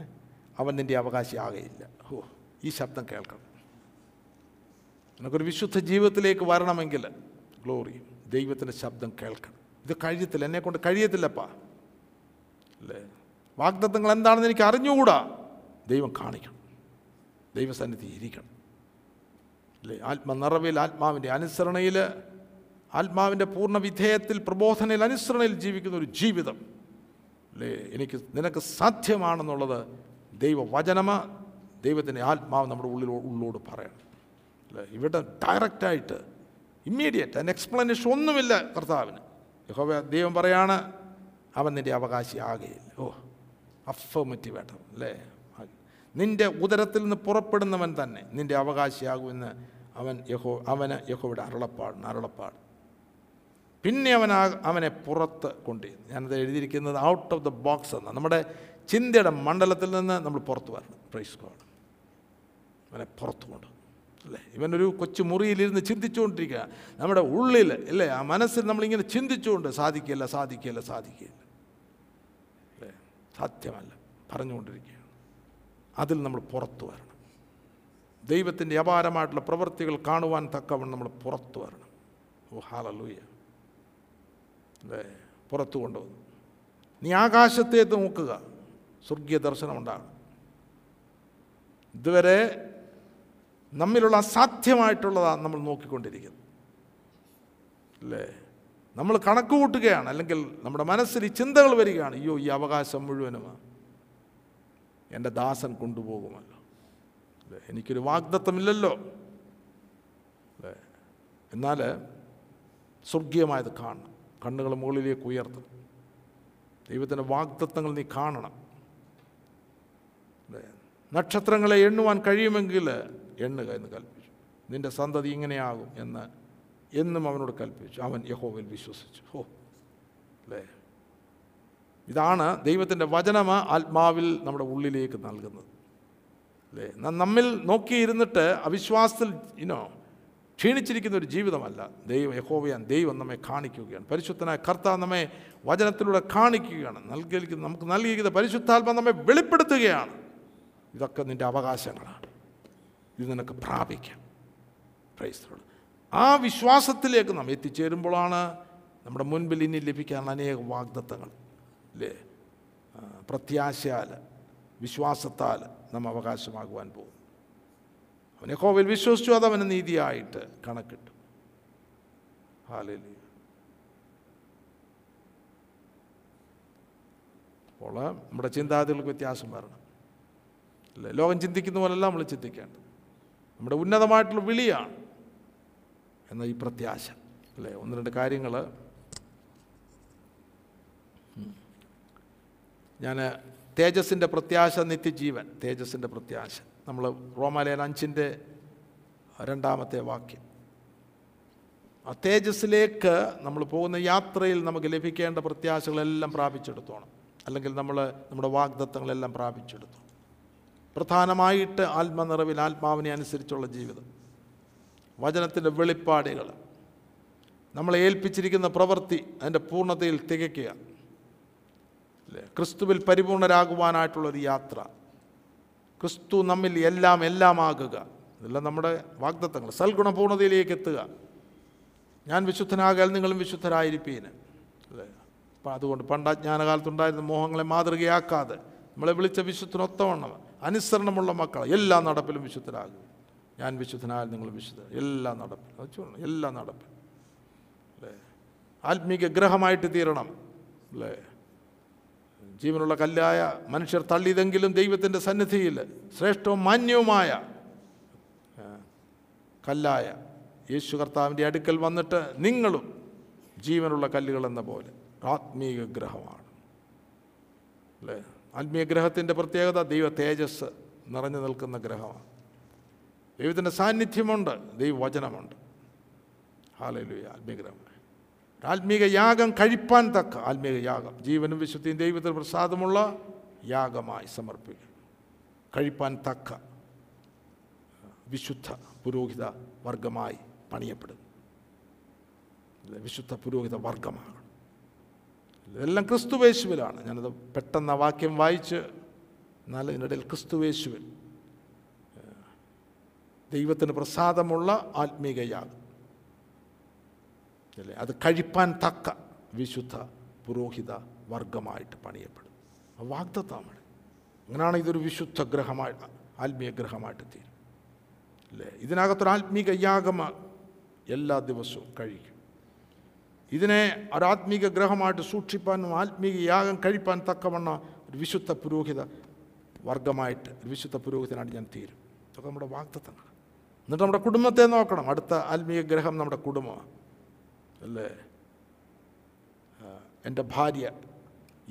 അവൻ നിൻ്റെ അവകാശിയാകയില്ല. ഓ, ഈ ശബ്ദം കേൾക്കണം. നിനക്കൊരു വിശുദ്ധ ജീവിതത്തിലേക്ക് വരണമെങ്കിൽ ഗ്ലോറി ദൈവത്തിൻ്റെ ശബ്ദം കേൾക്കണം. ഇത് കഴിയത്തില്ല, എന്നെക്കൊണ്ട് കഴിയത്തില്ലപ്പാ. അല്ലേ, വാഗ്ദത്തങ്ങൾ എന്താണെന്ന് എനിക്ക് അറിഞ്ഞുകൂടാ. ദൈവം കാണിക്കണം, ദൈവസന്നിധി ഇരിക്കണം. അല്ലേ, ആത്മനിറവിൽ, ആത്മാവിൻ്റെ അനുസരണയിൽ, ആത്മാവിൻ്റെ പൂർണ്ണ വിധേയത്തിൽ, പ്രബോധനയിൽ, അനുസരണയിൽ ജീവിക്കുന്ന ഒരു ജീവിതം അല്ലേ എനിക്ക് നിനക്ക് സാധ്യമാണെന്നുള്ളത് ദൈവവചനമ ദൈവത്തിൻ്റെ ആത്മാവ് നമ്മുടെ ഉള്ളോട് പറയണം. അല്ലേ, ഇവിടെ ഡയറക്റ്റായിട്ട് ഇമ്മീഡിയറ്റ് അതിന് എക്സ്പ്ലനേഷൻ ഒന്നുമില്ല കർത്താവിന്. യഹോവ ദൈവം പറയാണ്, അവൻ നിൻ്റെ അവകാശി ആകയില്ല. ഓ, അഫർമേറ്റീവ് ആയിട്ട് അല്ലേ, നിൻ്റെ ഉദരത്തിൽ നിന്ന് പുറപ്പെടുന്നവൻ തന്നെ നിൻ്റെ അവകാശിയാകുമെന്ന് യഹോവയുടെ അരുളപ്പാട്. പിന്നെ അവനെ പുറത്ത് കൊണ്ടുവരുന്നു. ഞാനത് എഴുതിയിരിക്കുന്നത് ഔട്ട് ഓഫ് ദ ബോക്സ് എന്നാണ്. നമ്മുടെ ചിന്തയുടെ മണ്ഡലത്തിൽ നിന്ന് നമ്മൾ പുറത്ത് വരണം. Praise God. അവനെ പുറത്ത് കൊണ്ടുവന്നു. അല്ലേ, ഇവനൊരു കൊച്ചു മുറിയിലിരുന്ന് ചിന്തിച്ചുകൊണ്ടിരിക്കുക. നമ്മുടെ ഉള്ളിൽ അല്ലേ, ആ മനസ്സിൽ നമ്മളിങ്ങനെ ചിന്തിച്ചുകൊണ്ട് സാധിക്കില്ല അല്ലേ, സാധ്യമല്ല പറഞ്ഞുകൊണ്ടിരിക്കുക. അതിൽ നമ്മൾ പുറത്തു വരണം. ദൈവത്തിൻ്റെ അപാരമായിട്ടുള്ള പ്രവൃത്തികൾ കാണുവാൻ തക്കവണ്ണം നമ്മൾ പുറത്തു വരണം. Oh hallelujah. അല്ലേ, പുറത്തു കൊണ്ടുവന്നു. നീ ആകാശത്തെ നോക്കുക, സ്വർഗീയ ദർശനം ഉണ്ടാകണം. ഇതുവരെ നമ്മിലുള്ള അസാധ്യമായിട്ടുള്ളതാണ് നമ്മൾ നോക്കിക്കൊണ്ടിരിക്കുന്നത്. അല്ലേ, നമ്മൾ കണക്ക് കൂട്ടുകയാണ്, അല്ലെങ്കിൽ നമ്മുടെ മനസ്സിൽ ഈ ചിന്തകൾ വരികയാണ്. അയ്യോ, ഈ അവകാശം മുഴുവനുമാണ് എൻ്റെ ദാസൻ കൊണ്ടുപോകുമല്ലോ, അല്ലേ, എനിക്കൊരു വാഗ്ദത്തമില്ലല്ലോ. അല്ലേ, എന്നാൽ സ്വർഗീയമായത് കാണണം. കണ്ണുകൾ മുകളിലേക്ക് ഉയർത്തണം. ദൈവത്തിൻ്റെ വാഗ്ദത്തങ്ങൾ നീ കാണണം. അല്ലേ, നക്ഷത്രങ്ങളെ എണ്ണുവാൻ കഴിയുമെങ്കിൽ എണ്ണുക എന്ന് കൽപ്പിച്ചു. നിൻ്റെ സന്തതി ഇങ്ങനെയാകും എന്ന് എന്നും അവനോട് കൽപ്പിച്ചു. അവൻ യഹോവയിൽ വിശ്വസിച്ചു. ഓ അല്ലേ, ഇതാണ് ദൈവത്തിൻ്റെ വചനം ആത്മാവിൽ നമ്മുടെ ഉള്ളിലേക്ക് നൽകുന്നത്. അല്ലേ, നമ്മിൽ നോക്കിയിരുന്നിട്ട് അവിശ്വാസത്തിൽ ഇനോ ക്ഷീണിച്ചിരിക്കുന്ന ഒരു ജീവിതമല്ല. യഹോവയാൻ ദൈവം നമ്മെ കാണിക്കുകയാണ്. പരിശുദ്ധനായ കർത്താവ് നമ്മെ വചനത്തിലൂടെ കാണിക്കുകയാണ്. നമുക്ക് നൽകിയിരിക്കുന്ന പരിശുദ്ധാത്മാ നമ്മെ വെളിപ്പെടുത്തുകയാണ്. ഇതൊക്കെ നിൻ്റെ അവകാശങ്ങളാണ്, ഇത് നിനക്ക് പ്രാപിക്കാം. Praise the lord. ആ വിശ്വാസത്തിലേക്ക് നാം എത്തിച്ചേരുമ്പോഴാണ് നമ്മുടെ മുൻപിൽ ഇനി ലഭിക്കാനുള്ള അനേക വാഗ്ദത്തങ്ങൾ. അല്ലേ, പ്രത്യാശയാൽ വിശ്വാസത്താൽ നാം അവകാശമാകുവാൻ പോകും. അവനെ യഹോവയിൽ വിശ്വസിച്ചു, അതവന് നീതിയായിട്ട് കണക്കിട്ടു. ഹല്ലേലൂയ. അപ്പോൾ നമ്മുടെ ചിന്താഗതികൾക്ക് വ്യത്യാസം വരണം. അല്ലേ, ലോകം ചിന്തിക്കുന്ന പോലെയല്ല നമ്മൾ ചിന്തിക്കേണ്ടത്. നമ്മുടെ ഉന്നതമായിട്ടുള്ള വിളിയാണ് എന്ന ഈ പ്രത്യാശ. അല്ലേ, 1-2 കാര്യങ്ങൾ ഞാൻ തേജസ്സിൻ്റെ പ്രത്യാശ, നിത്യജീവൻ, തേജസ്സിൻ്റെ പ്രത്യാശ, നമ്മൾ റോമാലേഖനം 5:2 വാക്യം. ആ തേജസ്സിലേക്ക് നമ്മൾ പോകുന്ന യാത്രയിൽ നമുക്ക് ലഭിക്കേണ്ട പ്രത്യാശകളെല്ലാം പ്രാപിച്ചെടുത്തോണം, അല്ലെങ്കിൽ നമ്മുടെ വാഗ്ദത്തങ്ങളെല്ലാം പ്രാപിച്ചെടുത്തോണം. പ്രധാനമായിട്ട് ആത്മനിറവിൽ, ആത്മാവിനെ അനുസരിച്ചുള്ള ജീവിതം, വചനത്തിൻ്റെ വെളിപ്പാടുകൾ, നമ്മളെ ഏൽപ്പിച്ചിരിക്കുന്ന പ്രവൃത്തി അതിൻ്റെ പൂർണ്ണതയിൽ തികയ്ക്കുക. അല്ലേ, ക്രിസ്തുവിൽ പരിപൂർണരാകുവാനായിട്ടുള്ളൊരു യാത്ര, ക്രിസ്തു നമ്മിൽ എല്ലാം എല്ലാമാകുക. ഇതെല്ലാം നമ്മുടെ വാഗ്ദത്തങ്ങൾ. സൽഗുണപൂർണ്ണതയിലേക്ക് എത്തുക. ഞാൻ വിശുദ്ധനാകാൻ നിങ്ങളും വിശുദ്ധരായിരിപ്പീന്. അല്ലേ, അപ്പം അതുകൊണ്ട് പണ്ടാജ്ഞാനകാലത്തുണ്ടായിരുന്ന മോഹങ്ങളെ മാതൃകയാക്കാതെ നമ്മളെ വിളിച്ച വിശുദ്ധനൊത്തവണ്ണം അനുസരണമുള്ള മക്കളെ എല്ലാ നടപ്പിലും വിശുദ്ധരാകുക. ഞാൻ വിശുദ്ധനാൽ നിങ്ങൾ വിശുദ്ധ എല്ലാ നടപ്പിലും എല്ലാ നടപ്പിലും അല്ലേ. ആത്മീക ഗ്രഹമായിട്ട് തീരണം അല്ലേ. ജീവനുള്ള കല്ലായ മനുഷ്യർ തള്ളിയതെങ്കിലും ദൈവത്തിൻ്റെ സന്നിധിയിൽ ശ്രേഷ്ഠവും മാന്യവുമായ കല്ലായ യേശു കർത്താവിൻ്റെ അടുക്കൽ വന്നിട്ട് നിങ്ങളും ജീവനുള്ള കല്ലുകളെന്ന പോലെ ആത്മീയ ഗ്രഹമാണ് അല്ലേ. ആത്മീയ ഗ്രഹത്തിൻ്റെ പ്രത്യേകത ദൈവ തേജസ് നിറഞ്ഞു നിൽക്കുന്ന ഗ്രഹമാണ്. ദൈവത്തിൻ്റെ സാന്നിധ്യമുണ്ട്, ദൈവവചനമുണ്ട്. ഹല്ലേലൂയ. ആത്മീയ ഗ്രഹം ആത്മീക യാഗം കഴിപ്പാൻ തക്ക ആത്മീക യാഗം ജീവനും വിശുദ്ധിയും ദൈവത്തിന് പ്രസാദമുള്ള യാഗമായി സമർപ്പിക്കണം. കഴിപ്പാൻ തക്ക വിശുദ്ധ പുരോഹിത വർഗമായി പണിയപ്പെടുന്നു. വിശുദ്ധ പുരോഹിത വർഗമാണ്. ഇതെല്ലാം ക്രിസ്തുവേശുവിലാണ്. ഞാനത് പെട്ടെന്ന് ആ വാക്യം വായിച്ച് എന്നാലും ഇതിനിടയിൽ ക്രിസ്തുവേശുവിൽ ദൈവത്തിന് പ്രസാദമുള്ള ആത്മീക യാഗം അല്ലേ, അത് കഴിപ്പാൻ തക്ക വിശുദ്ധ പുരോഹിത വർഗമായിട്ട് പണിയപ്പെടും. വാഗ്ദത്തമാണ്. അങ്ങനെയാണ് ഇതൊരു വിശുദ്ധ ഗ്രഹമായിട്ട് ആത്മീയ ഗ്രഹമായിട്ട് തീരും അല്ലേ. ഇതിനകത്തൊരു ആത്മീക യാഗം എല്ലാ ദിവസവും കഴിക്കും. ഇതിനെ ഒരാത്മീക ഗ്രഹമായിട്ട് സൂക്ഷിപ്പാനും ആത്മീക യാഗം കഴിപ്പാൻ തക്കവണ്ണം ഒരു വിശുദ്ധ പുരോഹിത വർഗമായിട്ട് ഒരു വിശുദ്ധ പുരോഹിതനായിട്ട് ഞാൻ തീരും. അതൊക്കെ നമ്മുടെ വാഗ്ദത്തമാണ്. എന്നിട്ട് നമ്മുടെ കുടുംബത്തെ നോക്കണം. അടുത്ത ആത്മീയ ഗ്രഹം നമ്മുടെ കുടുംബമാണ് അല്ലേ. എൻ്റെ ഭാര്യ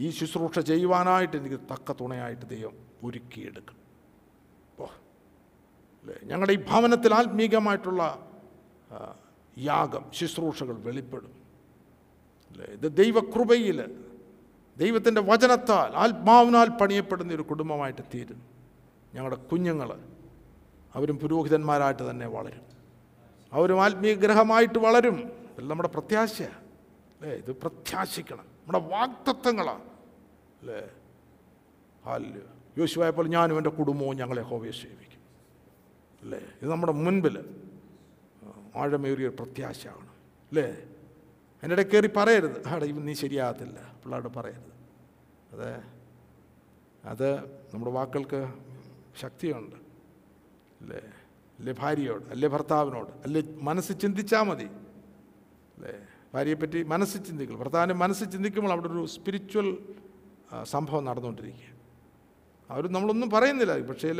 ഈ ശുശ്രൂഷ ചെയ്യുവാനായിട്ട് എനിക്ക് തക്ക തുണയായിട്ട് ദൈവം ഒരുക്കിയെടുക്കും അല്ലേ. ഞങ്ങളുടെ ഈ ഭവനത്തിൽ ആത്മീകമായിട്ടുള്ള യാഗം ശുശ്രൂഷകൾ വെളിപ്പെടും അല്ലേ. ഇത് ദൈവകൃപയിൽ ദൈവത്തിൻ്റെ വചനത്താൽ ആത്മാവിനാൽ പണിയപ്പെടുന്ന ഒരു കുടുംബമായിട്ട് തീരും. ഞങ്ങളുടെ കുഞ്ഞുങ്ങൾ അവരും പുരോഹിതന്മാരായിട്ട് തന്നെ വളരും. അവരും ആത്മീയ ഗ്രഹമായിട്ട് വളരും. ഇതെല്ലാം നമ്മുടെ പ്രത്യാശയാണ് അല്ലേ. ഇത് പ്രത്യാശിക്കണം. നമ്മുടെ വാഗ്ദത്തങ്ങളാണ് അല്ലേ. അല്ല യോശുവായപ്പോൾ ഞാനും എൻ്റെ കുടുംബവും ഞങ്ങളെ യഹോവയെ സേവിക്കും അല്ലേ. ഇത് നമ്മുടെ മുൻപിൽ ആഴമേറിയ പ്രത്യാശയാണ് അല്ലേ. എൻ്റെ ഇടയിൽ കയറി പറയരുത് അവിടെ നീ ശരിയാകത്തില്ല പിള്ളേരോട് പറയരുത്. അതെ അത് നമ്മുടെ വാക്കുകൾക്ക് ശക്തിയുണ്ട് അല്ലേ. അല്ലേ ഭാര്യയോട് അല്ലേ ഭർത്താവിനോട് അല്ലേ മനസ്സ് ചിന്തിച്ചാൽ മതി അല്ലേ. ഭാര്യയെപ്പറ്റി മനസ്സിൽ ചിന്തിക്കും, ഭർത്താവിൻ്റെ മനസ്സിൽ ചിന്തിക്കുമ്പോൾ അവിടെ ഒരു സ്പിരിച്വൽ സംഭവം നടന്നുകൊണ്ടിരിക്കുക. അവർ നമ്മളൊന്നും പറയുന്നില്ല, പക്ഷേ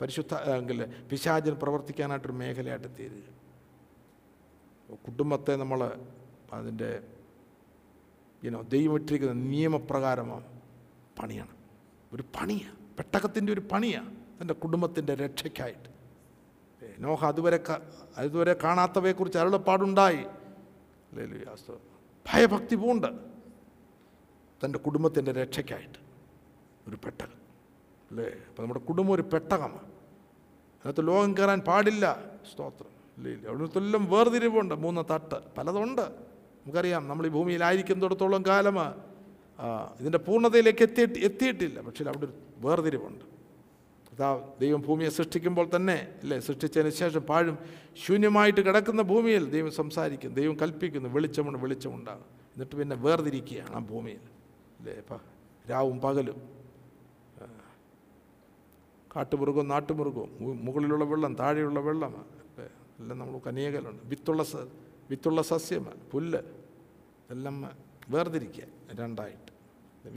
പരിശുദ്ധ എങ്കിലേ പിശാചിന് പ്രവർത്തിക്കാനായിട്ടൊരു മേഖലയായിട്ട് തീരുക. കുടുംബത്തെ നമ്മൾ അതിൻ്റെ ദൈവം ഇട്ടിരിക്കുന്ന നിയമപ്രകാരമാണ് പണിയാണ്. ഒരു പണിയാണ്, പെട്ടകത്തിൻ്റെ ഒരു പണിയാണ് തൻ്റെ കുടുംബത്തിൻ്റെ രക്ഷയ്ക്കായിട്ട്. നോഹ അതുവരെ കാണാത്തവയെക്കുറിച്ച് അരുളപ്പാടുണ്ടായി. ഭയഭക്തി പൂണ്ട് തൻ്റെ കുടുംബത്തിൻ്റെ രക്ഷയ്ക്കായിട്ട് ഒരു പെട്ടകം അല്ലേ. അപ്പം നമ്മുടെ കുടുംബം ഒരു പെട്ടകമാണ്. അതിനകത്ത് ലോകം കയറാൻ പാടില്ല. സ്തോത്രം. ഇല്ല അവിടുത്തെല്ലാം വേർതിരിവുണ്ട്. മൂന്ന് തട്ട് പലതുണ്ട്. നമുക്കറിയാം നമ്മൾ ഈ ഭൂമിയിലായിരിക്കുന്നിടത്തോളം കാലം ഇതിൻ്റെ പൂർണ്ണതയിലേക്ക് എത്തിയിട്ടില്ല. പക്ഷേ അവിടെ ഒരു വേർതിരിവുണ്ട്. അതാ ദൈവം ഭൂമിയെ സൃഷ്ടിക്കുമ്പോൾ തന്നെ അല്ലേ, സൃഷ്ടിച്ചതിന് ശേഷം പാഴും ശൂന്യമായിട്ട് കിടക്കുന്ന ഭൂമിയിൽ ദൈവം സംസാരിക്കുന്നു, ദൈവം കൽപ്പിക്കുന്നു, വെളിച്ചമുണ്ട്, വെളിച്ചമുണ്ടാകും. എന്നിട്ട് പിന്നെ വേർതിരിക്കുകയാണ് ആ ഭൂമിയിൽ അല്ലേ. രാവും പകലും, കാട്ടുമൃഗവും നാട്ടുമൃഗവും, മുകളിലുള്ള വെള്ളം, താഴെയുള്ള വെള്ളം, എല്ലാം നമ്മൾ കനിയകലുണ്ട്, വിത്തുള്ള സസ്യം, പുല്ല്, എല്ലാം വേർതിരിക്കുക രണ്ടായിട്ട്.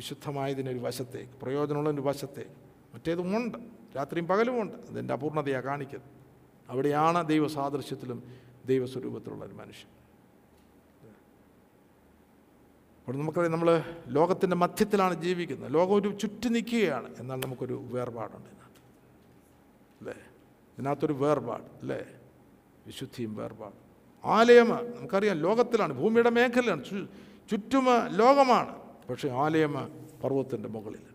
വിശുദ്ധമായതിനൊരു വശത്തേക്ക്, പ്രയോജനമുള്ളതിൻ്റെ വശത്തേക്ക്, മറ്റേതുമുണ്ട്, രാത്രിയും പകലുമുണ്ട്. അതിൻ്റെ അപൂർണതയാണ് കാണിക്കുന്നത്. അവിടെയാണ് ദൈവസാദൃശ്യത്തിലും ദൈവസ്വരൂപത്തിലുള്ള ഒരു മനുഷ്യൻ. അപ്പോൾ നമുക്കറിയാം നമ്മൾ ലോകത്തിൻ്റെ മധ്യത്തിലാണ് ജീവിക്കുന്നത്. ലോകം ഒരു ചുറ്റി നിൽക്കുകയാണ്. എന്നാൽ നമുക്കൊരു വേർപാടുണ്ട് ഇതിനകത്ത് അല്ലേ. ഇതിനകത്തൊരു വേർപാട് അല്ലേ, വിശുദ്ധിയും വേർപാട്. ആലയമാണ്, നമുക്കറിയാം ലോകത്തിലാണ്, ഭൂമിയുടെ മേഖലയാണ്, ചുറ്റും ലോകമാണ്. പക്ഷേ ആലയം പർവ്വതത്തിൻ്റെ മുകളിൽ,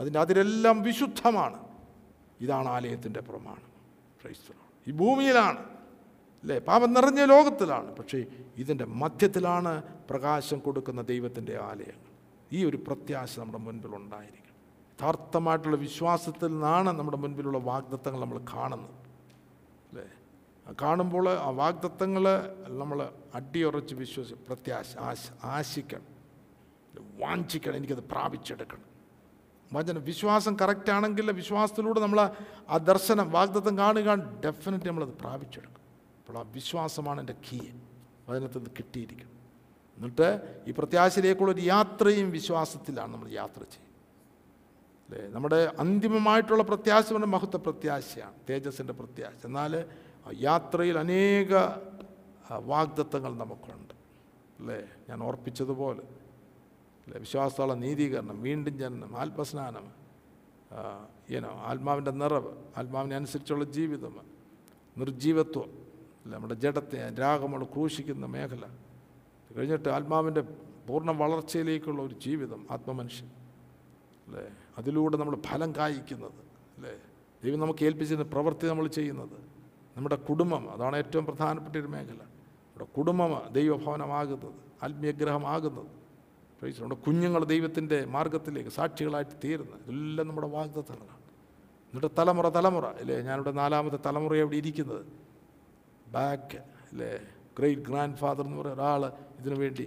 അതിൻ്റെ അതിലെല്ലാം വിശുദ്ധമാണ്. ഇതാണ് ആലയത്തിൻ്റെ പ്രമാണം. ഈ ഭൂമിയിലാണ് അല്ലേ, പാപം നിറഞ്ഞ ലോകത്തിലാണ്, പക്ഷേ ഇതിൻ്റെ മധ്യത്തിലാണ് പ്രകാശം കൊടുക്കുന്ന ദൈവത്തിൻ്റെ ആലയങ്ങൾ. ഈ ഒരു പ്രത്യാശ നമ്മുടെ മുൻപിലുണ്ടായിരിക്കണം. യഥാർത്ഥമായിട്ടുള്ള വിശ്വാസത്തിൽ നിന്നാണ് നമ്മുടെ മുൻപിലുള്ള വാഗ്ദത്തങ്ങൾ നമ്മൾ കാണുന്നത് അല്ലേ. കാണുമ്പോൾ ആ വാഗ്ദത്തങ്ങൾ നമ്മൾ അടിയുറച്ച് വിശ്വസിച്ച് പ്രത്യാശ ആശിക്കണം. വാഞ്ചിക്കണം, എനിക്കത് പ്രാപിച്ചെടുക്കണം. വചനം വിശ്വാസം കറക്റ്റാണെങ്കിൽ വിശ്വാസത്തിലൂടെ നമ്മൾ ആ ദർശനം വാഗ്ദത്തം കാണുക, ഡെഫിനറ്റ് നമ്മളത് പ്രാപിച്ചെടുക്കും. അപ്പോൾ ആ വിശ്വാസമാണ് എൻ്റെ കീ, വചനത്തിൽ നിന്ന് കിട്ടിയിരിക്കും. എന്നിട്ട് ഈ പ്രത്യാശയിലേക്കുള്ളൊരു യാത്രയും വിശ്വാസത്തിലാണ് നമ്മൾ യാത്ര ചെയ്യുന്നത്. അല്ലേ, നമ്മുടെ അന്തിമമായിട്ടുള്ള പ്രത്യാശ നമ്മുടെ മഹത്വ പ്രത്യാശയാണ്, തേജസ്സിൻ്റെ പ്രത്യാശ. എന്നാൽ യാത്രയിൽ അനേക വാഗ്ദത്തങ്ങൾ നമുക്കുണ്ട്. അല്ലേ, ഞാൻ ഓർപ്പിച്ചതുപോലെ അല്ലേ, വിശ്വാസത്തോള നീതീകരണം, വീണ്ടും ജനനം, ആത്മസ്നാനം, ഈനോ ആത്മാവിൻ്റെ നിറവ്, ആത്മാവിനെ അനുസരിച്ചുള്ള ജീവിതം, നിർജീവത്വം, അല്ല നമ്മുടെ ജഡത്തെ രാഗമോട് ക്രൂശിക്കുന്ന മേഖല, കഴിഞ്ഞിട്ട് ആത്മാവിൻ്റെ പൂർണ്ണ വളർച്ചയിലേക്കുള്ള ഒരു ജീവിതം, ആത്മമനുഷ്യൻ. അല്ലേ, അതിലൂടെ നമ്മൾ ഫലം കായ്ക്കുന്നത്. അല്ലേ, ദൈവം നമുക്ക് ഏൽപ്പിച്ചിരുന്ന പ്രവൃത്തി നമ്മൾ ചെയ്യുന്നത്, നമ്മുടെ കുടുംബം, അതാണ് ഏറ്റവും പ്രധാനപ്പെട്ട ഒരു മേഖല. നമ്മുടെ കുടുംബം ദൈവഭവനമാകുന്നത്, ആത്മീയഗ്രഹമാകുന്നത്, നമ്മുടെ കുഞ്ഞുങ്ങൾ ദൈവത്തിൻ്റെ മാർഗത്തിലേക്ക് സാക്ഷികളായിട്ട് തീരുന്നത്, ഇതെല്ലാം നമ്മുടെ വാഗ്ദത്തങ്ങളാണ്. എന്നിട്ട് തലമുറ തലമുറ, അല്ലേ, ഞാനിവിടെ 4ാമത്തെ തലമുറയെ അവിടെ ഇരിക്കുന്നത്. ബാക്ക് അല്ലേ, ഗ്രേറ്റ് ഗ്രാൻഡ് ഫാദർ എന്ന് പറയുന്ന ഒരാൾ ഇതിനു വേണ്ടി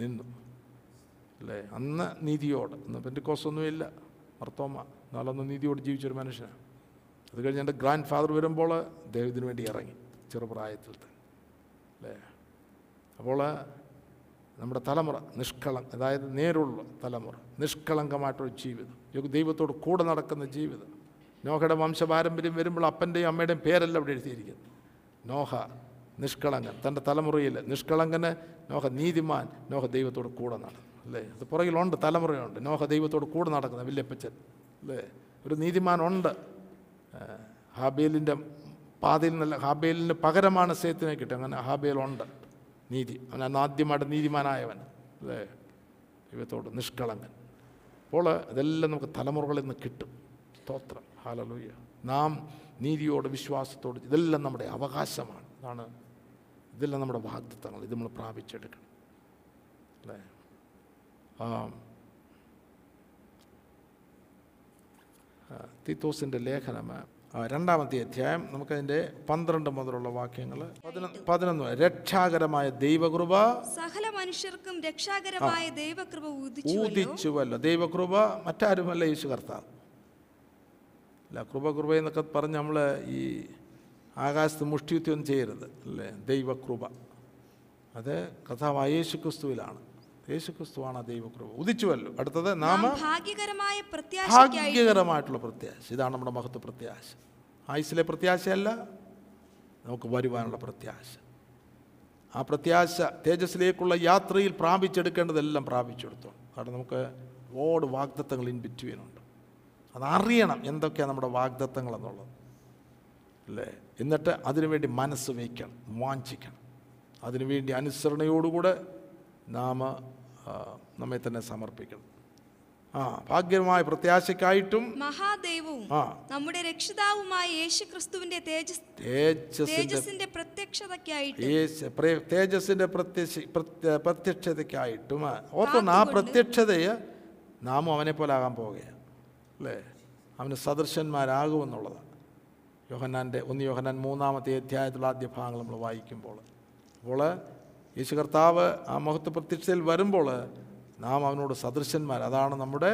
നിന്നു. അല്ലേ, അന്ന് നീതിയോട്, അന്ന് പെന്തിക്കോസൊന്നുമില്ല, മർത്തോമ എന്നാലന്ന് നീതിയോട് ജീവിച്ചൊരു മനുഷ്യനാണ്. അത് കഴിഞ്ഞ് എൻ്റെ ഗ്രാൻഡ് ഫാദർ വരുമ്പോൾ ദൈവത്തിന് വേണ്ടി ഇറങ്ങി ചെറുപ്രായത്തിൽ തന്നെ. അല്ലേ, അപ്പോൾ നമ്മുടെ തലമുറ നിഷ്കളങ്ക, അതായത് നേരുള്ള തലമുറ, നിഷ്കളങ്കമായിട്ടൊരു ജീവിതം, ദൈവത്തോട് കൂടെ നടക്കുന്ന ജീവിതം. നോഹയുടെ വംശപാരമ്പര്യം വരുമ്പോൾ അപ്പൻ്റെയും അമ്മയുടെയും പേരെല്ലാം അവിടെ എഴുതിയിരിക്കുന്നു. നോഹ നിഷ്കളങ്കൻ, തൻ്റെ തലമുറയിൽ നിഷ്കളങ്കന് നോഹ നീതിമാൻ, നോഹ ദൈവത്തോട് കൂടെ നടന്നു. അല്ലേ, അത് പുറകിലുണ്ട്, തലമുറയുണ്ട്, നോഹ ദൈവത്തോട് കൂടെ നടക്കുന്ന വല്യപ്പച്ചൻ. അല്ലേ, ഒരു നീതിമാനുണ്ട്. ഹാബേലിൻ്റെ പാതയിൽ നിന്നല്ല, ഹാബേലിന് പകരമാണ് സേത്തിനെ കിട്ടുക. അങ്ങനെ ഹാബേലുണ്ട് നീതി, അവൻ ആദ്യമായിട്ട് നീതിമാനായവൻ. അല്ലേ, ദൈവത്തോട് നിഷ്കളങ്കൻ. അപ്പോൾ ഇതെല്ലാം നമുക്ക് തലമുറകളിൽ നിന്ന് കിട്ടും. സ്തോത്രം, ഹല്ലേലൂയ. നാം നീതിയോട് വിശ്വാസത്തോട്, ഇതെല്ലാം നമ്മുടെ അവകാശമാണ്. അതാണ് ഇതെല്ലാം നമ്മുടെ വാഗ്ദത്തങ്ങൾ, ഇത് നമ്മൾ പ്രാപിച്ചെടുക്കണം. അല്ലേ, തീത്തോസിൻ്റെ ലേഖനം 2-ാം അധ്യായം, നമുക്കതിൻ്റെ 12 മുതലുള്ള വാക്യങ്ങൾ, 11 രക്ഷാകരമായ ദൈവകൃപ സകല മനുഷ്യർക്കും രക്ഷാകരമായ ദൈവകൃപ ഊതിച്ചുവല്ലോ. ദൈവകൃപ മറ്റാരുമല്ല, യേശു കർത്താവ്. അല്ല, കൃപ എന്നൊക്കെ പറഞ്ഞ് നമ്മൾ ഈ ആകാശത്ത് മുഷ്ടിയുത്തിയൊന്നും ചെയ്യരുത്. അല്ലേ, ദൈവകൃപ അത് കർത്താവായ യേശു ക്രിസ്തുവിലാണ്. യേശുക്രിസ്തുവാണ് ദൈവകൃപ. ഉദിച്ചുവല്ലോ. അടുത്തത് നാം ഭാഗ്യകരമായിട്ടുള്ള പ്രത്യാശ. ഇതാണ് നമ്മുടെ മഹത്വ പ്രത്യാശ. ആയുസിലെ പ്രത്യാശയല്ല, നമുക്ക് വരുവാനുള്ള പ്രത്യാശ. ആ പ്രത്യാശ തേജസ്സിലേക്കുള്ള യാത്രയിൽ പ്രാപിച്ചെടുക്കേണ്ടതെല്ലാം പ്രാപിച്ചെടുത്തു. കാരണം നമുക്ക് ഒരുപാട് വാഗ്ദത്തങ്ങൾ ഇൻ ബിറ്റ്വീനുണ്ട്. അതറിയണം, എന്തൊക്കെയാണ് നമ്മുടെ വാഗ്ദത്തങ്ങൾ എന്നുള്ളത്. അല്ലേ, എന്നിട്ട് അതിനുവേണ്ടി മനസ്സ് വയ്ക്കണം, വാഞ്ചിക്കണം. അതിനുവേണ്ടി അനുസരണയോടുകൂടെ നമ്മെ തന്നെ സമർപ്പിക്കണം. ആ ഭാഗ്യമായ പ്രത്യാശക്കായിട്ടും മഹാദൈവവും നമ്മുടെ രക്ഷിതാവുമായ യേശുക്രിസ്തുവിന്റെ തേജസ്സിന്റെ പ്രത്യക്ഷതയ്ക്കായിട്ടും ഓർക്കണം. ആ പ്രത്യക്ഷതയെ നാമും അവനെ പോലെ ആകാൻ പോവുകയാണ്. അല്ലേ, അവന് സദൃശന്മാരാകുമെന്നുള്ളതാണ് യോഹന്നാൻ്റെ 1 യോഹന്നാൻ 3-ാമത്തെ അധ്യായത്തിലുള്ള ആദ്യ ഭാഗങ്ങൾ നമ്മൾ വായിക്കുമ്പോൾ. അപ്പോൾ യേശു കർത്താവ് ആ മഹത്വ പ്രത്യക്ഷയിൽ വരുമ്പോൾ നാം അവനോട് സദൃശന്മാർ. അതാണ് നമ്മുടെ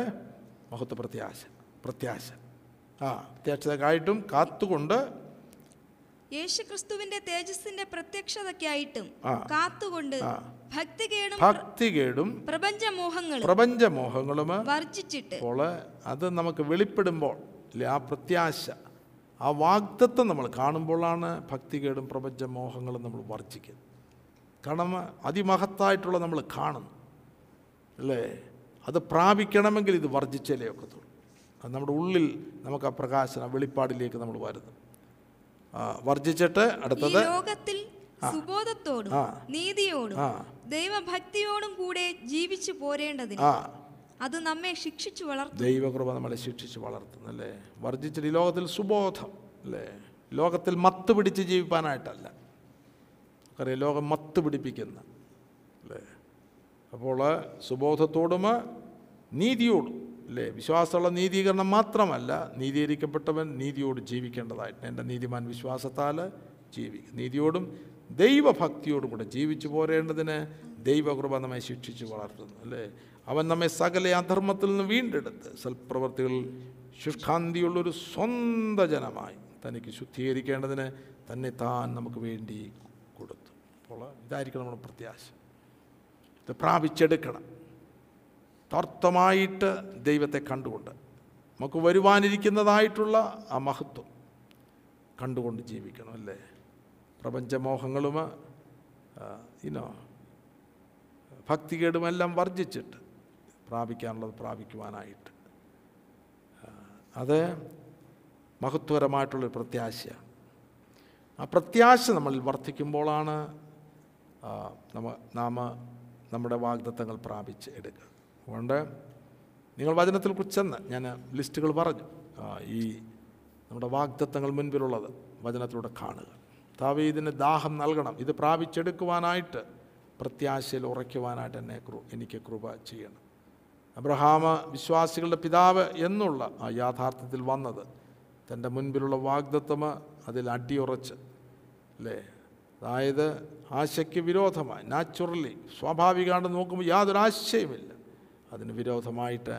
മഹത്വ പ്രത്യാശ. പ്രത്യാശക്കായിട്ടും കാത്തുകൊണ്ട് യേശുക്രിസ്തുവിന്റെ തേജസ്സിന്റെ പ്രത്യക്ഷതയ്ക്കായിട്ടും കാത്തുകൊണ്ട് ഭക്തികേടും പ്രപഞ്ചമോഹങ്ങളും വർജിച്ചിട്ട്. അപ്പോൾ അത് നമുക്ക് വെളിപ്പെടുമ്പോൾ, അല്ലെ, ആ പ്രത്യാശ, ആ വാഗ്ദത്തം നമ്മൾ കാണുമ്പോഴാണ് ഭക്തികേടും പ്രപഞ്ചമോഹങ്ങളും നമ്മൾ വർജിക്കുന്നത്. കാരണം അതിമഹത്തായിട്ടുള്ള നമ്മൾ കാണുന്നു. അല്ലേ, അത് പ്രാപിക്കണമെങ്കിൽ ഇത് വർജിച്ചാലേ ഒക്കത്തുള്ളൂ. അത് നമ്മുടെ ഉള്ളിൽ നമുക്ക് ആ പ്രകാശന വെളിപ്പാടിലേക്ക് നമ്മൾ വരുന്നു. വർജിച്ചിട്ട് അടുത്തത് ലോകത്തിൽ സുബോധത്തോടും നീതിയോടും ദൈവഭക്തിയോടും കൂടെ ജീവിച്ചു പോരേണ്ടതിന് അത് നമ്മെ ശിക്ഷിച്ചു വളർത്തും. ദൈവകൃപ നമ്മളെ ശിക്ഷിച്ചു വളർത്തുന്നു. അല്ലേ, വർജിച്ചിട്ട് ഈ ലോകത്തിൽ സുബോധം. അല്ലേ, ലോകത്തിൽ മത്ത് പിടിച്ച് ജീവിക്കാനായിട്ടല്ല, അറിയാം, ലോകം മത്ത് പിടിപ്പിക്കുന്ന. അല്ലേ, അപ്പോൾ സുബോധത്തോടും നീതിയോടും. അല്ലേ, വിശ്വാസമുള്ള നീതീകരണം മാത്രമല്ല, നീതീകരിക്കപ്പെട്ടവൻ നീതിയോട് ജീവിക്കേണ്ടതായിട്ട്, എൻ്റെ നീതിമാൻ വിശ്വാസത്താൽ ജീവിക്കും. നീതിയോടും ദൈവഭക്തിയോടുകൂടെ ജീവിച്ചു പോരേണ്ടതിന് ദൈവകൃപ നമ്മെ ശിക്ഷിച്ച് വളർത്തുന്നു അല്ലേ. അവൻ നമ്മെ സകല അധർമ്മത്തിൽ നിന്ന് വീണ്ടെടുത്ത് സൽപ്രവർത്തികൾ ശുഷ്കാന്തിയുള്ളൊരു സ്വന്ത ജനമായി തനിക്ക് ശുദ്ധീകരിക്കേണ്ടതിന് തന്നെ താൻ നമുക്ക് വേണ്ടി കൊടുത്തു. അപ്പോൾ ഇതായിരിക്കണം നമ്മുടെ പ്രത്യാശ. ഇത് പ്രാപിച്ചെടുക്കണം താർത്ഥമായിട്ട് ദൈവത്തെ കണ്ടുകൊണ്ട്, നമുക്ക് വരുവാനിരിക്കുന്നതായിട്ടുള്ള ആ മഹത്വം കണ്ടുകൊണ്ട് ജീവിക്കണം അല്ലേ. പ്രപഞ്ചമോഹങ്ങളും ഇനോ ഭക്തികേടുമെല്ലാം വർജിച്ചിട്ട് പ്രാപിക്കാനുള്ളത് പ്രാപിക്കുവാനായിട്ട്, അത് മഹത്വപരമായിട്ടുള്ളൊരു പ്രത്യാശയാണ്. ആ പ്രത്യാശ നമ്മളിൽ വർദ്ധിക്കുമ്പോഴാണ് നാം നമ്മുടെ വാഗ്ദത്തങ്ങൾ പ്രാപിച്ച് എടുക്കുക. അതുകൊണ്ട് നിങ്ങൾ വചനത്തിൽ കുറിച്ചെന്ന് ഞാൻ ലിസ്റ്റുകൾ പറഞ്ഞു. ഈ നമ്മുടെ വാഗ്ദത്തങ്ങൾ മുൻപിലുള്ളത് വചനത്തിലൂടെ കാണുക. ദാവീദിന് ദാഹം നൽകണം. ഇത് പ്രാപിച്ചെടുക്കുവാനായിട്ട് പ്രത്യാശയിൽ ഉറയ്ക്കുവാനായിട്ട് എനിക്ക് കൃപ ചെയ്യണം. അബ്രഹാം വിശ്വാസികളുടെ പിതാവ് എന്നുള്ള ആ യാഥാർത്ഥ്യത്തിൽ വന്നത് തൻ്റെ മുൻപിലുള്ള വാഗ്ദത്തം അതിൽ അടിയുറച്ച് അല്ലേ. അതായത് ആശയ്ക്ക് വിരോധമായി, നാച്ചുറലി സ്വാഭാവികമായിട്ട് നോക്കുമ്പോൾ യാതൊരു ആശയമില്ല, അതിന് വിരോധമായിട്ട്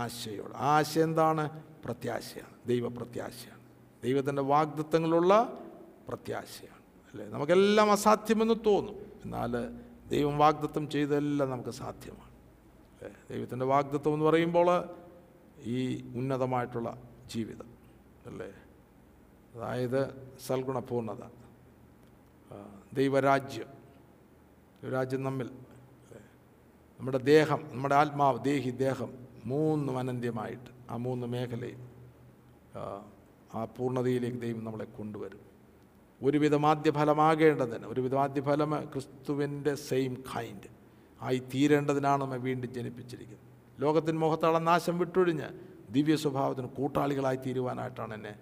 ആശയോട്. ആശ എന്താണ്? പ്രത്യാശയാണ്, ദൈവപ്രത്യാശയാണ്, ദൈവത്തിൻ്റെ വാഗ്ദത്തങ്ങളുള്ള പ്രത്യാശയാണ് അല്ലേ. നമുക്കെല്ലാം അസാധ്യമെന്ന് തോന്നും, എന്നാൽ ദൈവം വാഗ്ദത്തം ചെയ്തെല്ലാം നമുക്ക് സാധ്യമാണ് അല്ലേ. ദൈവത്തിൻ്റെ വാഗ്ദത്തം എന്ന് പറയുമ്പോൾ ഈ ഉന്നതമായിട്ടുള്ള ജീവിതം അല്ലേ. അതായത് സൽഗുണപൂർണത, ദൈവരാജ്യം, ദൈവരാജ്യം നമ്മിൽ, നമ്മുടെ ദേഹം, നമ്മുടെ ആത്മാവ്, ദേഹി, ദേഹം മൂന്നും അനന്ത്യമായിട്ട് ആ മൂന്ന് മേഖലയും ആ പൂർണ്ണതയിലേക്ക് ദൈവം നമ്മളെ കൊണ്ടുവരും. ഒരുവിധം ആദ്യഫലമാകേണ്ടതിന്, ഒരുവിധം ആദ്യഫലം ക്രിസ്തുവിൻ്റെ സെയിം കൈൻഡ് ആയി തീരേണ്ടതിനാണ് നമ്മെ വീണ്ടും ജനിപ്പിച്ചിരിക്കുന്നത്. ലോകത്തിന് മോഹത്താളം നാശം വിട്ടൊഴിഞ്ഞ് ദിവ്യ സ്വഭാവത്തിന് കൂട്ടാളികളായി തീരുവാനായിട്ടാണ് എന്നെ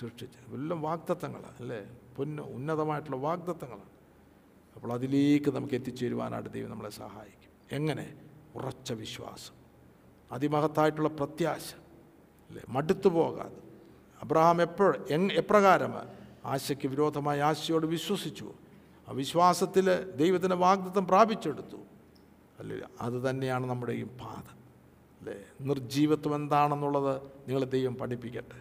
സൃഷ്ടിച്ചത്. എല്ലാം വാഗ്ദത്തങ്ങളാണ് അല്ലേ, പൊന്ന് ഉന്നതമായിട്ടുള്ള വാഗ്ദത്തങ്ങളാണ്. അപ്പോൾ അതിലേക്ക് നമുക്ക് എത്തിച്ചേരുവാനായിട്ട് ദൈവം നമ്മളെ സഹായിക്കും. എങ്ങനെ? ഉറച്ച വിശ്വാസം, അതിമഹത്തായിട്ടുള്ള പ്രത്യാശ അല്ലേ, മടുത്തു പോകാതെ. അബ്രഹാം എപ്രകാരം ആശയ്ക്ക് വിരോധമായ ആശയോട് വിശ്വസിച്ചു, ആ വിശ്വാസത്തിൽ ദൈവത്തിൻ്റെ വാഗ്ദത്തം പ്രാപിച്ചെടുത്തു അല്ലേ. അത് തന്നെയാണ് നമ്മുടെയും പാത അല്ലേ. നിർജീവത്വം എന്താണെന്നുള്ളത് നിങ്ങളെ ദൈവം പഠിപ്പിക്കട്ടെ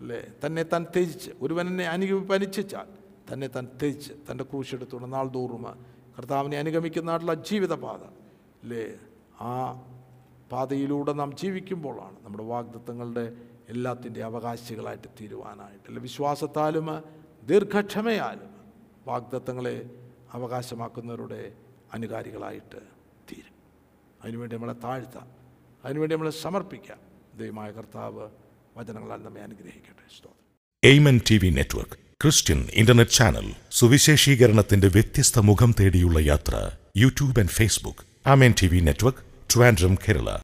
അല്ലേ. തന്നെ താൻ ത്യജിച്ച്, ഒരുവനെ അനുഗമിച്ചാൽ തന്നെ താൻ ത്യജിച്ച് തൻ്റെ ക്രൂശെടുത്തുകൊണ്ട് നാൾ തോറും കർത്താവിനെ അനുഗമിക്കുന്നതായിട്ടുള്ള ജീവിതപാത അല്ലേ. ആ പാതയിലൂടെ നാം ജീവിക്കുമ്പോഴാണ് നമ്മുടെ വാഗ്ദത്തങ്ങളുടെ എല്ലാത്തിൻ്റെ അവകാശികളായിട്ട് തീരുവാനായിട്ടല്ലേ. വിശ്വാസത്താലും ദീർഘക്ഷമയാലും വാഗ്ദത്തങ്ങളെ അവകാശമാക്കുന്നവരുടെ അനുകാരികളായിട്ട് തീരും. അതിനുവേണ്ടി നമ്മളെ താഴ്ത്താം, അതിനുവേണ്ടി നമ്മളെ സമർപ്പിക്കാം. ദൈവമായ കർത്താവ് വചനങ്ങളാൽ നമ്മെ അനുഗ്രഹിക്കട്ടെ. സ്തോത്രം. Amen TV Network Christian internet channel, സുവിശേഷീകരണത്തിന്റെ വ്യത്യസ്ത മുഖം തേടിയുള്ള യാത്ര. YouTube and Facebook. Amen TV Network, Trivandrum, Kerala.